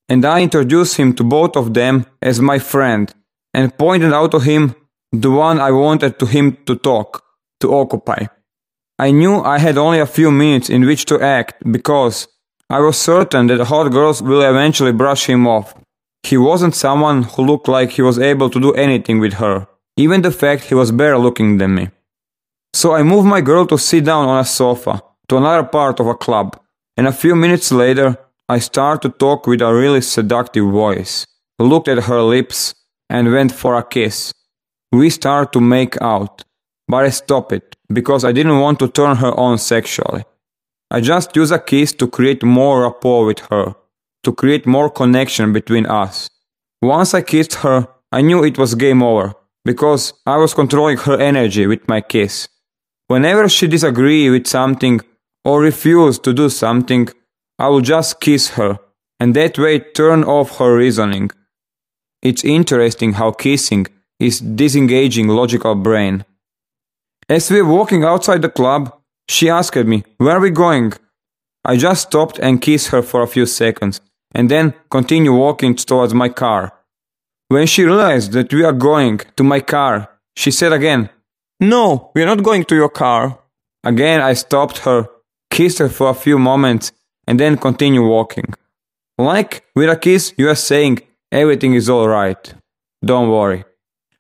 and I introduced him to both of them as my friend and pointed out to him the one I wanted him to talk, to occupy. I knew I had only a few minutes in which to act because I was certain that the hot girls will eventually brush him off. He wasn't someone who looked like he was able to do anything with her, even the fact he was better looking than me. So I moved my girl to sit down on a sofa, to another part of a club, and a few minutes later I started to talk with a really seductive voice, looked at her lips and went for a kiss. We started to make out, but I stopped it, because I didn't want to turn her on sexually. I just used a kiss to create more rapport with her, to create more connection between us. Once I kissed her, I knew it was game over, because I was controlling her energy with my kiss. Whenever she disagreed with something or refused to do something, I would just kiss her, and that way turn off her reasoning. It's interesting how kissing is disengaging logical brain. As we were walking outside the club, she asked me, "Where are we going?" I just stopped and kissed her for a few seconds, and then continued walking towards my car. When she realized that we are going to my car, she said again, "No, we are not going to your car." Again I stopped her, kissed her for a few moments, and then continued walking. Like with a kiss you are saying, everything is alright, don't worry.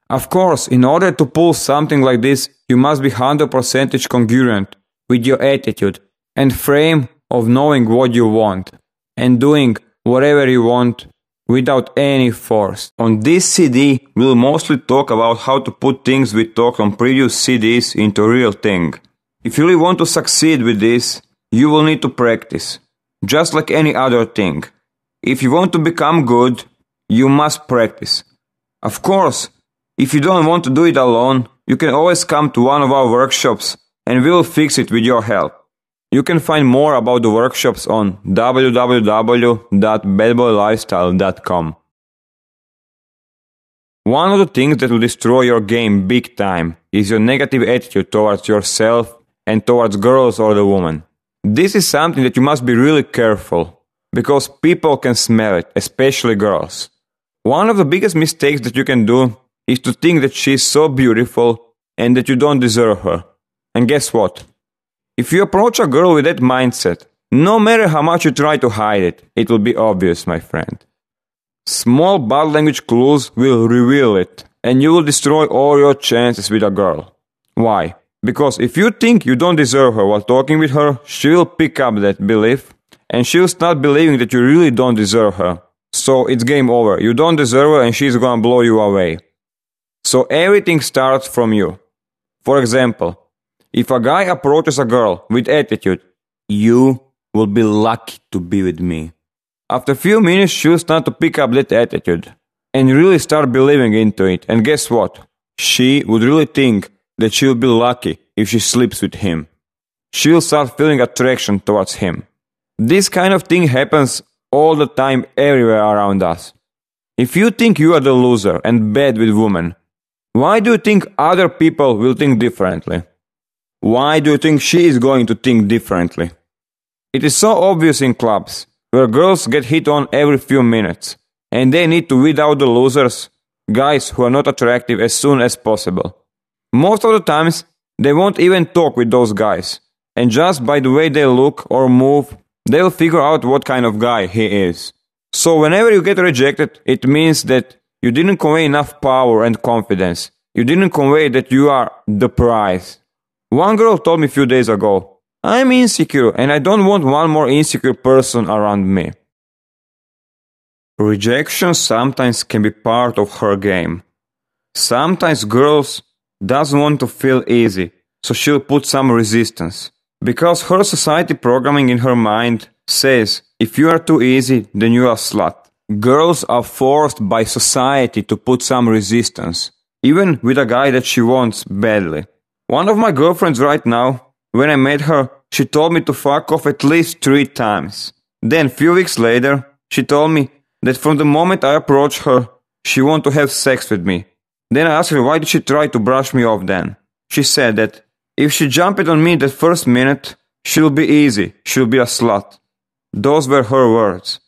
Of course, in order to pull something like this, you must be 100% congruent with your attitude and frame of knowing what you want and doing whatever you want without any force. On this CD, we'll mostly talk about how to put things we talked on previous CDs into real thing. If you really want to succeed with this, you will need to practice, just like any other thing. If you want to become good, you must practice. Of course, if you don't want to do it alone, you can always come to one of our workshops and we will fix it with your help. You can find more about the workshops on www.badboylifestyle.com. One of the things that will destroy your game big time is your negative attitude towards yourself and towards girls or the woman. This is something that you must be really careful, because people can smell it, especially girls. One of the biggest mistakes that you can do is to think that she's so beautiful and that you don't deserve her. And guess what? If you approach a girl with that mindset, no matter how much you try to hide it, it will be obvious, my friend. Small body language clues will reveal it, and you will destroy all your chances with a girl. Why? Because if you think you don't deserve her while talking with her, she will pick up that belief, and she will start believing that you really don't deserve her. So it's game over. You don't deserve her, and she's gonna blow you away. So everything starts from you. For example, if a guy approaches a girl with attitude, "You will be lucky to be with me." After a few minutes, she'll start to pick up that attitude and really start believing into it. And guess what? She would really think that she'll be lucky if she sleeps with him. She'll start feeling attraction towards him. This kind of thing happens all the time everywhere around us. If you think you are the loser and bad with women, why do you think other people will think differently? Why do you think she is going to think differently? It is so obvious in clubs, where girls get hit on every few minutes, and they need to weed out the losers, guys who are not attractive, as soon as possible. Most of the times, they won't even talk with those guys, and just by the way they look or move, they'll figure out what kind of guy he is. So whenever you get rejected, it means that you didn't convey enough power and confidence. You didn't convey that you are the prize. One girl told me a few days ago, "I'm insecure and I don't want one more insecure person around me." Rejection sometimes can be part of her game. Sometimes girls doesn't want to feel easy, so she'll put some resistance. Because her society programming in her mind says, if you are too easy, then you are a slut. Girls are forced by society to put some resistance, even with a guy that she wants badly. One of my girlfriends right now, when I met her, she told me to fuck off at least 3 times. Then few weeks later, she told me that from the moment I approached her, she wanted to have sex with me. Then I asked her why did she try to brush me off then. She said that if she jumped on me that first minute, she'll be easy, she'll be a slut. Those were her words.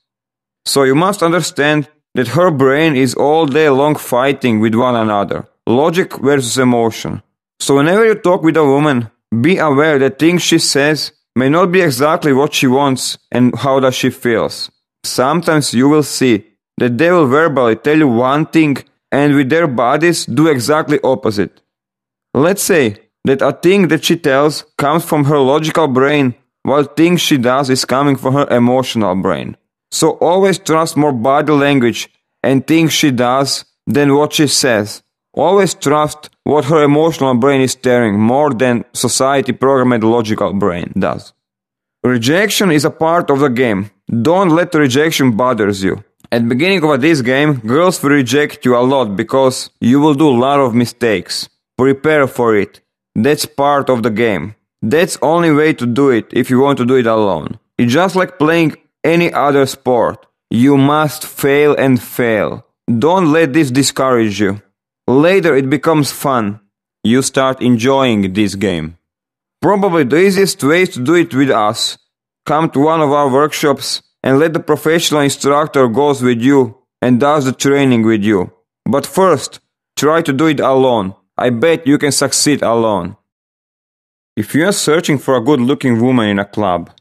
So you must understand that her brain is all day long fighting with one another. Logic versus emotion. So whenever you talk with a woman, be aware that things she says may not be exactly what she wants and how does she feels. Sometimes you will see that they will verbally tell you one thing and with their bodies do exactly opposite. Let's say that a thing that she tells comes from her logical brain, while things she does is coming from her emotional brain. So always trust more body language and things she does than what she says. Always trust what her emotional brain is telling more than society-programmed logical brain does. Rejection is a part of the game. Don't let rejection bother you. At the beginning of this game, girls will reject you a lot because you will do a lot of mistakes. Prepare for it. That's part of the game. That's only way to do it if you want to do it alone. It's just like playing any other sport. You must fail and fail. Don't let this discourage you. Later it becomes fun. You start enjoying this game. Probably the easiest way to do it with us. Come to one of our workshops and let the professional instructor goes with you and does the training with you. But first, try to do it alone. I bet you can succeed alone. If you are searching for a good-looking woman in a club,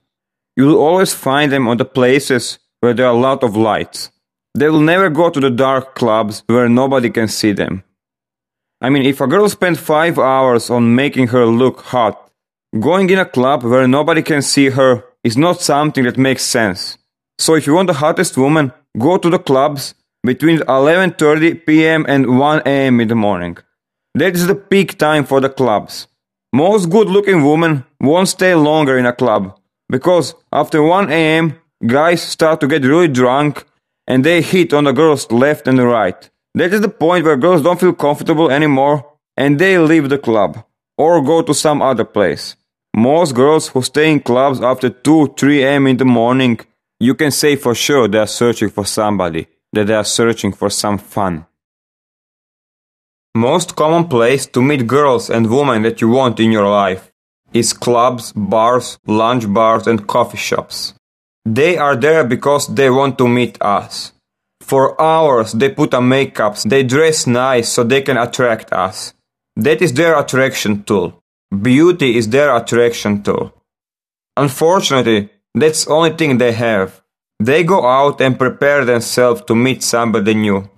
you will always find them on the places where there are a lot of lights. They will never go to the dark clubs where nobody can see them. I mean, if a girl spent 5 hours on making her look hot, going in a club where nobody can see her is not something that makes sense. So if you want the hottest woman, go to the clubs between 11:30 p.m. and 1 a.m. in the morning. That is the peak time for the clubs. Most good-looking women won't stay longer in a club, because after 1 a.m., guys start to get really drunk and they hit on the girls left and right. That is the point where girls don't feel comfortable anymore and they leave the club or go to some other place. Most girls who stay in clubs after 2-3 a.m. in the morning, you can say for sure they are searching for somebody, that they are searching for some fun. Most common place to meet girls and women that you want in your life is clubs, bars, lunch bars and coffee shops. They are there because they want to meet us. For hours they put on makeups, they dress nice so they can attract us. That is their attraction tool. Beauty is their attraction tool. Unfortunately, that's the only thing they have. They go out and prepare themselves to meet somebody new.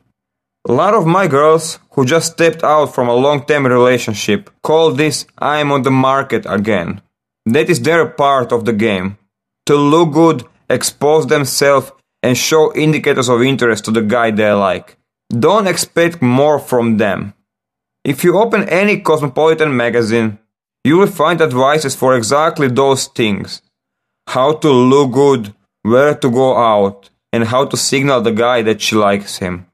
A lot of my girls who just stepped out from a long-term relationship call this "I'm on the market again." That is their part of the game. To look good, expose themselves and show indicators of interest to the guy they like. Don't expect more from them. If you open any cosmopolitan magazine, you will find advices for exactly those things. How to look good, where to go out, and how to signal the guy that she likes him.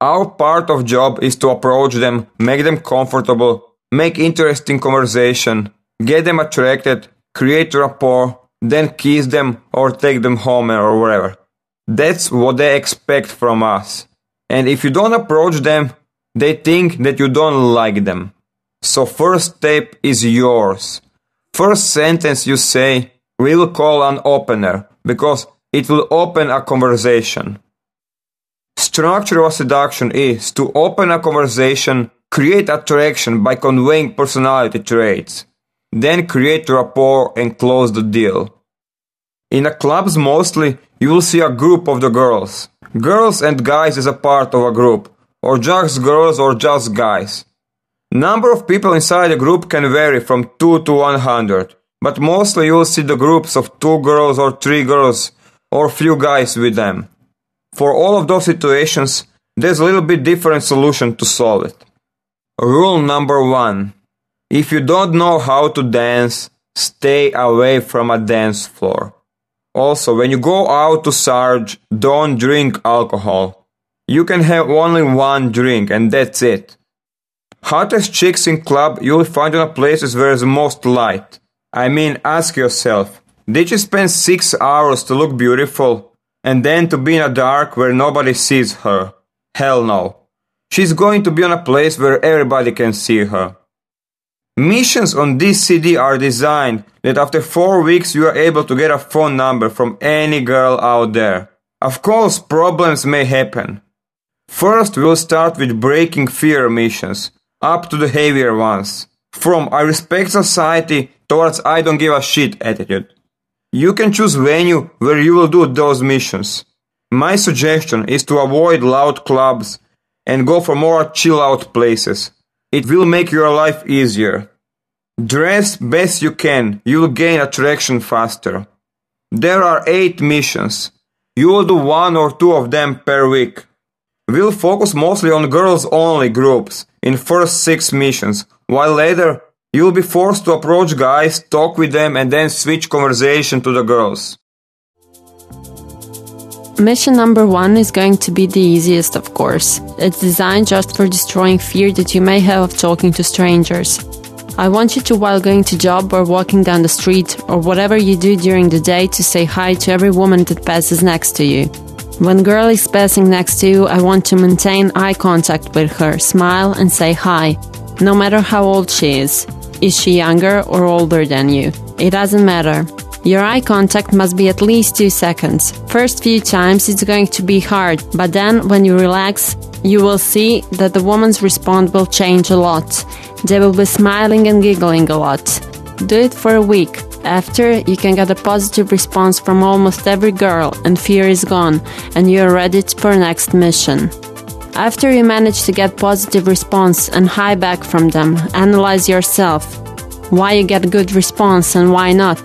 Our part of job is to approach them, make them comfortable, make interesting conversation, get them attracted, create rapport, then kiss them or take them home or wherever. That's what they expect from us. And if you don't approach them, they think that you don't like them. So first step is yours. First sentence you say, we will call an opener, because it will open a conversation. Structure of seduction is to open a conversation, create attraction by conveying personality traits, then create rapport and close the deal. In the clubs mostly, you will see a group of the girls. Girls and guys is a part of a group, or just girls or just guys. Number of people inside a group can vary from 2 to 100, but mostly you will see the groups of 2 girls or 3 girls or few guys with them. For all of those situations, there's a little bit different solution to solve it. Rule number 1. If you don't know how to dance, stay away from a dance floor. Also, when you go out to Sarge, don't drink alcohol. You can have only one drink and that's it. Hottest chicks in club you'll find in places where there's the most light. I mean, ask yourself, did you spend 6 hours to look beautiful and then to be in a dark where nobody sees her? Hell no. She's going to be in a place where everybody can see her. Missions on this CD are designed that after 4 weeks you are able to get a phone number from any girl out there. Of course, problems may happen. First, we'll start with breaking fear missions, up to the heavier ones. From I respect society towards I don't give a shit attitude. You can choose venue where you will do those missions. My suggestion is to avoid loud clubs and go for more chill out places. It will make your life easier. Dress best you can, you will gain attraction faster. There are 8 missions. You will do 1 or 2 of them per week. We'll focus mostly on girls-only groups in first 6 missions, while later you'll be forced to approach guys, talk with them and then switch conversation to the girls. Mission number 1 is going to be the easiest, of course. It's designed just for destroying fear that you may have of talking to strangers. I want you to, while going to job or walking down the street or whatever you do during the day, to say hi to every woman that passes next to you. When girl is passing next to you, I want to maintain eye contact with her, smile and say hi, no matter how old she is. Is she younger or older than you? It doesn't matter. Your eye contact must be at least 2 seconds. First few times it's going to be hard, but then when you relax, you will see that the woman's response will change a lot. They will be smiling and giggling a lot. Do it for a week. After, you can get a positive response from almost every girl and fear is gone and you are ready for next mission. After you manage to get positive response and high back from them, analyze yourself. Why you get good response and why not?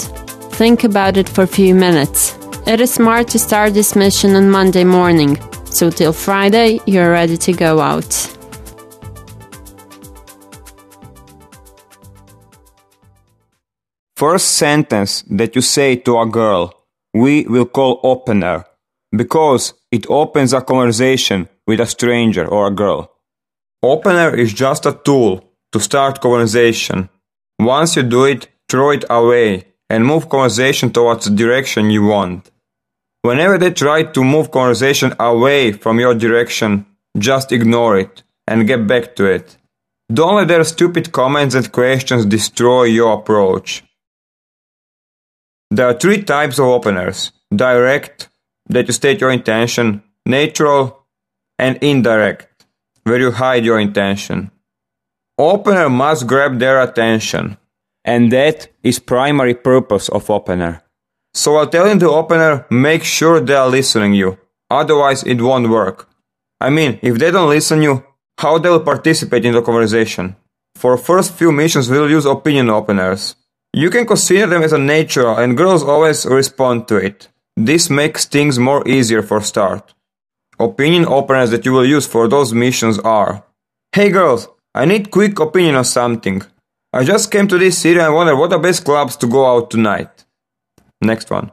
Think about it for a few minutes. It is smart to start this mission on Monday morning, so till Friday you're ready to go out. First sentence that you say to a girl, we will call opener, because it opens a conversation with a stranger or a girl. Opener is just a tool to start conversation. Once you do it, throw it away and move conversation towards the direction you want. Whenever they try to move conversation away from your direction, just ignore it and get back to it. Don't let their stupid comments and questions destroy your approach. There are three types of openers: direct, that you state your intention, natural, and indirect, where you hide your intention. Opener must grab their attention, and that is primary purpose of opener. So while telling the opener, make sure they are listening you, otherwise it won't work. I mean, if they don't listen you, how they will participate in the conversation? For first few missions we'll use opinion openers. You can consider them as a natural, and girls always respond to it. This makes things more easier for start. Opinion openers that you will use for those missions are: Hey girls, I need quick opinion on something. I just came to this city and wonder what are best clubs to go out tonight. Next one.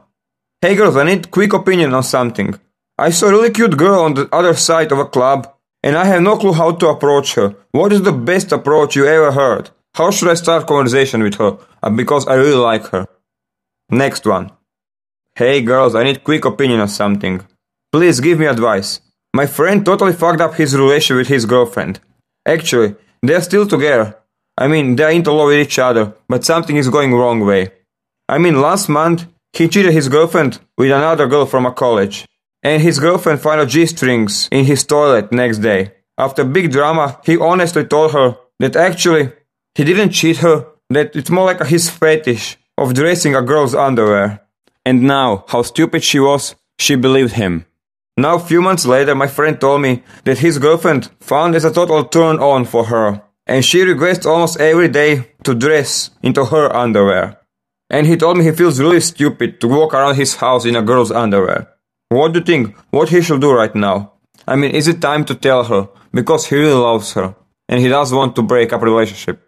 Hey girls, I need quick opinion on something. I saw a really cute girl on the other side of a club and I have no clue how to approach her. What is the best approach you ever heard? How should I start conversation with her? Because I really like her. Next one. Hey girls, I need quick opinion on something. Please give me advice. My friend totally fucked up his relationship with his girlfriend. Actually, they are still together. I mean, they are into love with each other, but something is going wrong way. I mean, last month, he cheated his girlfriend with another girl from a college. And his girlfriend found a G-strings in his toilet next day. After big drama, he honestly told her that actually, he didn't cheat her, that it's more like his fetish of dressing a girl's underwear. And now, how stupid she was, she believed him. Now, few months later, my friend told me that his girlfriend found as a total turn-on for her. And she requests almost every day to dress into her underwear. And he told me he feels really stupid to walk around his house in a girl's underwear. What do you think? What he should do right now? I mean, is it time to tell her? Because he really loves her. And he doesn't want to break up relationship.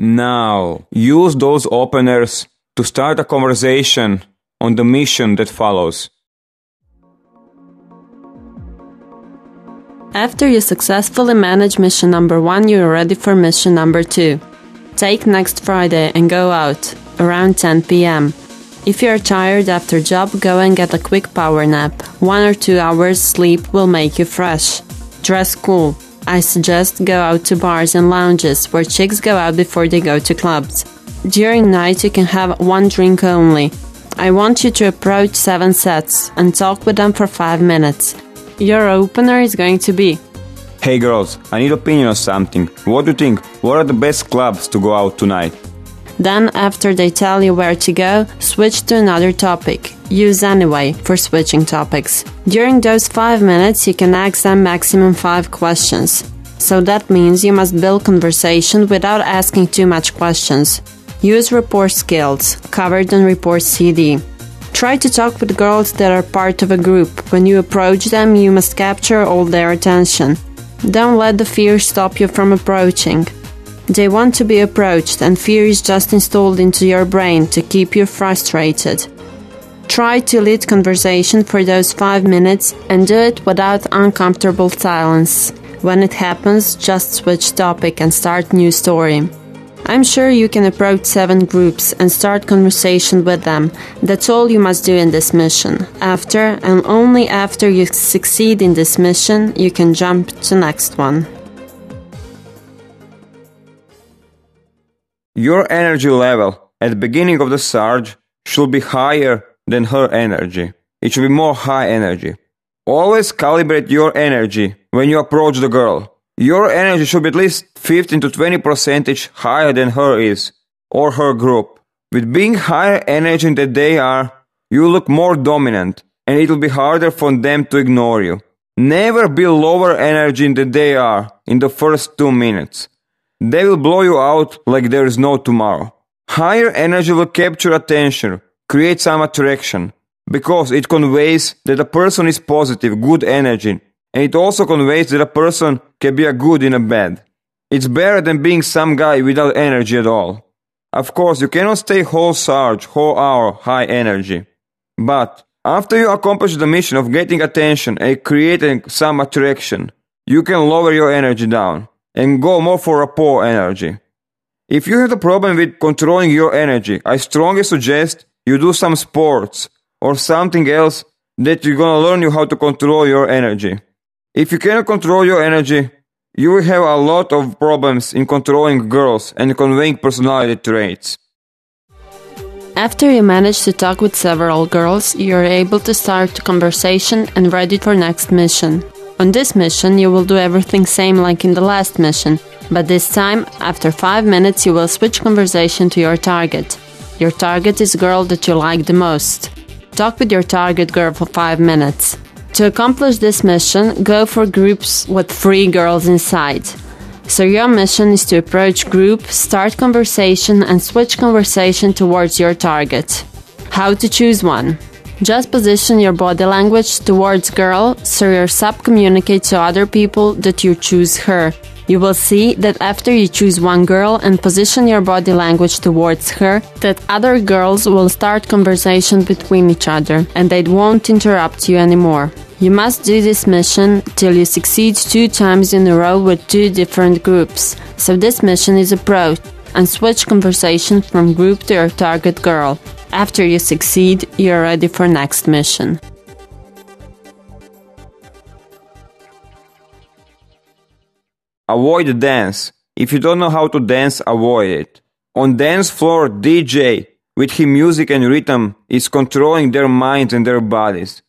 Now, use those openers to start a conversation on the mission that follows. After you successfully manage mission number 1, you are ready for mission number 2. Take next Friday and go out, around 10 p.m. If you are tired after job, go and get a quick power nap. 1 or 2 hours sleep will make you fresh. Dress cool. I suggest go out to bars and lounges, where chicks go out before they go to clubs. During night you can have 1 drink only. I want you to approach 7 sets and talk with them for 5 minutes. Your opener is going to be: Hey girls, I need opinion on something. What do you think? What are the best clubs to go out tonight? Then, after they tell you where to go, switch to another topic. Use anyway for switching topics. During those 5 minutes, you can ask them maximum 5 questions. So that means you must build conversation without asking too much questions. Use rapport skills, covered on rapport CD. Try to talk with girls that are part of a group. When you approach them, you must capture all their attention. Don't let the fear stop you from approaching. They want to be approached, and fear is just installed into your brain to keep you frustrated. Try to lead conversation for those 5 minutes and do it without uncomfortable silence. When it happens, just switch topic and start new story. I'm sure you can approach 7 groups and start conversation with them. That's all you must do in this mission. After, and only after you succeed in this mission, you can jump to next one. Your energy level at the beginning of the surge should be higher than her energy. It should be more high energy. Always calibrate your energy when you approach the girl. Your energy should be at least 15 to 20% higher than her is, or her group. With being higher energy than they are, you look more dominant, and it will be harder for them to ignore you. Never be lower energy than they are in the first 2 minutes. They will blow you out like there is no tomorrow. Higher energy will capture attention, create some attraction, because it conveys that a person is positive, good energy. And it also conveys that a person can be a good in a bad. It's better than being some guy without energy at all. Of course, you cannot stay whole surge, whole hour, high energy. But after you accomplish the mission of getting attention and creating some attraction, you can lower your energy down and go more for rapport energy. If you have a problem with controlling your energy, I strongly suggest you do some sports or something else that you're gonna learn you how to control your energy. If you cannot control your energy, You will have a lot of problems in controlling girls and conveying personality traits. After you manage to talk with several girls, you are able to start a conversation and ready for next mission. On this mission, you will do everything same like in the last mission, but this time, after 5 minutes, you will switch conversation to your target. Your target is girl that you like the most. Talk with your target girl for 5 minutes. To accomplish this mission, go for groups with 3 girls inside. So your mission is to approach group, start conversation and switch conversation towards your target. How to choose one? Just position your body language towards girl, so your sub communicates to other people that you choose her. You will see that after you choose one girl and position your body language towards her, that other girls will start conversation between each other and they won't interrupt you anymore. You must do this mission till you succeed 2 times in a row with 2 different groups. So this mission is approach and switch conversation from group to your target girl. After you succeed, you are ready for next mission. Avoid the dance. If you don't know how to dance, avoid it. On dance floor, DJ, with his music and rhythm, is controlling their minds and their bodies.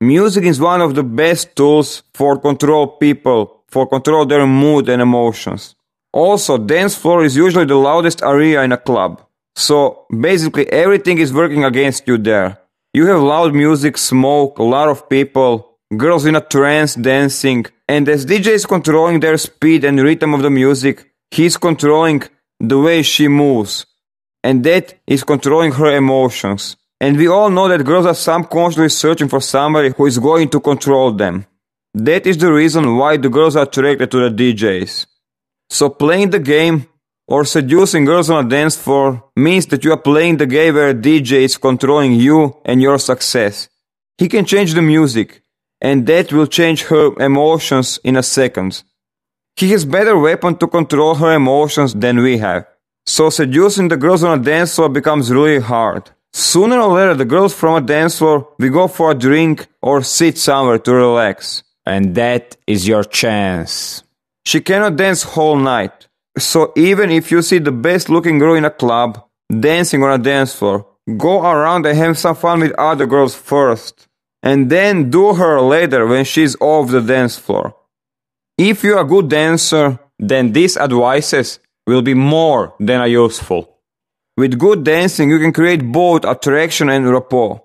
Music is one of the best tools for control people, for control their mood and emotions. Also, dance floor is usually the loudest area in a club. So, basically everything is working against you there. You have loud music, smoke, a lot of people, girls in a trance dancing, and as DJ is controlling their speed and rhythm of the music, he's controlling the way she moves. And that is controlling her emotions. And we all know that girls are subconsciously searching for somebody who is going to control them. That is the reason why the girls are attracted to the DJs. So playing the game or seducing girls on a dance floor means that you are playing the game where a DJ is controlling you and your success. He can change the music, and that will change her emotions in a second. He has better weapon to control her emotions than we have. So seducing the girls on a dance floor becomes really hard. Sooner or later, the girls from a dance floor will go for a drink or sit somewhere to relax. And that is your chance. She cannot dance whole night. So even if you see the best looking girl in a club, dancing on a dance floor, go around and have some fun with other girls first. And then do her later when she's off the dance floor. If you're a good dancer, then these advices will be more than useful. With good dancing, you can create both attraction and rapport.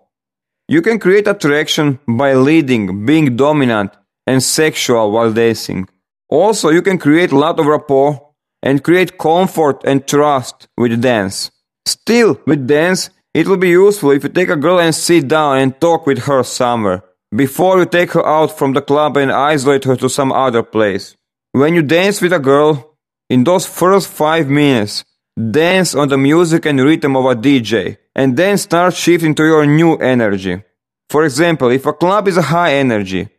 You can create attraction by leading, being dominant and sexual while dancing. Also, you can create a lot of rapport and create comfort and trust with dance. Still, with dance, it will be useful if you take a girl and sit down and talk with her somewhere, before you take her out from the club and isolate her to some other place. When you dance with a girl, in those first 5 minutes, dance on the music and rhythm of a DJ, and then start shifting to your new energy. For example, if a club is a high energy,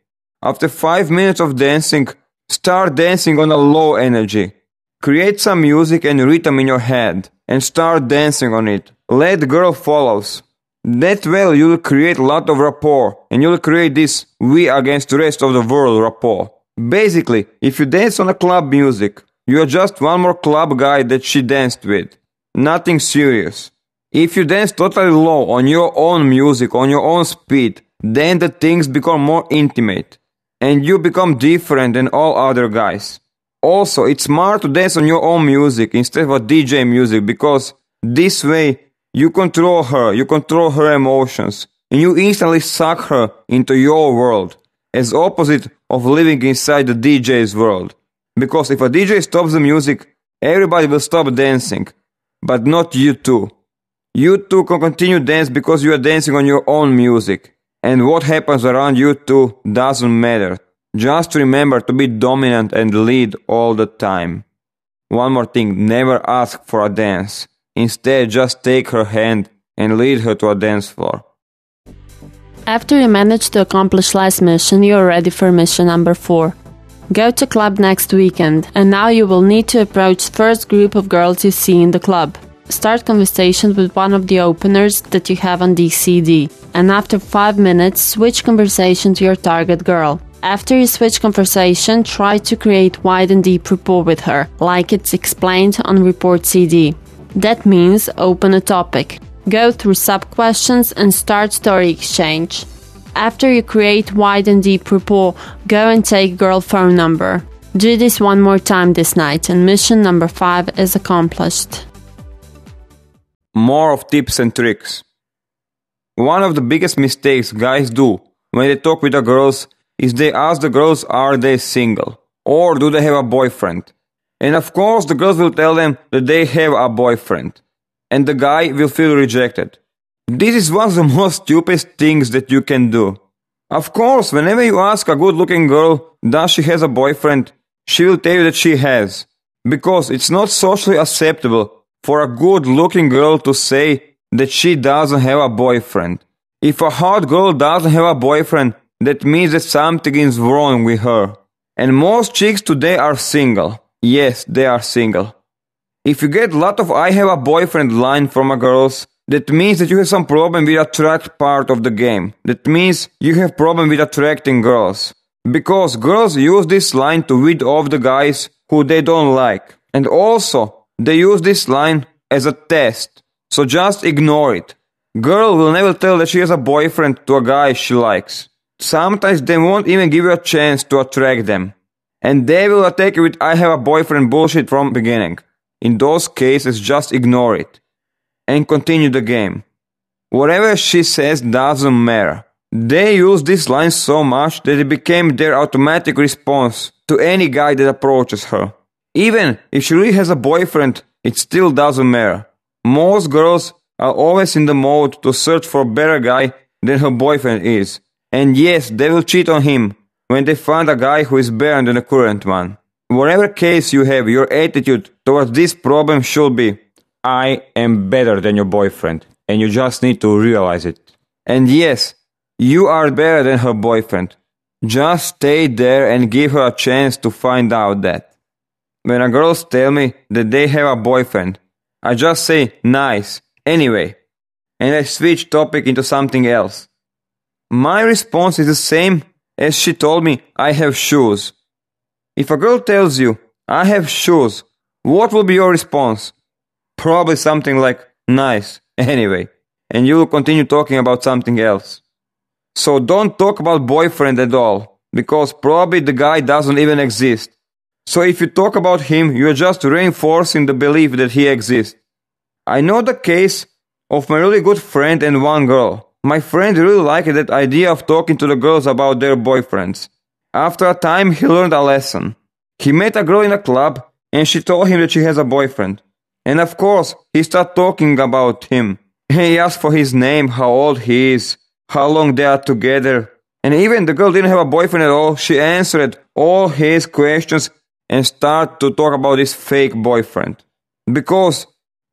after 5 minutes of dancing, start dancing on a low energy. Create some music and rhythm in your head, and start dancing on it. Let the girl follows. That way you will create a lot of rapport, and you will create this we against the rest of the world rapport. Basically, if you dance on a club music, you are just one more club guy that she danced with. Nothing serious. If you dance totally low on your own music, on your own speed, then the things become more intimate. And you become different than all other guys. Also, it's smart to dance on your own music instead of DJ music, because this way you control her emotions, and you instantly suck her into your world, as opposite of living inside the DJ's world. Because if a DJ stops the music, everybody will stop dancing. But not you two. You two can continue dance because you are dancing on your own music. And what happens around you two doesn't matter. Just remember to be dominant and lead all the time. One more thing, never ask for a dance. Instead, just take her hand and lead her to a dance floor. After you manage to accomplish last mission, you are ready for mission number 4. Go to club next weekend, and now you will need to approach first group of girls you see in the club. Start conversation with one of the openers that you have on DCD, and after 5 minutes, switch conversation to your target girl. After you switch conversation, try to create wide and deep rapport with her, like it's explained on Report CD. That means open a topic. Go through sub-questions and start story exchange. After you create wide and deep rapport, go and take girl phone number. Do this one more time this night and mission number 5 is accomplished. More of tips and tricks. One of the biggest mistakes guys do when they talk with the girls is they ask the girls, are they single or do they have a boyfriend? And of course the girls will tell them that they have a boyfriend and the guy will feel rejected. This is one of the most stupid things that you can do. Of course, whenever you ask a good-looking girl, does she has a boyfriend, she will tell you that she has. Because it's not socially acceptable for a good-looking girl to say that she doesn't have a boyfriend. If a hot girl doesn't have a boyfriend, that means that something is wrong with her. And most chicks today are single. Yes, they are single. If you get a lot of I have a boyfriend line from a girls, that means that you have some problem with attract part of the game. That means you have problem with attracting girls. Because girls use this line to weed off the guys who they don't like. And also, they use this line as a test. So just ignore it. Girl will never tell that she has a boyfriend to a guy she likes. Sometimes they won't even give you a chance to attract them. And they will attack you with I have a boyfriend bullshit from beginning. In those cases, just ignore it and continue the game. Whatever she says doesn't matter. They use this line so much that it became their automatic response to any guy that approaches her. Even if she really has a boyfriend, it still doesn't matter. Most girls are always in the mode to search for a better guy than her boyfriend is. And yes, they will cheat on him when they find a guy who is better than the current one. Whatever case you have, your attitude towards this problem should be, I am better than your boyfriend, and you just need to realize it. And yes, you are better than her boyfriend. Just stay there and give her a chance to find out that. When a girl tells me that they have a boyfriend, I just say, nice, anyway, and I switch topic into something else. My response is the same as she told me, I have shoes. If a girl tells you, I have shoes, what will be your response? Probably something like, nice, anyway. And you will continue talking about something else. So don't talk about boyfriend at all, because probably the guy doesn't even exist. So if you talk about him, you are just reinforcing the belief that he exists. I know the case of my really good friend and one girl. My friend really liked that idea of talking to the girls about their boyfriends. After a time, he learned a lesson. He met a girl in a club and she told him that she has a boyfriend. And of course, he started talking about him. He asked for his name, how old he is, how long they are together. And even the girl didn't have a boyfriend at all, she answered all his questions and started to talk about this fake boyfriend. Because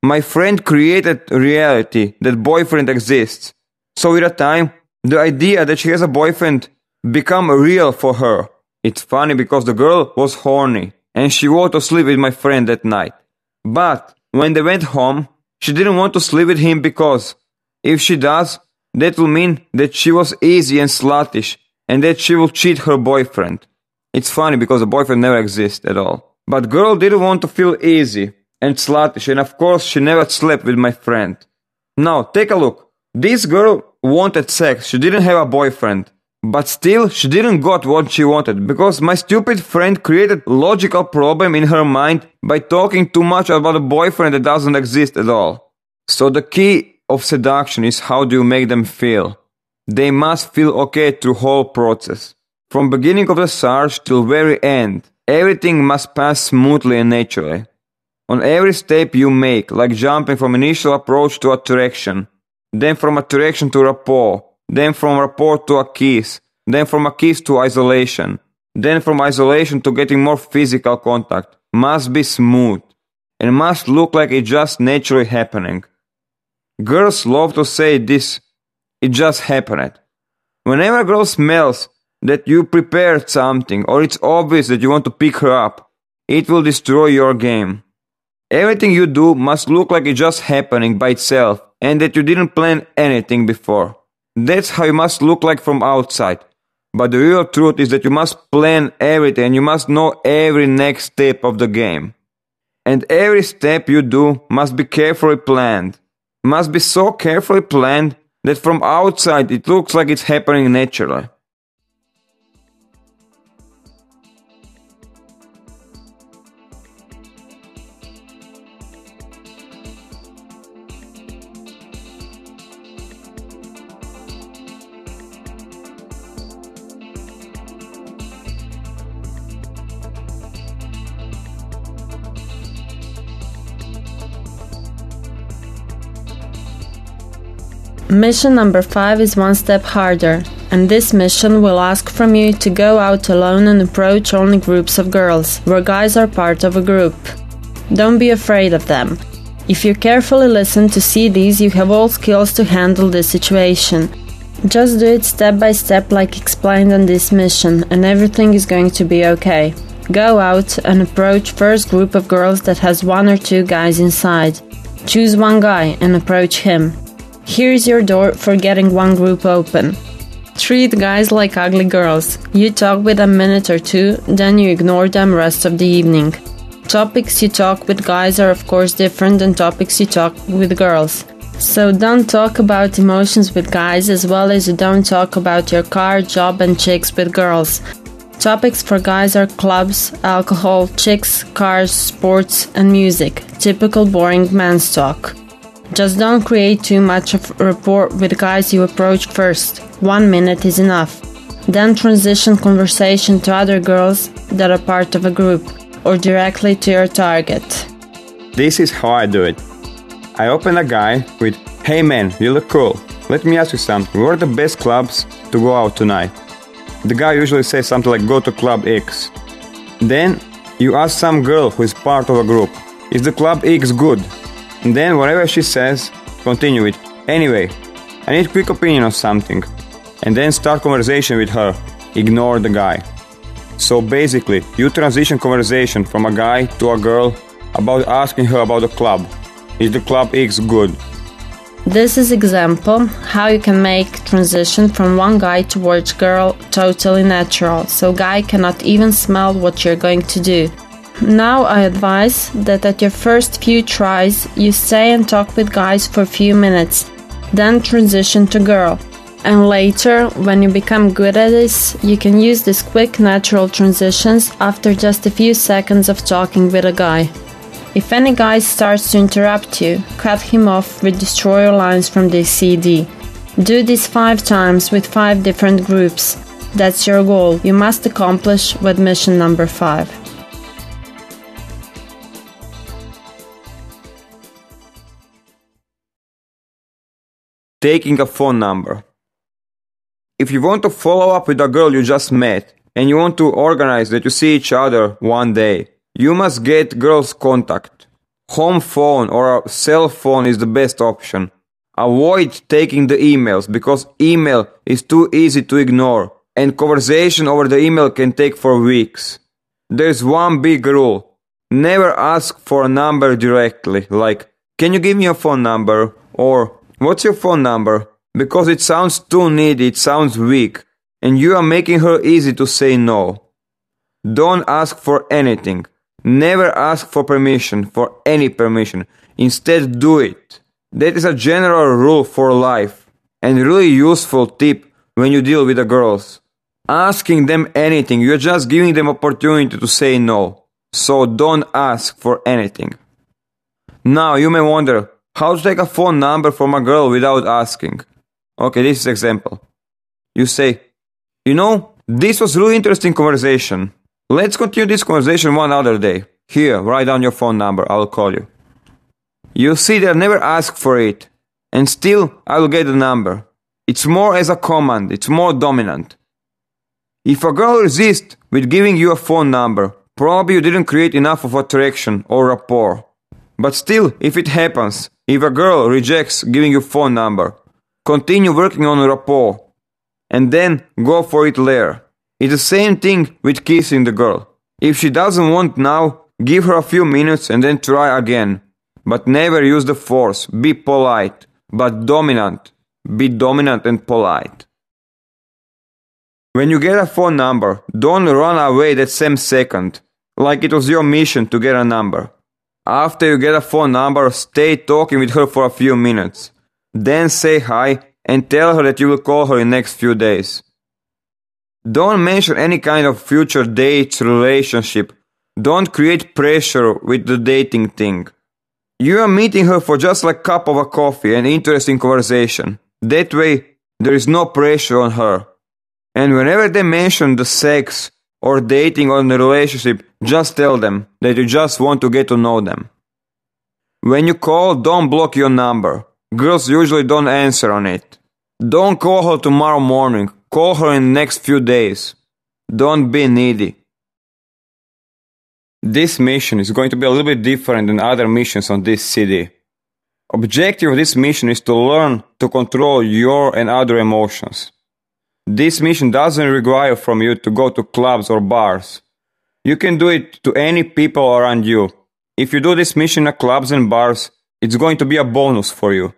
my friend created reality that boyfriend exists. So with a time, the idea that she has a boyfriend become real for her. It's funny because the girl was horny and she went to sleep with my friend that night. But when they went home, she didn't want to sleep with him because if she does, that will mean that she was easy and sluttish and that she will cheat her boyfriend. It's funny because the boyfriend never exists at all. But girl didn't want to feel easy and sluttish and of course she never slept with my friend. Now take a look. This girl wanted sex, she didn't have a boyfriend. But still, she didn't got what she wanted, because my stupid friend created logical problem in her mind by talking too much about a boyfriend that doesn't exist at all. So the key of seduction is how do you make them feel. They must feel okay through whole process. From beginning of the search till very end, everything must pass smoothly and naturally. On every step you make, like jumping from initial approach to attraction, then from attraction to rapport, then from rapport to a kiss, then from a kiss to isolation, then from isolation to getting more physical contact, must be smooth and must look like it's just naturally happening. Girls love to say this, it just happened. Whenever a girl smells that you prepared something or it's obvious that you want to pick her up, it will destroy your game. Everything you do must look like it's just happening by itself and that you didn't plan anything before. That's how you must look like from outside. But the real truth is that you must plan everything. You must know every next step of the game. And every step you do must be carefully planned. Must be so carefully planned that from outside it looks like it's happening naturally. Mission number 5 is one step harder, and this mission will ask from you to go out alone and approach only groups of girls, where guys are part of a group. Don't be afraid of them. If you carefully listen to CDs, you have all skills to handle this situation. Just do it step by step like explained on this mission, and everything is going to be okay. Go out and approach first group of girls that has one or two guys inside. Choose one guy and approach him. Here is your door for getting one group open. Treat guys like ugly girls. You talk with a minute or two, then you ignore them rest of the evening. Topics you talk with guys are of course different than topics you talk with girls. So don't talk about emotions with guys as well as you don't talk about your car, job and chicks with girls. Topics for guys are clubs, alcohol, chicks, cars, sports and music. Typical boring man's talk. Just don't create too much of rapport with guys you approach first. 1 minute is enough. Then transition conversation to other girls that are part of a group or directly to your target. This is how I do it. I open a guy with, "Hey man, you look cool. Let me ask you something. What are the best clubs to go out tonight?" The guy usually says something like, "Go to Club X." Then you ask some girl who is part of a group, "Is the Club X good?" And then whatever she says, continue it. "Anyway, I need quick opinion on something." And then start conversation with her. Ignore the guy. So basically, you transition conversation from a guy to a girl about asking her about the club. Is the Club X good? This is example how you can make transition from one guy towards girl totally natural, so guy cannot even smell what you're going to do. Now I advise that at your first few tries, you stay and talk with guys for a few minutes, then transition to girl. And later, when you become good at this, you can use these quick natural transitions after just a few seconds of talking with a guy. If any guy starts to interrupt you, cut him off with Destroy Your Lines from this CD. Do this 5 times with 5 different groups. That's your goal. You must accomplish with mission number 5. Taking a phone number. If you want to follow up with a girl you just met and you want to organize that you see each other one day, you must get girl's contact. Home phone or a cell phone is the best option. Avoid taking the emails because email is too easy to ignore and conversation over the email can take for weeks. There's one big rule. Never ask for a number directly, like, "Can you give me a phone number?" or "What's your phone number?" because it sounds too needy, it sounds weak, and you are making her easy to say no. Don't ask for anything. Never ask for permission, for any permission. Instead, do it. That is a general rule for life and really useful tip when you deal with the girls. Asking them anything, you're just giving them opportunity to say no. So don't ask for anything. Now, you may wonder, how to take a phone number from a girl without asking. Okay, this is example. You say, "You know, this was really interesting conversation. Let's continue this conversation one other day. Here, write down your phone number, I'll call you." You see, they never ask for it. And still, I will get the number. It's more as a command, it's more dominant. If a girl resists with giving you a phone number, probably you didn't create enough of attraction or rapport. But still, if it happens, if a girl rejects giving you phone number, continue working on rapport and then go for it later. It's the same thing with kissing the girl. If she doesn't want now, give her a few minutes and then try again. But never use the force. Be polite, but dominant. Be dominant and polite. When you get a phone number, don't run away that same second, like it was your mission to get a number. After you get a phone number, stay talking with her for a few minutes. Then say hi and tell her that you will call her in the next few days. Don't mention any kind of future dates, relationship. Don't create pressure with the dating thing. You are meeting her for just like a cup of a coffee and interesting conversation. That way, there is no pressure on her. And whenever they mention the sex or dating or the relationship, just tell them that you just want to get to know them. When you call, don't block your number. Girls usually don't answer on it. Don't call her tomorrow morning. Call her in the next few days. Don't be needy. This mission is going to be a little bit different than other missions on this CD. Objective of this mission is to learn to control your and other emotions. This mission doesn't require from you to go to clubs or bars. You can do it to any people around you. If you do this mission at clubs and bars, it's going to be a bonus for you.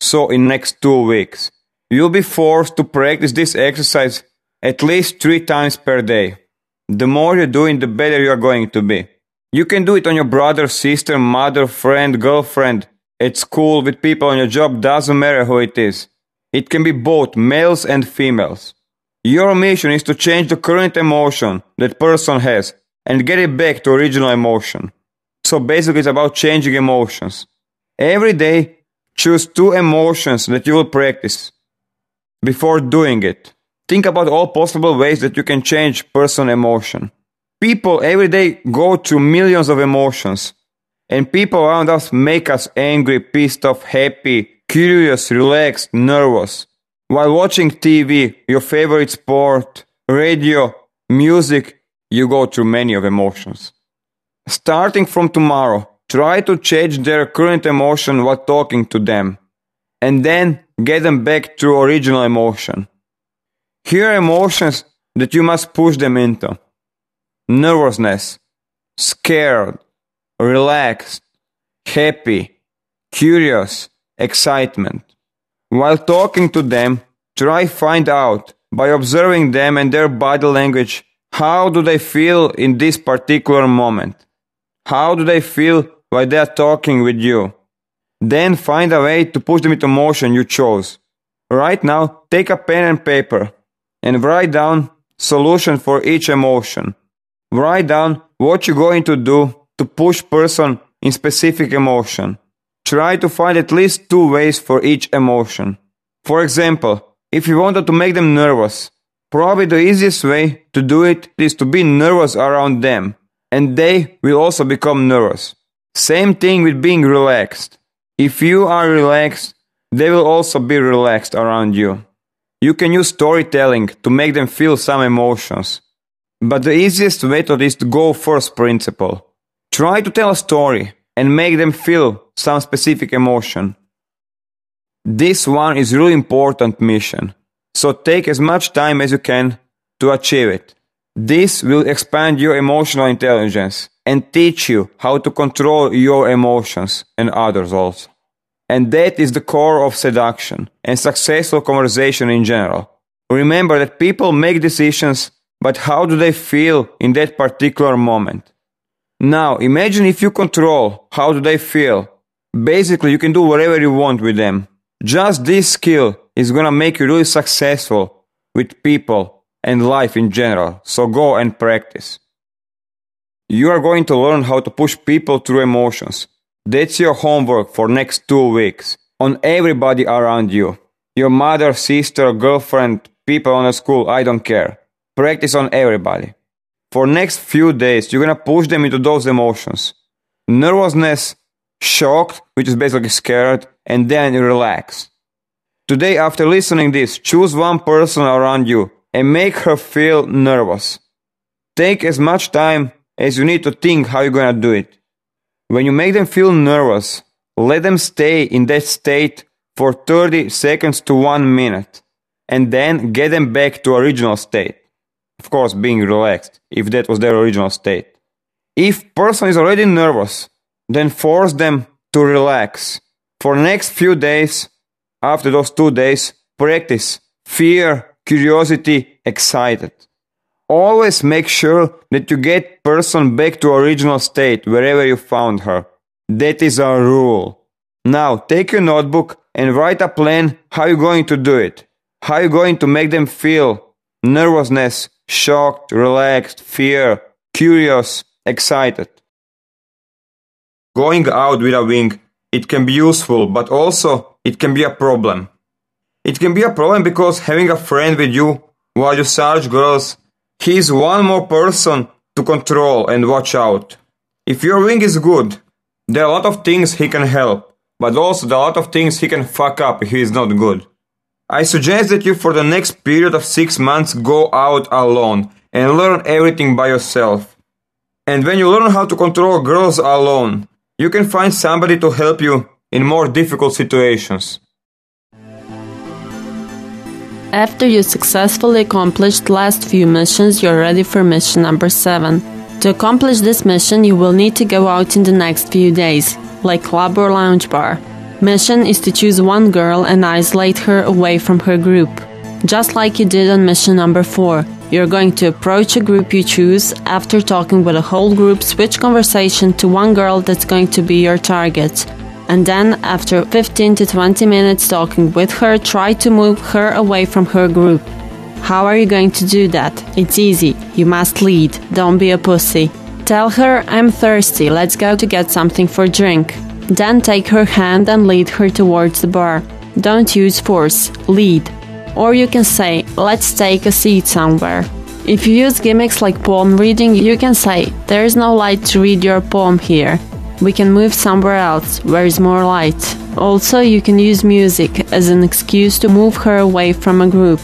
So in next 2 weeks, you'll be forced to practice this exercise at least 3 times per day. The more you do it, the better you are going to be. You can do it on your brother, sister, mother, friend, girlfriend, at school, with people on your job, doesn't matter who it is. It can be both males and females. Your mission is to change the current emotion that person has and get it back to original emotion. So basically it's about changing emotions. Every day, choose 2 emotions that you will practice. Before doing it, think about all possible ways that you can change person emotion. People every day go through millions of emotions, and people around us make us angry, pissed off, happy, curious, relaxed, nervous. While watching TV, your favorite sport, radio, music, you go through many of emotions. Starting from tomorrow, try to change their current emotion while talking to them, and then get them back to original emotion. Here are emotions that you must push them into. Nervousness, scared, relaxed, happy, curious, excitement. While talking to them, try find out by observing them and their body language, how do they feel in this particular moment? How do they feel while they are talking with you? Then find a way to push them into motion you chose. Right now, take a pen and paper and write down solution for each emotion. Write down what you're going to do to push person in specific emotion. Try to find at least 2 ways for each emotion. For example, if you wanted to make them nervous, probably the easiest way to do it is to be nervous around them, and they will also become nervous. Same thing with being relaxed. If you are relaxed, they will also be relaxed around you. You can use storytelling to make them feel some emotions. But the easiest method is to go first principle. Try to tell a story and make them feel some specific emotion. This one is a really important mission, so take as much time as you can to achieve it. This will expand your emotional intelligence and teach you how to control your emotions and others also. And that is the core of seduction and successful conversation in general. Remember that people make decisions, but how do they feel in that particular moment? Now, imagine if you control how do they feel. Basically, you can do whatever you want with them. Just this skill is gonna make you really successful with people and life in general, so go and practice. You are going to learn how to push people through emotions. That's your homework for next 2 weeks. On everybody around you. Your mother, sister, girlfriend, people on a school, I don't care. Practice on everybody. For next few days, you're gonna push them into those emotions. Nervousness, shocked, which is basically scared, and then relax. Today, after listening this, choose one person around you and make her feel nervous. Take as much time as you need to think how you're gonna do it. When you make them feel nervous, let them stay in that state for 30 seconds to 1 minute, and then get them back to original state. Of course, being relaxed, if that was their original state. If person is already nervous, then force them to relax. For next few days, after those 2 days, practice fear curiosity excited. Always make sure that you get person back to original state wherever you found her. That is our rule. Now take your notebook and write a plan how you're going to do it. How you're going to make them feel nervousness, shocked, relaxed, fear, curious, excited. Going out with a wing, it can be useful, but also it can be a problem. It can be a problem because having a friend with you while you search girls, he is one more person to control and watch out. If your wing is good, there are a lot of things he can help, but also there are a lot of things he can fuck up if he is not good. I suggest that you for the next period of 6 months go out alone and learn everything by yourself. And when you learn how to control girls alone, you can find somebody to help you in more difficult situations. After you successfully accomplished last few missions, you're ready for mission number 7. To accomplish this mission, you will need to go out in the next few days, like club or lounge bar. Mission is to choose one girl and isolate her away from her group. Just like you did on mission number 4, you're going to approach a group you choose. After talking with a whole group, switch conversation to one girl that's going to be your target. And then, after 15 to 20 minutes talking with her, try to move her away from her group. How are you going to do that? It's easy. You must lead. Don't be a pussy. Tell her, I'm thirsty, let's go to get something for drink. Then take her hand and lead her towards the bar. Don't use force. Lead. Or you can say, let's take a seat somewhere. If you use gimmicks like palm reading, you can say, there is no light to read your palm here. We can move somewhere else, where is more light. Also, you can use music as an excuse to move her away from a group.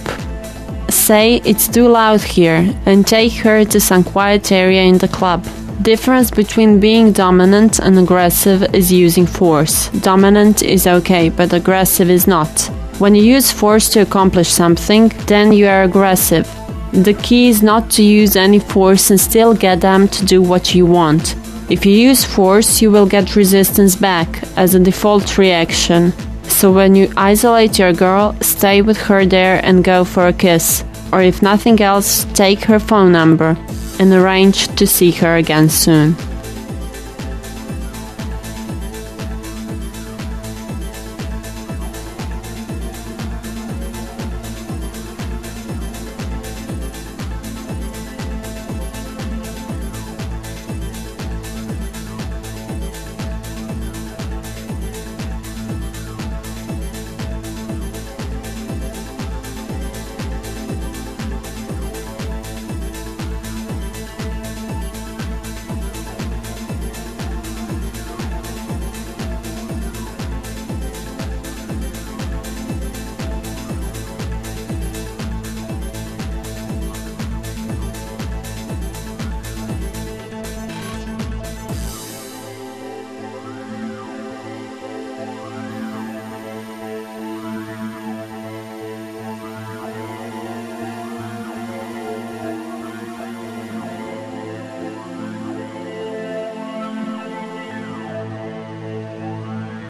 Say, it's too loud here, and take her to some quiet area in the club. Difference between being dominant and aggressive is using force. Dominant is okay, but aggressive is not. When you use force to accomplish something, then you are aggressive. The key is not to use any force and still get them to do what you want. If you use force, you will get resistance back as a default reaction. So when you isolate your girl, stay with her there and go for a kiss. Or if nothing else, take her phone number and arrange to see her again soon.